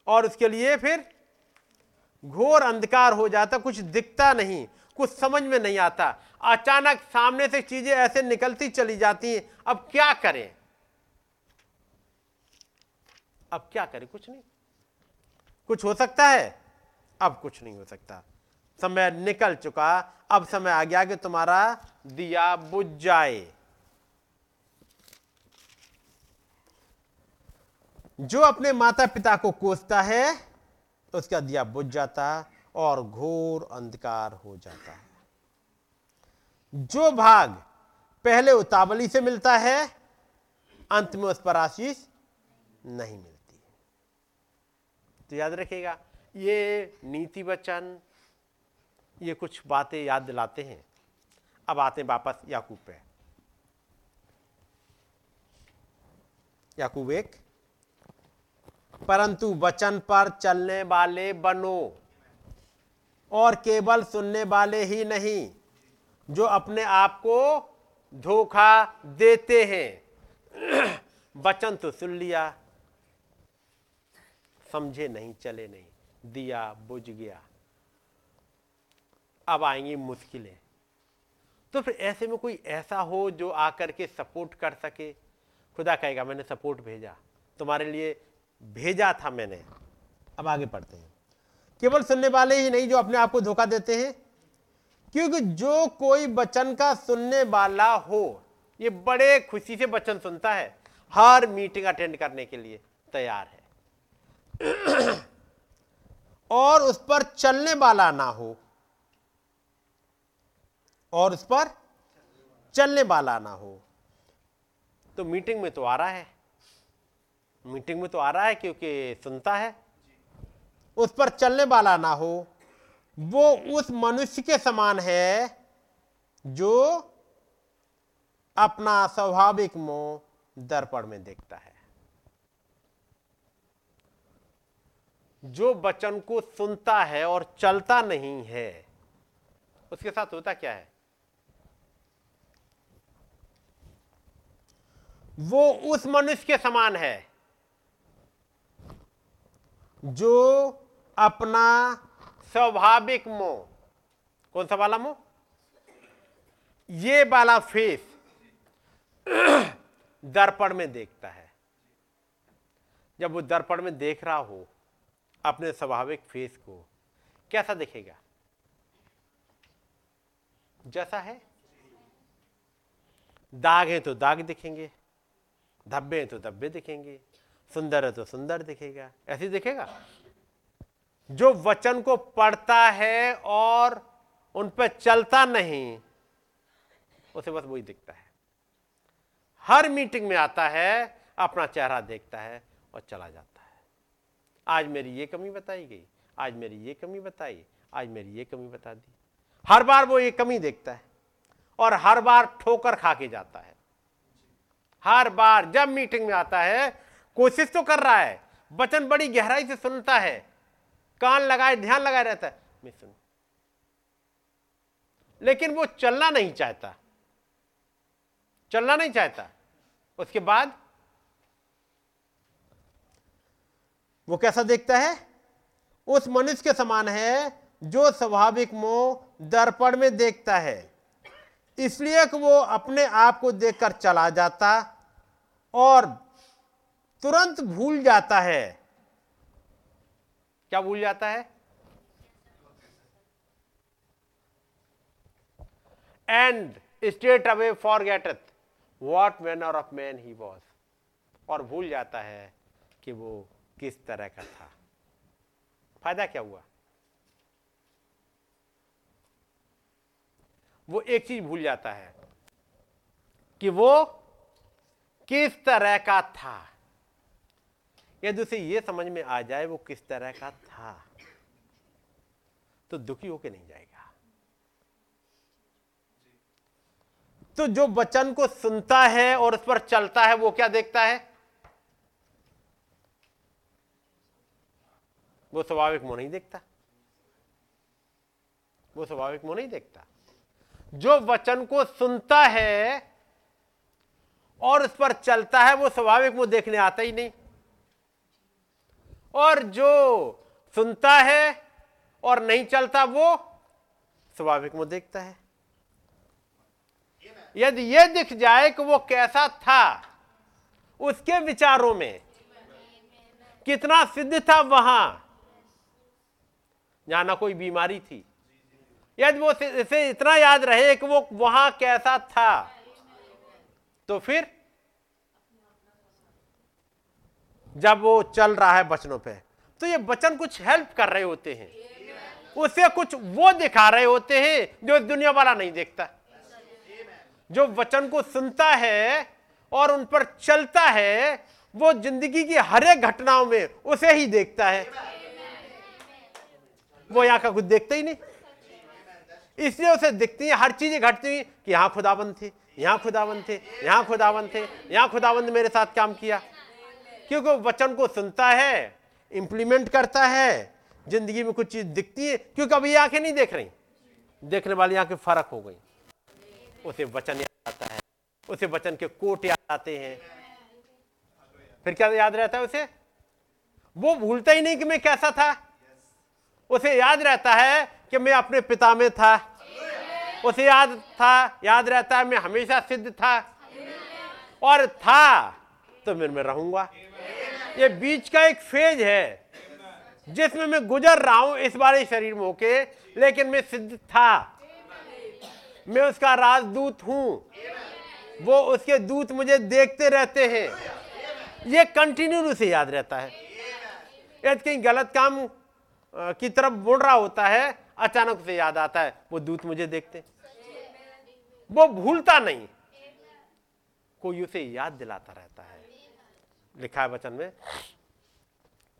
और उसके लिए फिर घोर अंधकार हो जाता, कुछ दिखता नहीं, कुछ समझ में नहीं आता, अचानक सामने से चीजें ऐसे निकलती चली जाती हैं। अब क्या करें, अब क्या करें, कुछ नहीं, कुछ हो सकता है, अब कुछ नहीं हो सकता, समय निकल चुका, अब समय आ गया कि तुम्हारा दिया बुझ जाए। जो अपने माता पिता को कोसता है उसका दिया बुझ जाता और घोर अंधकार हो जाता है। जो भाग पहले उतावली से मिलता है अंत में उस पर आशीष नहीं मिलती। तो याद रखिएगा, ये नीति वचन ये कुछ बातें याद दिलाते हैं। अब आते हैं वापस याकूब पे। याकूब 1, परंतु वचन पर चलने वाले बनो और केवल सुनने वाले ही नहीं जो अपने आप को धोखा देते हैं। वचन तो सुन लिया, समझे नहीं, चले नहीं, दिया बुझ गया, अब आएंगी मुश्किलें। तो फिर ऐसे में कोई ऐसा हो जो आकर के सपोर्ट कर सके। खुदा कहेगा मैंने सपोर्ट भेजा, तुम्हारे लिए भेजा था मैंने। अब आगे पढ़ते हैं, केवल सुनने वाले ही नहीं जो अपने आप को धोखा देते हैं, क्योंकि जो कोई वचन का सुनने वाला हो, ये बड़े खुशी से वचन सुनता है, हर मीटिंग अटेंड करने के लिए तैयार है, और उस पर चलने वाला ना हो, और उस पर चलने वाला ना हो। तो मीटिंग में तो आ रहा है, मीटिंग में तो आ रहा है क्योंकि सुनता है, उस पर चलने वाला ना हो, वो उस मनुष्य के समान है जो अपना स्वाभाविक मुंह दर्पण में देखता है। जो वचन को सुनता है और चलता नहीं है, उसके साथ होता क्या है, वो उस मनुष्य के समान है जो अपना स्वाभाविक मुंह, कौन सा वाला मुंह, ये वाला फेस, दर्पण में देखता है। जब वो दर्पण में देख रहा हो अपने स्वाभाविक फेस को, कैसा दिखेगा, जैसा है, दाग है तो दाग दिखेंगे, धब्बे हैं तो धब्बे दिखेंगे, सुंदर है तो सुंदर दिखेगा, ऐसे दिखेगा। जो वचन को पढ़ता है और उन पर चलता नहीं, उसे बस वही दिखता है, हर मीटिंग में आता है, अपना चेहरा देखता है और चला जाता है। आज मेरी ये कमी बताई गई, आज मेरी ये कमी बताई, आज मेरी ये कमी बता दी, हर बार वो ये कमी देखता है और हर बार ठोकर खा के जाता है। हर बार जब मीटिंग में आता है, कोशिश तो कर रहा है, वचन बड़ी गहराई से सुनता है, कान लगाए ध्यान लगाए रहता है, मैं सुन, लेकिन वो चलना नहीं चाहता, चलना नहीं चाहता। उसके बाद वो कैसा देखता है, उस मनुष्य के समान है जो स्वाभाविक मुंह दर्पण में देखता है, इसलिए कि वो अपने आप को देखकर चला जाता और तुरंत भूल जाता है। क्या भूल जाता है, and straightway forgetteth what manner of man he was, और भूल जाता है कि वो किस तरह का था। फायदा क्या हुआ, वो एक चीज भूल जाता है कि वो किस तरह का था। यदि उसे ये समझ में आ जाए वो किस तरह का था, तो दुखी होके नहीं जाएगा, तो जो वचन को सुनता है और उस पर चलता है वो क्या देखता है? वो स्वाभाविक मुंह नहीं देखता, वो स्वाभाविक मुंह नहीं देखता। जो वचन को सुनता है और उस पर चलता है वो स्वाभाविक मुंह देखने आता ही नहीं, और जो सुनता है और नहीं चलता वो स्वाभाविक मुंह देखता है। यदि यह दिख जाए कि वो कैसा था उसके विचारों में, कितना सिद्ध था वहां जहां ना कोई बीमारी थी, यदि वो इसे इतना याद रहे कि वो वहां कैसा था, तो फिर जब वो चल रहा है वचनों पे तो ये वचन कुछ हेल्प कर रहे होते हैं, उसे कुछ वो दिखा रहे होते हैं जो दुनिया वाला नहीं देखता। जो वचन को सुनता है और उन पर चलता है वो जिंदगी की हर एक घटनाओं में उसे ही देखता है, वो यहां का कुछ देखता ही नहीं। इसलिए उसे दिखती है हर चीजें घटती हुई कि यहां खुदाबंद थे, यहां खुदाबंद थे, यहां खुदाबंद थे, यहां खुदाबंद मेरे साथ काम किया, क्योंकि वचन को सुनता है, इंप्लीमेंट करता है, जिंदगी में कुछ चीज दिखती है, क्योंकि अभी आंखें नहीं देख रही, देखने वाली आंखें फर्क हो गई, उसे वचन याद आता है, उसे वचन के कोट याद आते हैं। फिर क्या याद रहता है उसे? वो भूलता ही नहीं कि मैं कैसा था, उसे याद रहता है कि मैं अपने पिता में था, उसे याद रहता है मैं हमेशा सिद्ध था, और था तो मैं में रहूंगा। ये बीच का एक फेज है जिसमें मैं गुजर रहा हूं इस बारे शरीर में होके, लेकिन मैं सिद्ध था, मैं उसका राजदूत हूं, वो उसके दूत मुझे देखते रहते हैं, ये कंटिन्यू उसे याद रहता है। यदि कहीं गलत काम की तरफ मुड़ रहा होता है अचानक उसे याद आता है वो दूत मुझे देखते, वो भूलता नहीं, कोई उसे याद दिलाता रहता है। लिखा है वचन में,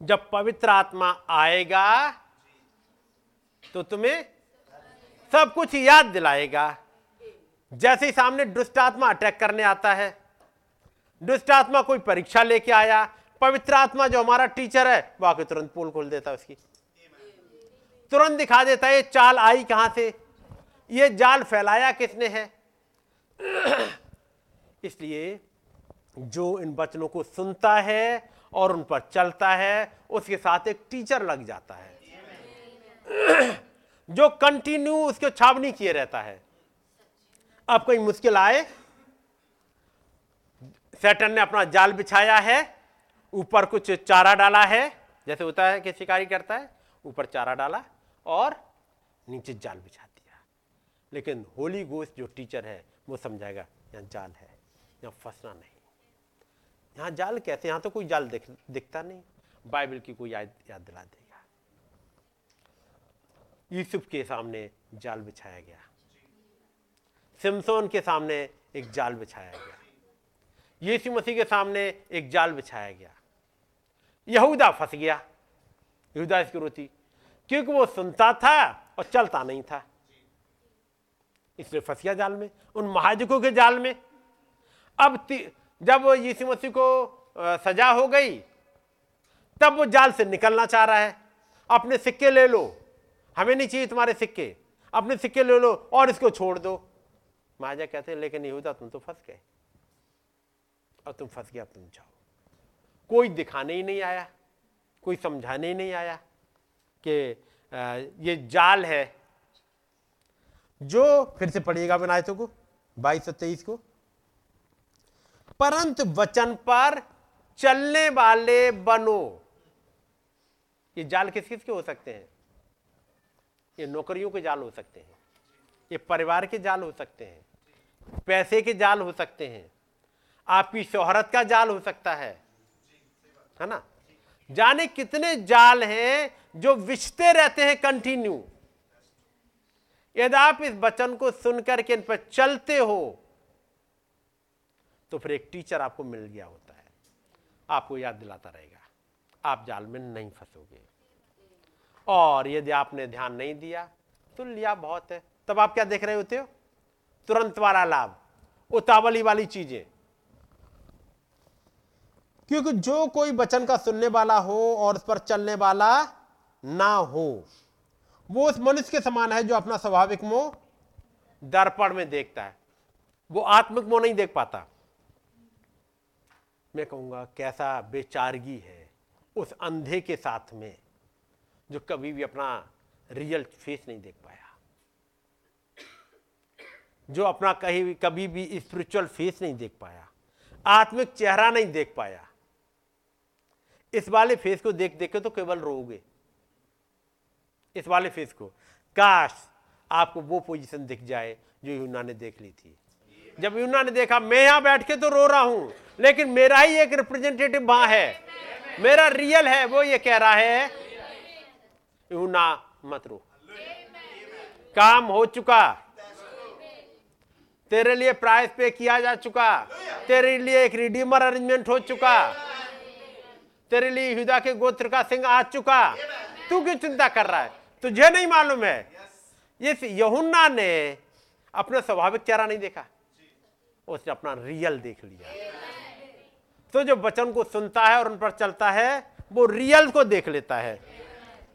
जब पवित्र आत्मा आएगा तो तुम्हें सब कुछ याद दिलाएगा। जैसे ही सामने दुष्ट आत्मा अटैक करने आता है, दुष्ट आत्मा कोई परीक्षा लेके आया, पवित्र आत्मा जो हमारा टीचर है वो आके तुरंत पोल खोल देता है, उसकी तुरंत दिखा देता है ये चाल आई कहां से, ये जाल फैलाया किसने है। इसलिए जो इन वचनों को सुनता है और उन पर चलता है उसके साथ एक टीचर लग जाता है जो कंटिन्यू उसके छावनी किए रहता है। अब कोई मुश्किल आए, शैतान ने अपना जाल बिछाया है, ऊपर कुछ चारा डाला है, जैसे होता है कि शिकारी करता है, ऊपर चारा डाला और नीचे जाल बिछा दिया, लेकिन होली गोस्ट जो टीचर है वो समझाएगा यहाँ जाल है, यहाँ फंसना नहीं, यहाँ जाल कैसे, यहाँ तो कोई जाल दिखता नहीं, बाइबल की कोई याद दिला देगा। यूसुफ के सामने जाल बिछाया गया, सिमसोन के सामने एक जाल बिछाया गया, यीशु मसीह के सामने एक जाल बिछाया गया, यहूदा फंस गया, यहूदा इस्करियोती, क्योंकि वो सुनता था और चलता नहीं था, इसलिए फंस गया जाल में, उन महायाजकों के जाल में। अब जब यीशु मसीह को सजा हो गई तब वो जाल से निकलना चाह रहा है, अपने सिक्के ले लो, हमें नहीं चाहिए तुम्हारे सिक्के, अपने सिक्के ले लो और इसको छोड़ दो। महायाजक कहते हैं लेकिन यहूदा तुम तो फंस गए, और तुम फंस गया, अब तुम जाओ। कोई दिखाने ही नहीं आया, कोई समझाने ही नहीं आया कि ये जाल है। जो फिर से पढ़िएगा इन आयतों को 22 और 23 को, परंतु वचन पर चलने वाले बनो। ये जाल किस किस के हो सकते हैं? ये नौकरियों के जाल हो सकते हैं, ये परिवार के जाल हो सकते हैं, पैसे के जाल हो सकते हैं, आपकी शोहरत का जाल हो सकता है ना। जाने कितने जाल हैं जो विचते रहते हैं कंटिन्यू। यदि आप इस वचन को सुनकर के इन पर चलते हो तो फिर एक टीचर आपको मिल गया होता है, आपको याद दिलाता रहेगा, आप जाल में नहीं फंसोगे। और यदि आपने ध्यान नहीं दिया तो लिया बहुत है, तब आप क्या देख रहे होते हो? तुरंत वाला लाभ, उतावली वाली चीजें, क्योंकि जो कोई वचन का सुनने वाला हो और उस पर चलने वाला ना हो वो उस मनुष्य के समान है जो अपना स्वाभाविक मोह दर्पण में देखता है, वो आत्मिक मोह नहीं देख पाता। मैं कहूंगा कैसा बेचारगी है उस अंधे के साथ में जो कभी भी अपना रियल फेस नहीं देख पाया, जो अपना कहीं कभी भी स्पिरिचुअल फेस नहीं देख पाया, आत्मिक चेहरा नहीं देख पाया। इस वाले फेस को देख देख के तो केवल रोओगे, इस वाले फेस को। काश आपको वो पोजीशन दिख जाए जो यूना ने देख ली थी। जब यूना ने देखा मैं यहां बैठ के तो रो रहा हूं लेकिन मेरा ही एक रिप्रेजेंटेटिव वहां है, मेरा रियल है, वो ये कह रहा है यूना मत रो, काम हो चुका, तेरे लिए प्राइस पे किया जा चुका, तेरे लिए एक रिडीमर अरेंजमेंट हो चुका, तेरे लिए यहूदा के गोत्र का सिंह आ चुका, तू क्यों चिंता कर रहा है? तुझे नहीं मालूम है। इस यूहन्ना ने अपना स्वाभाविक चेहरा नहीं देखा, उसने अपना रियल देख लिया। तो जो वचन को सुनता है और उन पर चलता है वो रियल को देख लेता है,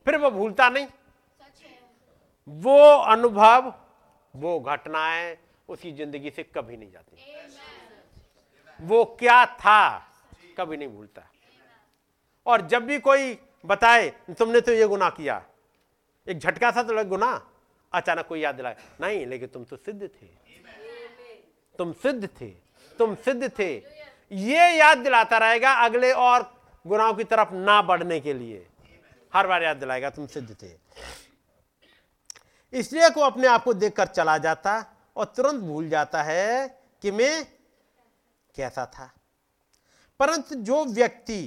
फिर वो भूलता नहीं। वो अनुभव, वो घटनाएं उसकी जिंदगी से कभी नहीं जाती। Amen. वो क्या था कभी नहीं भूलता। Amen. और जब भी कोई बताए तुमने तो ये गुनाह किया, एक झटका सा तो लग गुनाह, अचानक कोई याद दिलाए नहीं लेकिन तुम तो सिद्ध थे। Amen. तुम सिद्ध थे, तुम सिद्ध थे। ये याद दिलाता रहेगा अगले और गुनाहों की तरफ ना बढ़ने के लिए। Amen. हर बार याद दिलाएगा तुम सिद्ध थे। इसलिए को अपने आप को देखकर चला जाता और तुरंत भूल जाता है कि मैं कैसा था। परंतु जो व्यक्ति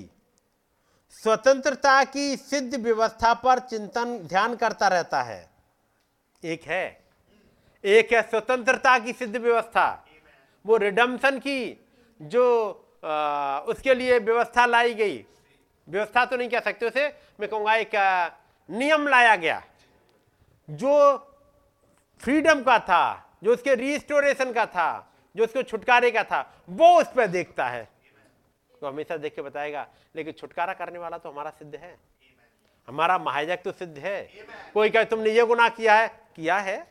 स्वतंत्रता की सिद्ध व्यवस्था पर चिंतन ध्यान करता रहता है, एक है स्वतंत्रता की सिद्ध व्यवस्था, वो रिडम्पशन की जो उसके लिए व्यवस्था लाई गई, व्यवस्था तो नहीं कह सकते उसे, मैं कहूँगा एक नियम लाया गया जो फ्रीडम का था, जो उसके रिस्टोरेशन का था, जो उसको छुटकारे का था, वो उस पर देखता है। तो हमेशा देख के बताएगा लेकिन छुटकारा करने वाला तो हमारा सिद्ध है, हमारा महायाजक तो सिद्ध है। कोई कहे तुमने ये गुनाह किया है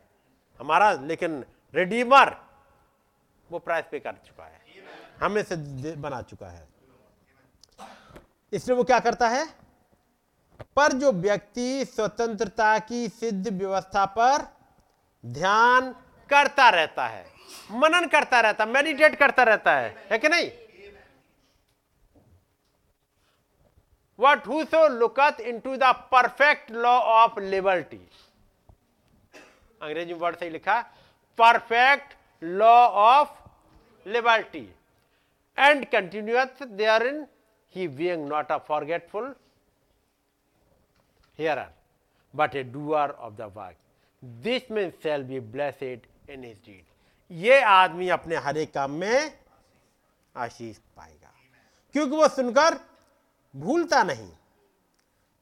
हमारा, लेकिन रिडीमर वो प्राइस पे कर चुका है, हमें सिद्ध बना चुका है। इसलिए वो क्या करता है? पर जो व्यक्ति स्वतंत्रता की सिद्ध व्यवस्था पर ध्यान करता रहता है, मनन करता रहता है, मेडिटेट करता रहता है कि नहीं? What whoso looketh into the perfect law of liberty, अंग्रेजी वर्ड से लिखा perfect law of liberty and continueth therein, he being not a forgetful hearer but a doer of the work, this man shall be blessed in his deed. ये आदमी अपने हर एक काम में आशीष पाएगा क्योंकि वो सुनकर भूलता नहीं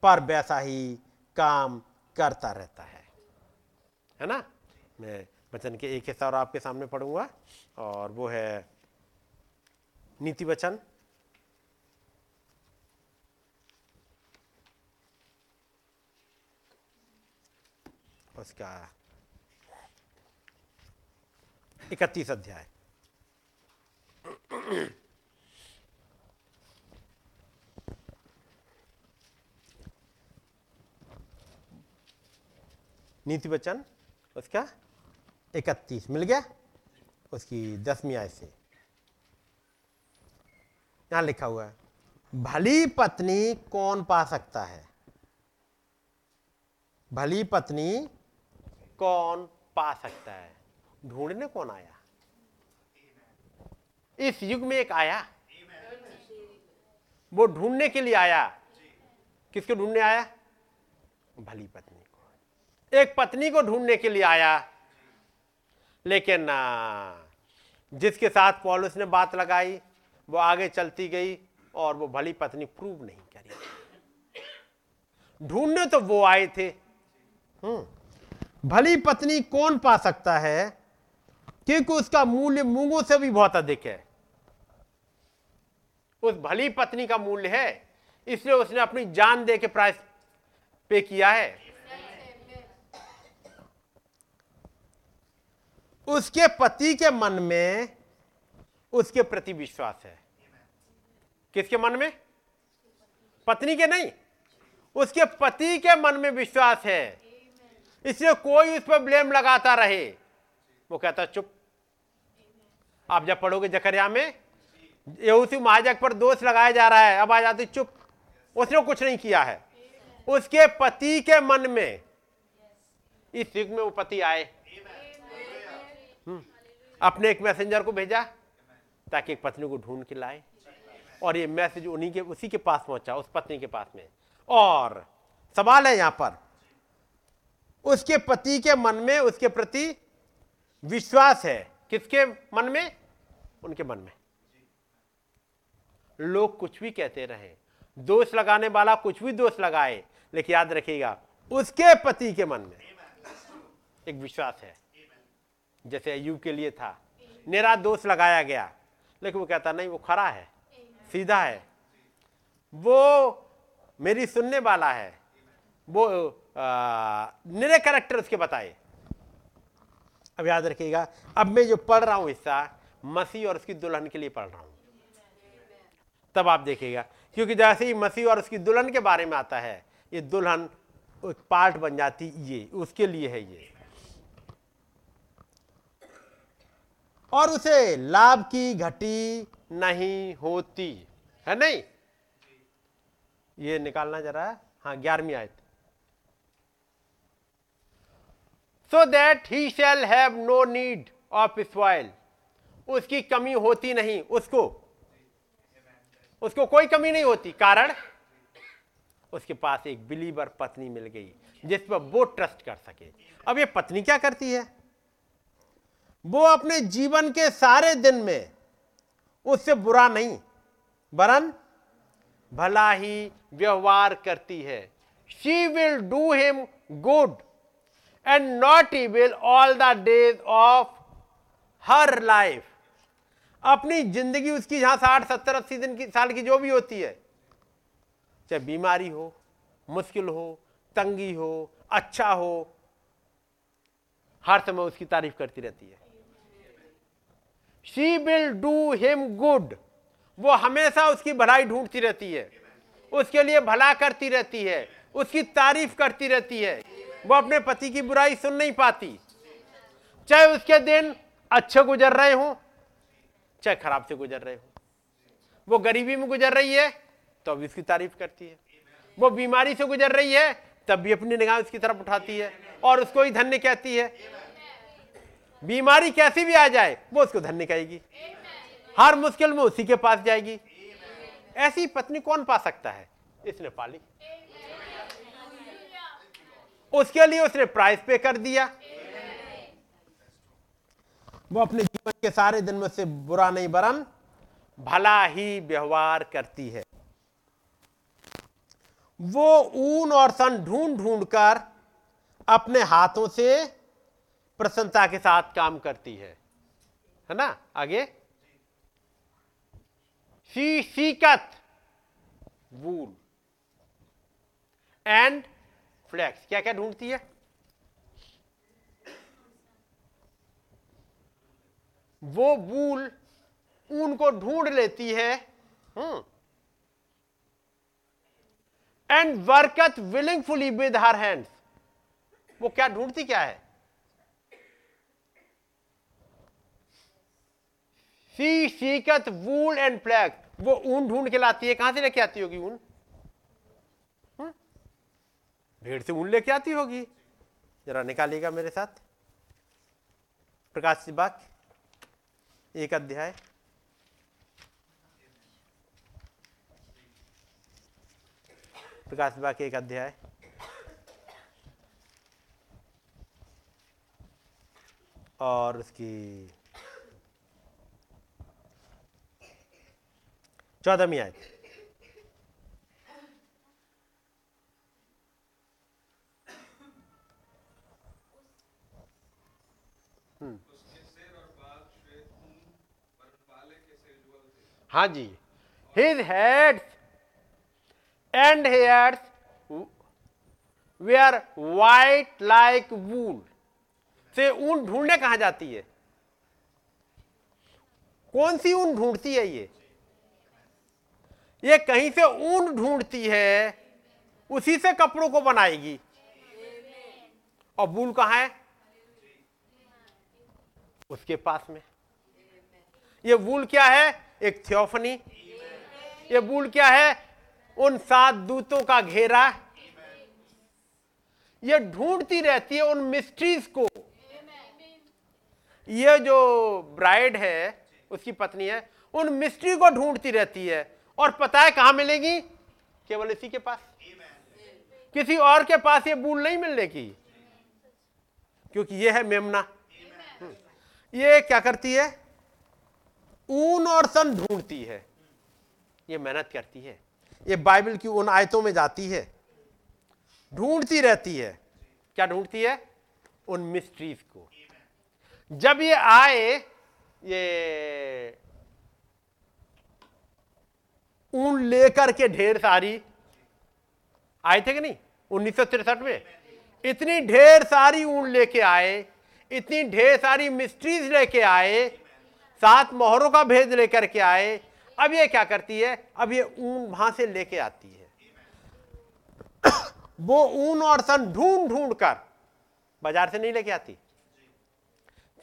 पर वैसा ही काम करता रहता है ना? मैं वचन के एक हिस्सा और आपके सामने पढ़ूंगा और वो है नीति वचन। उसका 31 अध्याय, नीति वचन उसका 31 मिल गया, उसकी 10वीं आयत से यहां लिखा हुआ है, भली पत्नी कौन पा सकता है, भली पत्नी कौन पा सकता है? ढूंढने कौन आया? इस युग में एक आया, वो ढूंढने के लिए आया। किसको ढूंढने आया? भली पत्नी को, एक पत्नी को ढूंढने के लिए आया। लेकिन जिसके साथ पौलुस ने बात लगाई वो आगे चलती गई और वो भली पत्नी प्रूव नहीं करी। ढूंढने तो वो आए थे। भली पत्नी कौन पा सकता है? क्योंकि उसका मूल्य मूंगों से भी बहुत अधिक है। उस भली पत्नी का मूल्य है, इसलिए उसने अपनी जान दे के प्राइस पे किया है। उसके पति के मन में उसके प्रति विश्वास है। किसके मन में? पत्नी के नहीं, उसके पति के मन में विश्वास है, इसलिए कोई उस पर ब्लेम लगाता रहे वो कहता चुप। आप जब पढ़ोगे जकरिया में यहोशू महायाजक पर दोष लगाया जा रहा है, अब आ जाती चुप, उसने कुछ नहीं किया है। उसके पति के मन में, इस युग में वो पति आए, अपने एक मैसेंजर को भेजा ताकि एक पत्नी को ढूंढ के लाए, और ये मैसेज उन्हीं के उसी के पास पहुंचा, उस पत्नी के पास में। और सवाल है यहां पर, उसके पति के मन में उसके प्रति विश्वास है। किसके मन में? उनके मन में। लोग कुछ भी कहते रहे, दोष लगाने वाला कुछ भी दोष लगाए, लेकिन याद रखिएगा उसके पति के मन में एक विश्वास है। जैसे अय्यूब के लिए था, निरा दोष लगाया गया, लेकिन वो कहता नहीं, वो खरा है, सीधा है, वो मेरी सुनने वाला है, वो निरे कैरेक्टर उसके बताए। अब याद रखिएगा, अब मैं जो पढ़ रहा हूं हिस्सा मसीह और उसकी दुल्हन के लिए पढ़ रहा हूं, तब आप देखिएगा, क्योंकि जैसे ही मसीह और उसकी दुल्हन के बारे में आता है, ये दुल्हन एक पार्ट बन जाती, ये उसके लिए है ये। और उसे लाभ की घटी नहीं होती है, नहीं ये निकालना जरा, हाँ 11वीं आयत। So that he shall have no need of spoil, उसकी कमी होती नहीं, उसको कोई कमी नहीं होती, कारण उसके पास एक बिलीवर पत्नी मिल गई जिस पर वो ट्रस्ट कर सके। अब ये पत्नी क्या करती है? वो अपने जीवन के सारे दिन में उससे बुरा नहीं वरन भला ही व्यवहार करती है। She will do him good and not evil all the days of her life. अपनी जिंदगी उसकी जहां 60, 70, 80 दिन की साल की जो भी होती है, चाहे बीमारी हो, मुश्किल हो, तंगी हो, अच्छा हो, हर समय उसकी तारीफ करती रहती है। She will do him good, वो हमेशा उसकी भलाई ढूंढती रहती है, उसके लिए भला करती रहती है, उसकी तारीफ करती रहती है। वो अपने पति की बुराई सुन नहीं पाती, चाहे उसके दिन अच्छे गुजर रहे हों चाहे खराब से गुजर रहे हों। वो गरीबी में गुजर रही है तो भी उसकी तारीफ करती है, वो बीमारी से गुजर रही है तब भी अपनी निगाह उसकी तरफ उठाती है और उसको ही धन्य कहती है। बीमारी कैसी भी आ जाए वो उसको धन्य कहेगी, हर मुश्किल में उसी के पास जाएगी। ऐसी पत्नी कौन पा सकता है? इसने पाली, उसके लिए उसने प्राइस पे कर दिया। वो अपने जीवन के सारे दिन में उससे बुरा नहीं वरन भला ही व्यवहार करती है। वो ऊन और सन ढूंढ ढूंढ कर अपने हाथों से प्रसन्नता के साथ काम करती है ना। आगे she seeketh wool and flax, क्या क्या ढूंढती है? वो वूल, ऊन को ढूंढ लेती है, and worketh willingly with her hands, वो क्या ढूंढती क्या है? She seeketh wool and flax, वो ऊन ढूंढ के लाती है। कहां से लेके आती होगी ऊन? भेड़ से ऊन लेके आती होगी। जरा निकालिएगा मेरे साथ प्रकाशित वाक्य 1 अध्याय। प्रकाशित वाक्य 1 अध्याय, और उसकी 14वीं आयत। हाँ जी, his heads and hairs were white like wool. से ऊन ढूंढने कहां जाती है? कौन सी ऊन ढूंढती है? ये कहीं से ऊन ढूंढती है, उसी से कपड़ों को बनाएगी। और वूल कहां है? उसके पास में। ये वूल क्या है? एक थियोफनी। ये वूल क्या है? उन सात दूतों का घेरा। ये ढूंढती रहती है उन मिस्ट्रीज को। ये जो ब्राइड है, उसकी पत्नी है, उन मिस्ट्री को ढूंढती रहती है। और पता है कहां मिलेगी? केवल इसी के पास। किसी और के पास ये वूल नहीं मिलने की, क्योंकि ये है मेमना। ये क्या करती है? ऊन और सन ढूंढती है। ये मेहनत करती है। ये बाइबल की उन आयतों में जाती है, ढूंढती रहती है। क्या ढूंढती है? उन मिस्ट्रीज को। जब ये आए, ये ऊन लेकर के ढेर सारी आए थे कि नहीं 1963 में? इतनी ढेर सारी ऊन लेके आए, इतनी ढेर सारी मिस्ट्रीज लेके आए, सात मोहरों का भेद लेकर के आए। अब ये क्या करती है? अब ये ऊन वहां से लेके आती है। वो ऊन और सन ढूंढ ढूंढ कर बाजार से नहीं लेके आती,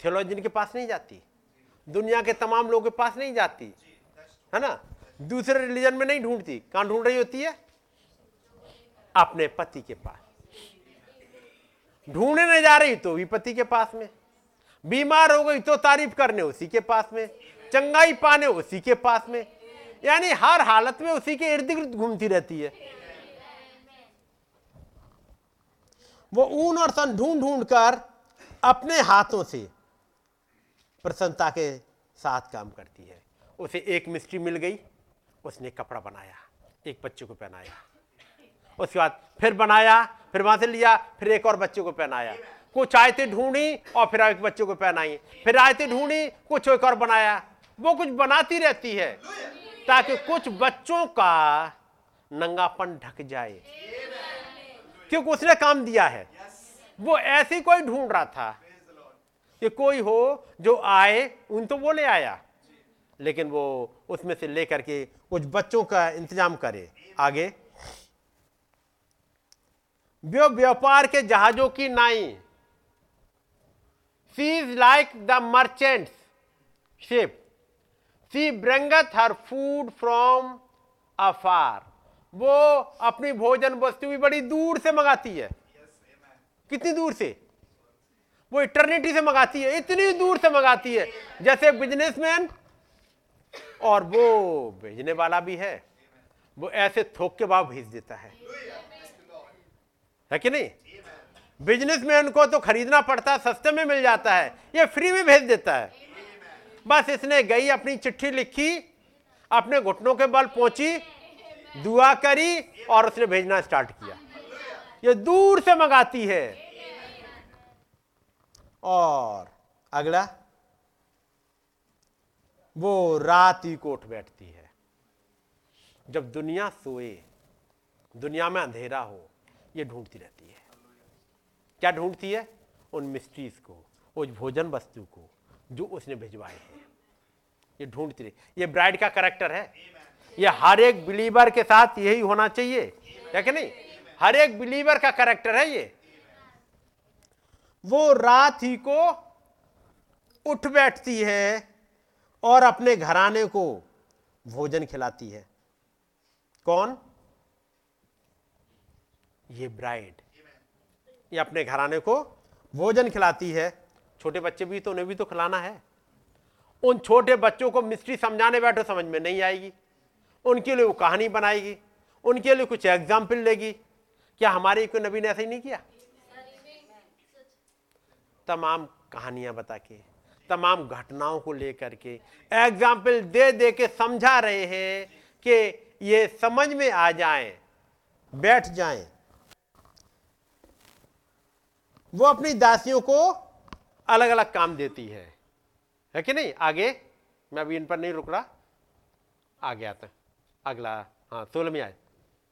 थियोलॉजियन के पास नहीं जाती, दुनिया के तमाम लोगों के पास नहीं जाती, है ना, दूसरे रिलीजन में नहीं ढूंढती। कहां ढूंढ रही होती है? अपने पति के पास ढूंढने नहीं जा रही, तो भी पति के पास में। बीमार हो गई तो तारीफ करने उसी के पास में, चंगाई पाने उसी के पास में। यानी हर हालत में उसी के इर्द गिर्द घूमती रहती है। वो ऊन और सन ढूंढ ढूंढ कर अपने हाथों से प्रसन्नता के साथ काम करती है। उसे एक मिस्ट्री मिल गई, उसने कपड़ा बनाया, एक बच्चे को पहनाया, उसके बाद फिर बनाया, फिर वहां से लिया, फिर एक और बच्चे को पहनाया। कुछ आयतें ढूंढी और फिर एक बच्चे को पहनाई, फिर आयतें ढूंढी, कुछ एक और बनाया। वो कुछ बनाती रहती है ताकि कुछ बच्चों का नंगापन ढक जाए, क्योंकि उसने काम दिया है। वो ऐसी कोई ढूंढ रहा था कि कोई हो जो आए, उन तो वो ले आया, लेकिन वो उसमें से लेकर के कुछ बच्चों का इंतजाम करे। आगे, व्यापार के जहाजों की नाई, she is like the merchants ship, she bringeth her food from afar. वो अपनी भोजन वस्तु भी बड़ी दूर से मंगाती है। कितनी दूर से? वो इटर्निटी से मंगाती है, इतनी दूर से मंगाती है। जैसे बिजनेसमैन, और वो भेजने वाला भी है, वो ऐसे थोक के भाव भेज देता है कि नहीं? बिजनेसमैन को तो खरीदना पड़ता है, सस्ते में मिल जाता है, ये फ्री में भेज देता है। बस इसने गई, अपनी चिट्ठी लिखी, अपने घुटनों के बल पहुंची, दुआ करी और उसने भेजना स्टार्ट किया। ये दूर से मंगाती है। और अगला, वो रात ही को उठ बैठती है। जब दुनिया सोए, दुनिया में अंधेरा हो, ये ढूंढती रहती है। क्या ढूंढती है? उन मिस्ट्रीज को, उस भोजन वस्तु को जो उसने भिजवाए हैं, ये ढूंढती रही। ये ब्राइड का करैक्टर है। ये हर एक बिलीवर के साथ यही होना चाहिए, है कि नहीं? हर एक बिलीवर का करैक्टर है ये। वो रात ही को उठ बैठती है और अपने घराने को भोजन खिलाती है। कौन? ये ब्राइड। ये अपने घराने को भोजन खिलाती है। छोटे बच्चे भी तो, उन्हें भी तो खिलाना है। उन छोटे बच्चों को मिस्ट्री समझाने बैठो, समझ में नहीं आएगी। उनके लिए वो कहानी बनाएगी, उनके लिए कुछ एग्जाम्पल लेगी। क्या हमारे कोई नबी ने ऐसा ही नहीं किया? तमाम कहानियां बता के, तमाम घटनाओं को लेकर के एग्जाम्पल दे दे के समझा रहे हैं कि ये समझ में आ जाए, बैठ जाए। वो अपनी दासियों को अलग अलग काम देती है कि नहीं? आगे मैं अभी इन पर नहीं रुक रहा। आ गया था। अगला, हाँ 16वीं आयत।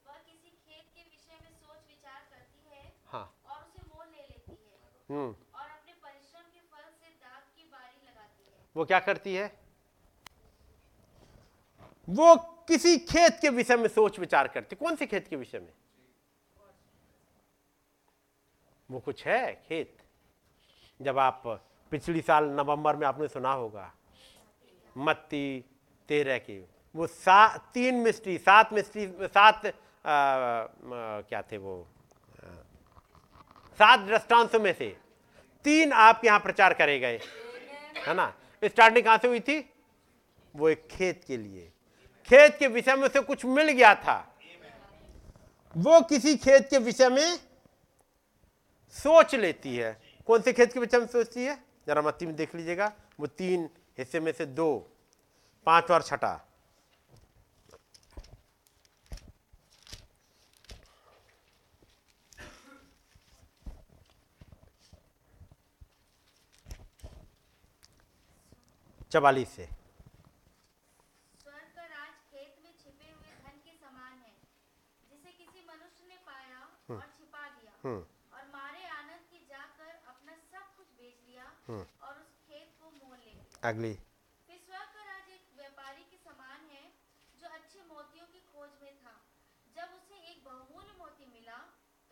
वह किसी खेत के विषय में सोच विचार करती है, हाँ, और उसे मोल ले लेती है, और अपने परिश्रम के फल से दाख की बारी लगाती है। वो क्या करती है? वो किसी खेत के विषय में सोच विचार करती। कौन से खेत के विषय में? वो कुछ है खेत। जब आप पिछली साल नवंबर में आपने सुना होगा मत्ती 13 की वो सात दृष्टांतों में से 3 आपके यहाँ प्रचार करे गए, है ना। स्टार्टिंग कहाँ से हुई थी? वो एक खेत के लिए, खेत के विषय में उसे कुछ मिल गया था। वो किसी खेत के विषय में सोच लेती है। कौन से खेत के विषय में सोचती है? जरा मत्ती में देख लीजिएगा, वो 3 हिस्से में से 2, 5 और 6। चवालीस से और मारे आनंद की जाकर अपना सब कुछ बेच दिया और उस खेत को मोल ले। अगली, फिर स्वर्ग का राज एक व्यापारी के समान है जो अच्छे मोतियों की खोज में था। जब उसे एक बहुमूल्य मोती मिला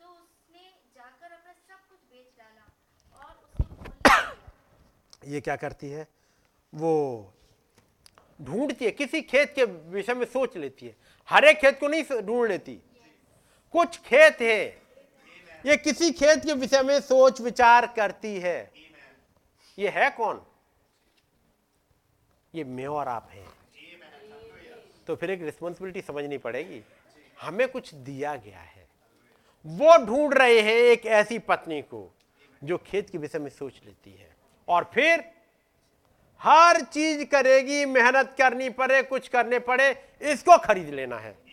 तो उसने जाकर अपना सब कुछ बेच डाला और उसे मोल ले लिया। ये क्या करती है? वो ढूंढती है, किसी खेत के विषय में सोच लेती है। हर एक खेत को नहीं ढूंढ लेती, कुछ खेत है ये किसी खेत के विषय में सोच विचार करती है। ये है कौन? ये मैं और आप हैं। तो फिर एक रिस्पॉन्सिबिलिटी समझनी पड़ेगी, हमें कुछ दिया गया है। वो ढूंढ रहे हैं एक ऐसी पत्नी को जो खेत के विषय में सोच लेती है और फिर हर चीज करेगी, मेहनत करनी पड़े, कुछ करने पड़े, इसको खरीद लेना है।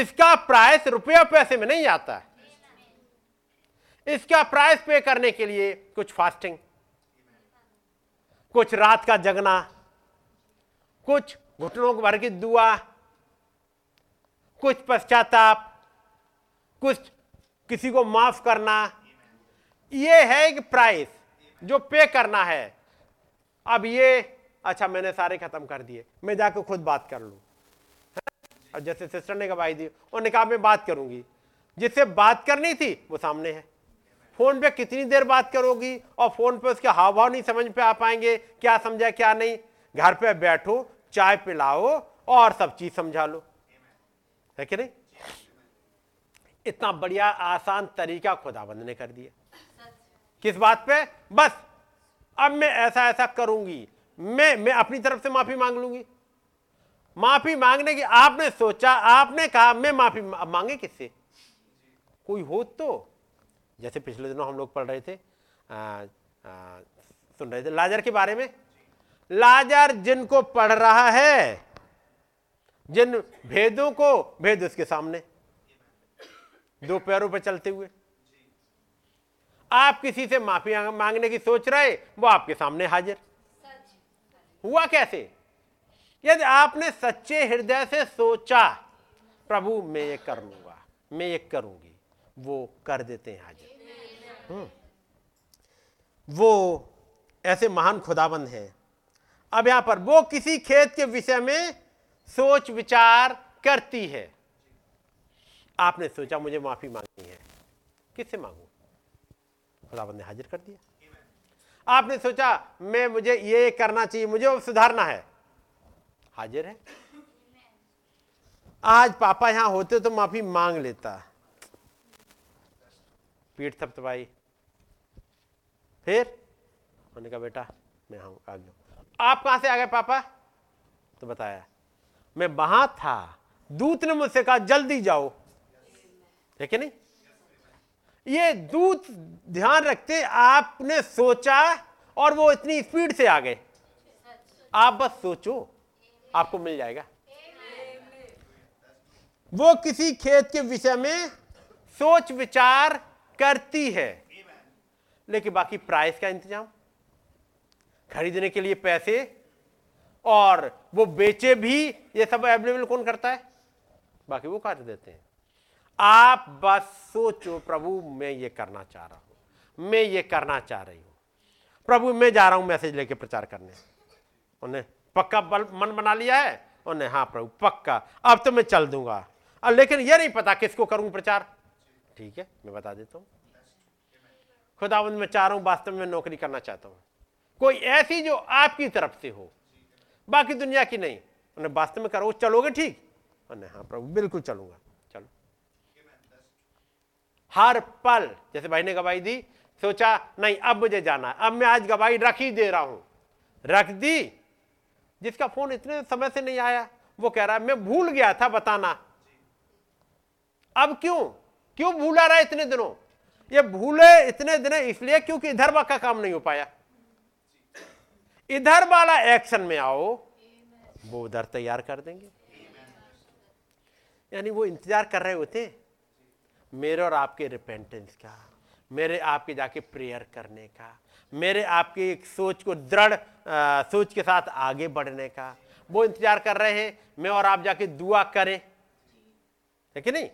इसका प्राइस रुपया पैसे में नहीं आता है। इसका प्राइस पे करने के लिए कुछ फास्टिंग, कुछ रात का जगना, कुछ घुटनों को भर के दुआ, कुछ पश्चाताप, कुछ किसी को माफ करना। यह है एक प्राइस जो पे करना है। अब ये अच्छा मैंने सारे खत्म कर दिए, मैं जाकर खुद बात कर लूं। और जैसे सिस्टर ने गवाही दी, उन्होंने कहा मैं बात करूंगी, जिससे बात करनी थी वो सामने है। फोन पे कितनी देर बात करोगी और फोन पे उसके हाव भाव नहीं समझ पे आ पाएंगे, क्या समझा क्या नहीं। घर पे बैठो, चाय पिलाओ और सब चीज समझा लो, है कि नहीं। इतना बढ़िया आसान तरीका खुदाबंद ने कर दिया। किस बात पे? बस अब मैं ऐसा ऐसा करूंगी, मैं अपनी तरफ से माफी मांग लूंगी। माफी मांगने की आपने सोचा, आपने कहा, मैं माफी मांगे किससे? कोई हो तो। जैसे पिछले दिनों हम लोग पढ़ रहे थे, सुन रहे थे लाजर के बारे में। लाजर जिनको पढ़ रहा है, जिन भेदों को भेद उसके सामने, दो पैरों पर चलते हुए। आप किसी से माफी मांगने की सोच रहे, वो आपके सामने हाजिर। हुआ कैसे? यदि आपने सच्चे हृदय से सोचा प्रभु मैं ये कर लूंगा, मैं ये करूंगी, वो कर देते हैं हाजिर। वो ऐसे महान खुदाबंद है। अब यहां पर वो किसी खेत के विषय में सोच विचार करती है। आपने सोचा मुझे माफी मांगनी है, किससे मांगू? खुदाबंद ने हाजिर कर दिया। आपने सोचा मैं मुझे ये करना चाहिए, मुझे सुधारना है, हाजिर है। आज पापा यहां होते तो माफी मांग लेता, पीठ थपथपाई, फिर उन्होंने कहा बेटा मैं आ गया। आप कहां से आ गए पापा? तो बताया मैं वहां था, दूत ने मुझसे कहा जल्दी जाओ, है कि नहीं। ये दूत ध्यान रखते, आपने सोचा और वो इतनी स्पीड से आ गए। आप बस सोचो, आपको मिल जाएगा। वो किसी खेत के विषय में सोच विचार करती है, लेकिन बाकी प्राइस का इंतजाम, खरीदने के लिए पैसे और वो बेचे भी, ये सब अवेलेबल कौन करता है, बाकी वो कर देते हैं। आप बस सोचो प्रभु मैं ये करना चाह रहा हूं, मैं ये करना चाह रही हूं, प्रभु मैं जा रहा हूं मैसेज लेके प्रचार करने। उन्हें पक्का मन बना लिया है, उन्हें हाँ प्रभु पक्का अब तो मैं चल दूंगा, अब लेकिन ये नहीं पता किसको करूं प्रचार। ठीक है मैं बता देता हूं, खुदावंद मैं चाह रहा हूं वास्तव में नौकरी करना चाहता हूं, कोई ऐसी जो आपकी तरफ से हो, बाकी दुनिया की नहीं। उन्हें वास्तव में करो चलोगे ठीक, उन्हें हाँ प्रभु बिल्कुल चलूंगा। चलो हर पल, जैसे भाई ने गवाही दी, सोचा नहीं अब मुझे जाना है, अब मैं आज गवाही रख ही दे रहा हूं, रख दी। जिसका फोन इतने समय से नहीं आया वो कह रहा है मैं भूल गया था बताना। अब क्यों भूला रहा इतने दिनों, ये भूले इतने दिनों इसलिए क्योंकि इधर वाला का काम नहीं हो पाया। इधर वाला एक्शन में आओ, वो उधर तैयार कर देंगे। यानी वो इंतजार कर रहे होते मेरे और आपके रिपेंटेंस का, मेरे आपके जाके प्रेयर करने का, मेरे आपकी एक सोच को दृढ़ सोच के साथ आगे बढ़ने का। वो इंतजार कर रहे हैं मैं और आप जाके दुआ करें, है कि नहीं।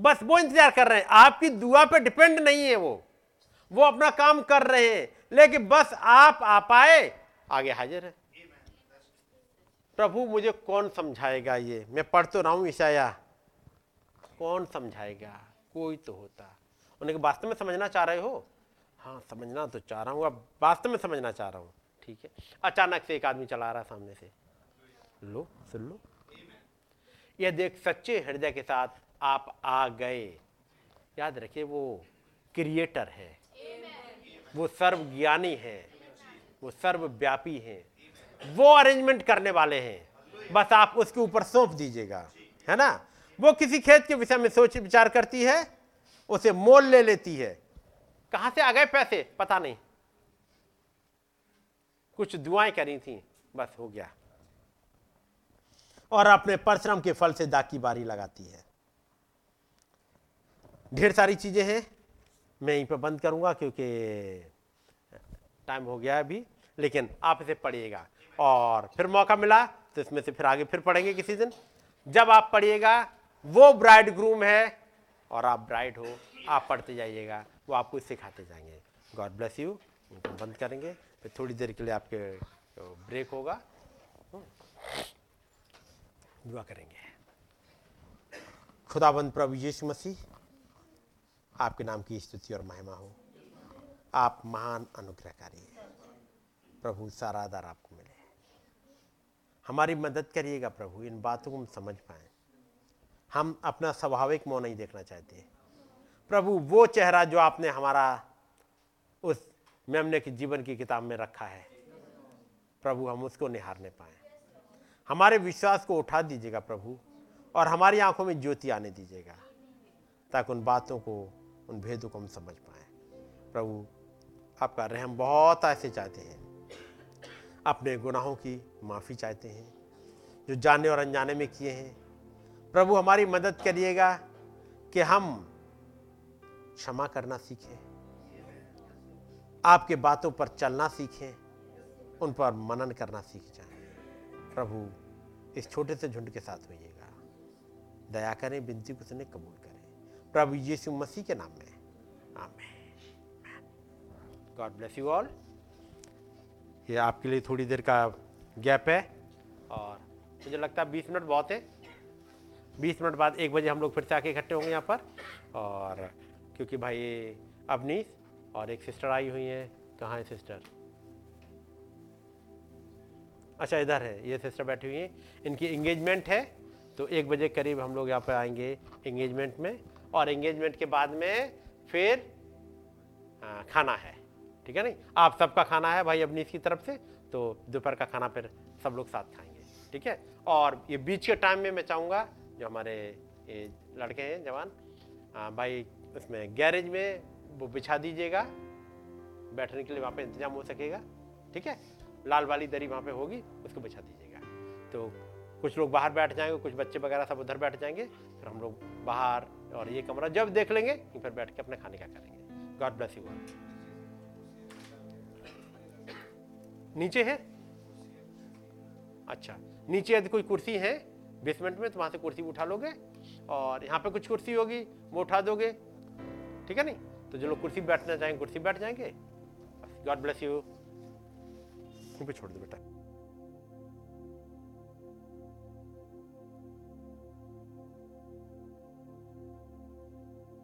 बस वो इंतजार कर रहे हैं, आपकी दुआ पे डिपेंड नहीं है। वो अपना काम कर रहे हैं, लेकिन बस आप आ पाए आगे हाजिर है। प्रभु मुझे कौन समझाएगा, ये मैं पढ़ तो रहा हूं ईशाया, कौन समझाएगा, कोई तो होता। उन्हें वास्तव में समझना चाह रहे हो, हाँ समझना तो चाह रहा हूँ, अब वास्तव में समझना चाह रहा हूँ। ठीक है अचानक से एक आदमी चला रहा सामने से, लो सुन लो, ये देख सच्चे हृदय के साथ आप आ गए। याद रखिए वो क्रिएटर है, वो सर्वज्ञानी है, वो सर्वव्यापी है, वो अरेंजमेंट करने वाले हैं। बस आप उसके ऊपर सौंप दीजिएगा, है ना। वो किसी खेत के विषय में सोच विचार करती है, उसे मोल ले लेती है। कहां से आ गए पैसे पता नहीं, कुछ दुआएं करी थी, बस हो गया। और अपने परिश्रम के फल से दाग की बारी लगाती है। ढेर सारी चीजें हैं, मैं यहीं पर बंद करूंगा क्योंकि टाइम हो गया अभी। लेकिन आप इसे पढ़िएगा और फिर मौका मिला तो इसमें से फिर आगे फिर पढ़ेंगे किसी दिन। जब आप पढ़िएगा वो ब्राइड ग्रूम है और आप ब्राइड हो, आप पढ़ते जाइएगा, वो आपको सिखाते जाएंगे। God bless you. उनको बंद करेंगे, फिर थोड़ी देर के लिए आपके ब्रेक होगा, दुआ करेंगे। खुदाबंद प्रभु यीशु मसीह, आपके नाम की स्तुति और महिमा हो। आप महान अनुग्रहकारी हैं प्रभु, सारा आधार आपको मिले। हमारी मदद करिएगा प्रभु, इन बातों को हम समझ पाएँ। हम अपना स्वाभाविक मुँह नहीं देखना चाहते प्रभु, वो चेहरा जो आपने हमारा उस मेमने के जीवन की किताब में रखा है प्रभु, हम उसको निहारने पाएँ। हमारे विश्वास को उठा दीजिएगा प्रभु, और हमारी आंखों में ज्योति आने दीजिएगा, ताकि उन बातों को, उन भेदों को हम समझ पाएँ। प्रभु आपका रहम बहुत ऐसे चाहते हैं, अपने गुनाहों की माफ़ी चाहते हैं जो जाने और अनजाने में किए हैं। प्रभु हमारी मदद करिएगा कि हम क्षमा करना सीखें, आपके बातों पर चलना सीखें, उन पर मनन करना सीख जाएं। प्रभु इस छोटे से झुंड के साथ होइएगा, दया करें, विनती को सुने, कबूल करें प्रभु यीशु मसीह के नाम में, आमीन। God bless you all. ये आपके लिए थोड़ी देर का गैप है, और मुझे लगता है 20 मिनट बहुत है। 20 मिनट बाद 1 बजे हम लोग फिर से आके इकट्ठे होंगे यहाँ पर, और क्योंकि भाई अवनीश और एक सिस्टर आई हुई हैं। कहाँ है सिस्टर? अच्छा इधर है, ये सिस्टर बैठी हुई हैं। इनकी इंगेजमेंट है, तो 1 बजे करीब हम लोग यहाँ पर आएंगे इंगेजमेंट में, और इंगेजमेंट के बाद में फिर खाना है। ठीक है, नहीं आप सबका खाना है भाई अवनीश की तरफ से, तो दोपहर का खाना फिर सब लोग साथ खाएंगे। ठीक है, और ये बीच के टाइम में मैं चाहूँगा जो हमारे ये लड़के हैं जवान भाई, उसमें गैरेज में वो बिछा दीजिएगा, बैठने के लिए वहाँ पे इंतजाम हो सकेगा। ठीक है, लाल वाली दरी वहाँ पे होगी, उसको बिछा दीजिएगा। तो कुछ लोग बाहर बैठ जाएंगे, कुछ बच्चे वगैरह सब उधर बैठ जाएंगे, फिर हम लोग बाहर और ये कमरा जब देख लेंगे फिर बैठ के अपने खाने का करेंगे। God bless you. नीचे है। अच्छा, नीचे यदि कोई कुर्सी है बेसमेंट में तो वहां से कुर्सी उठा लोगे, और यहाँ पे कुछ कुर्सी होगी वो उठा दोगे, ठीक है नहीं? तो जो लोग कुर्सी बैठना चाहेंगे कुर्सी बैठ जाएंगे। God bless you. छोड़ दो बेटा।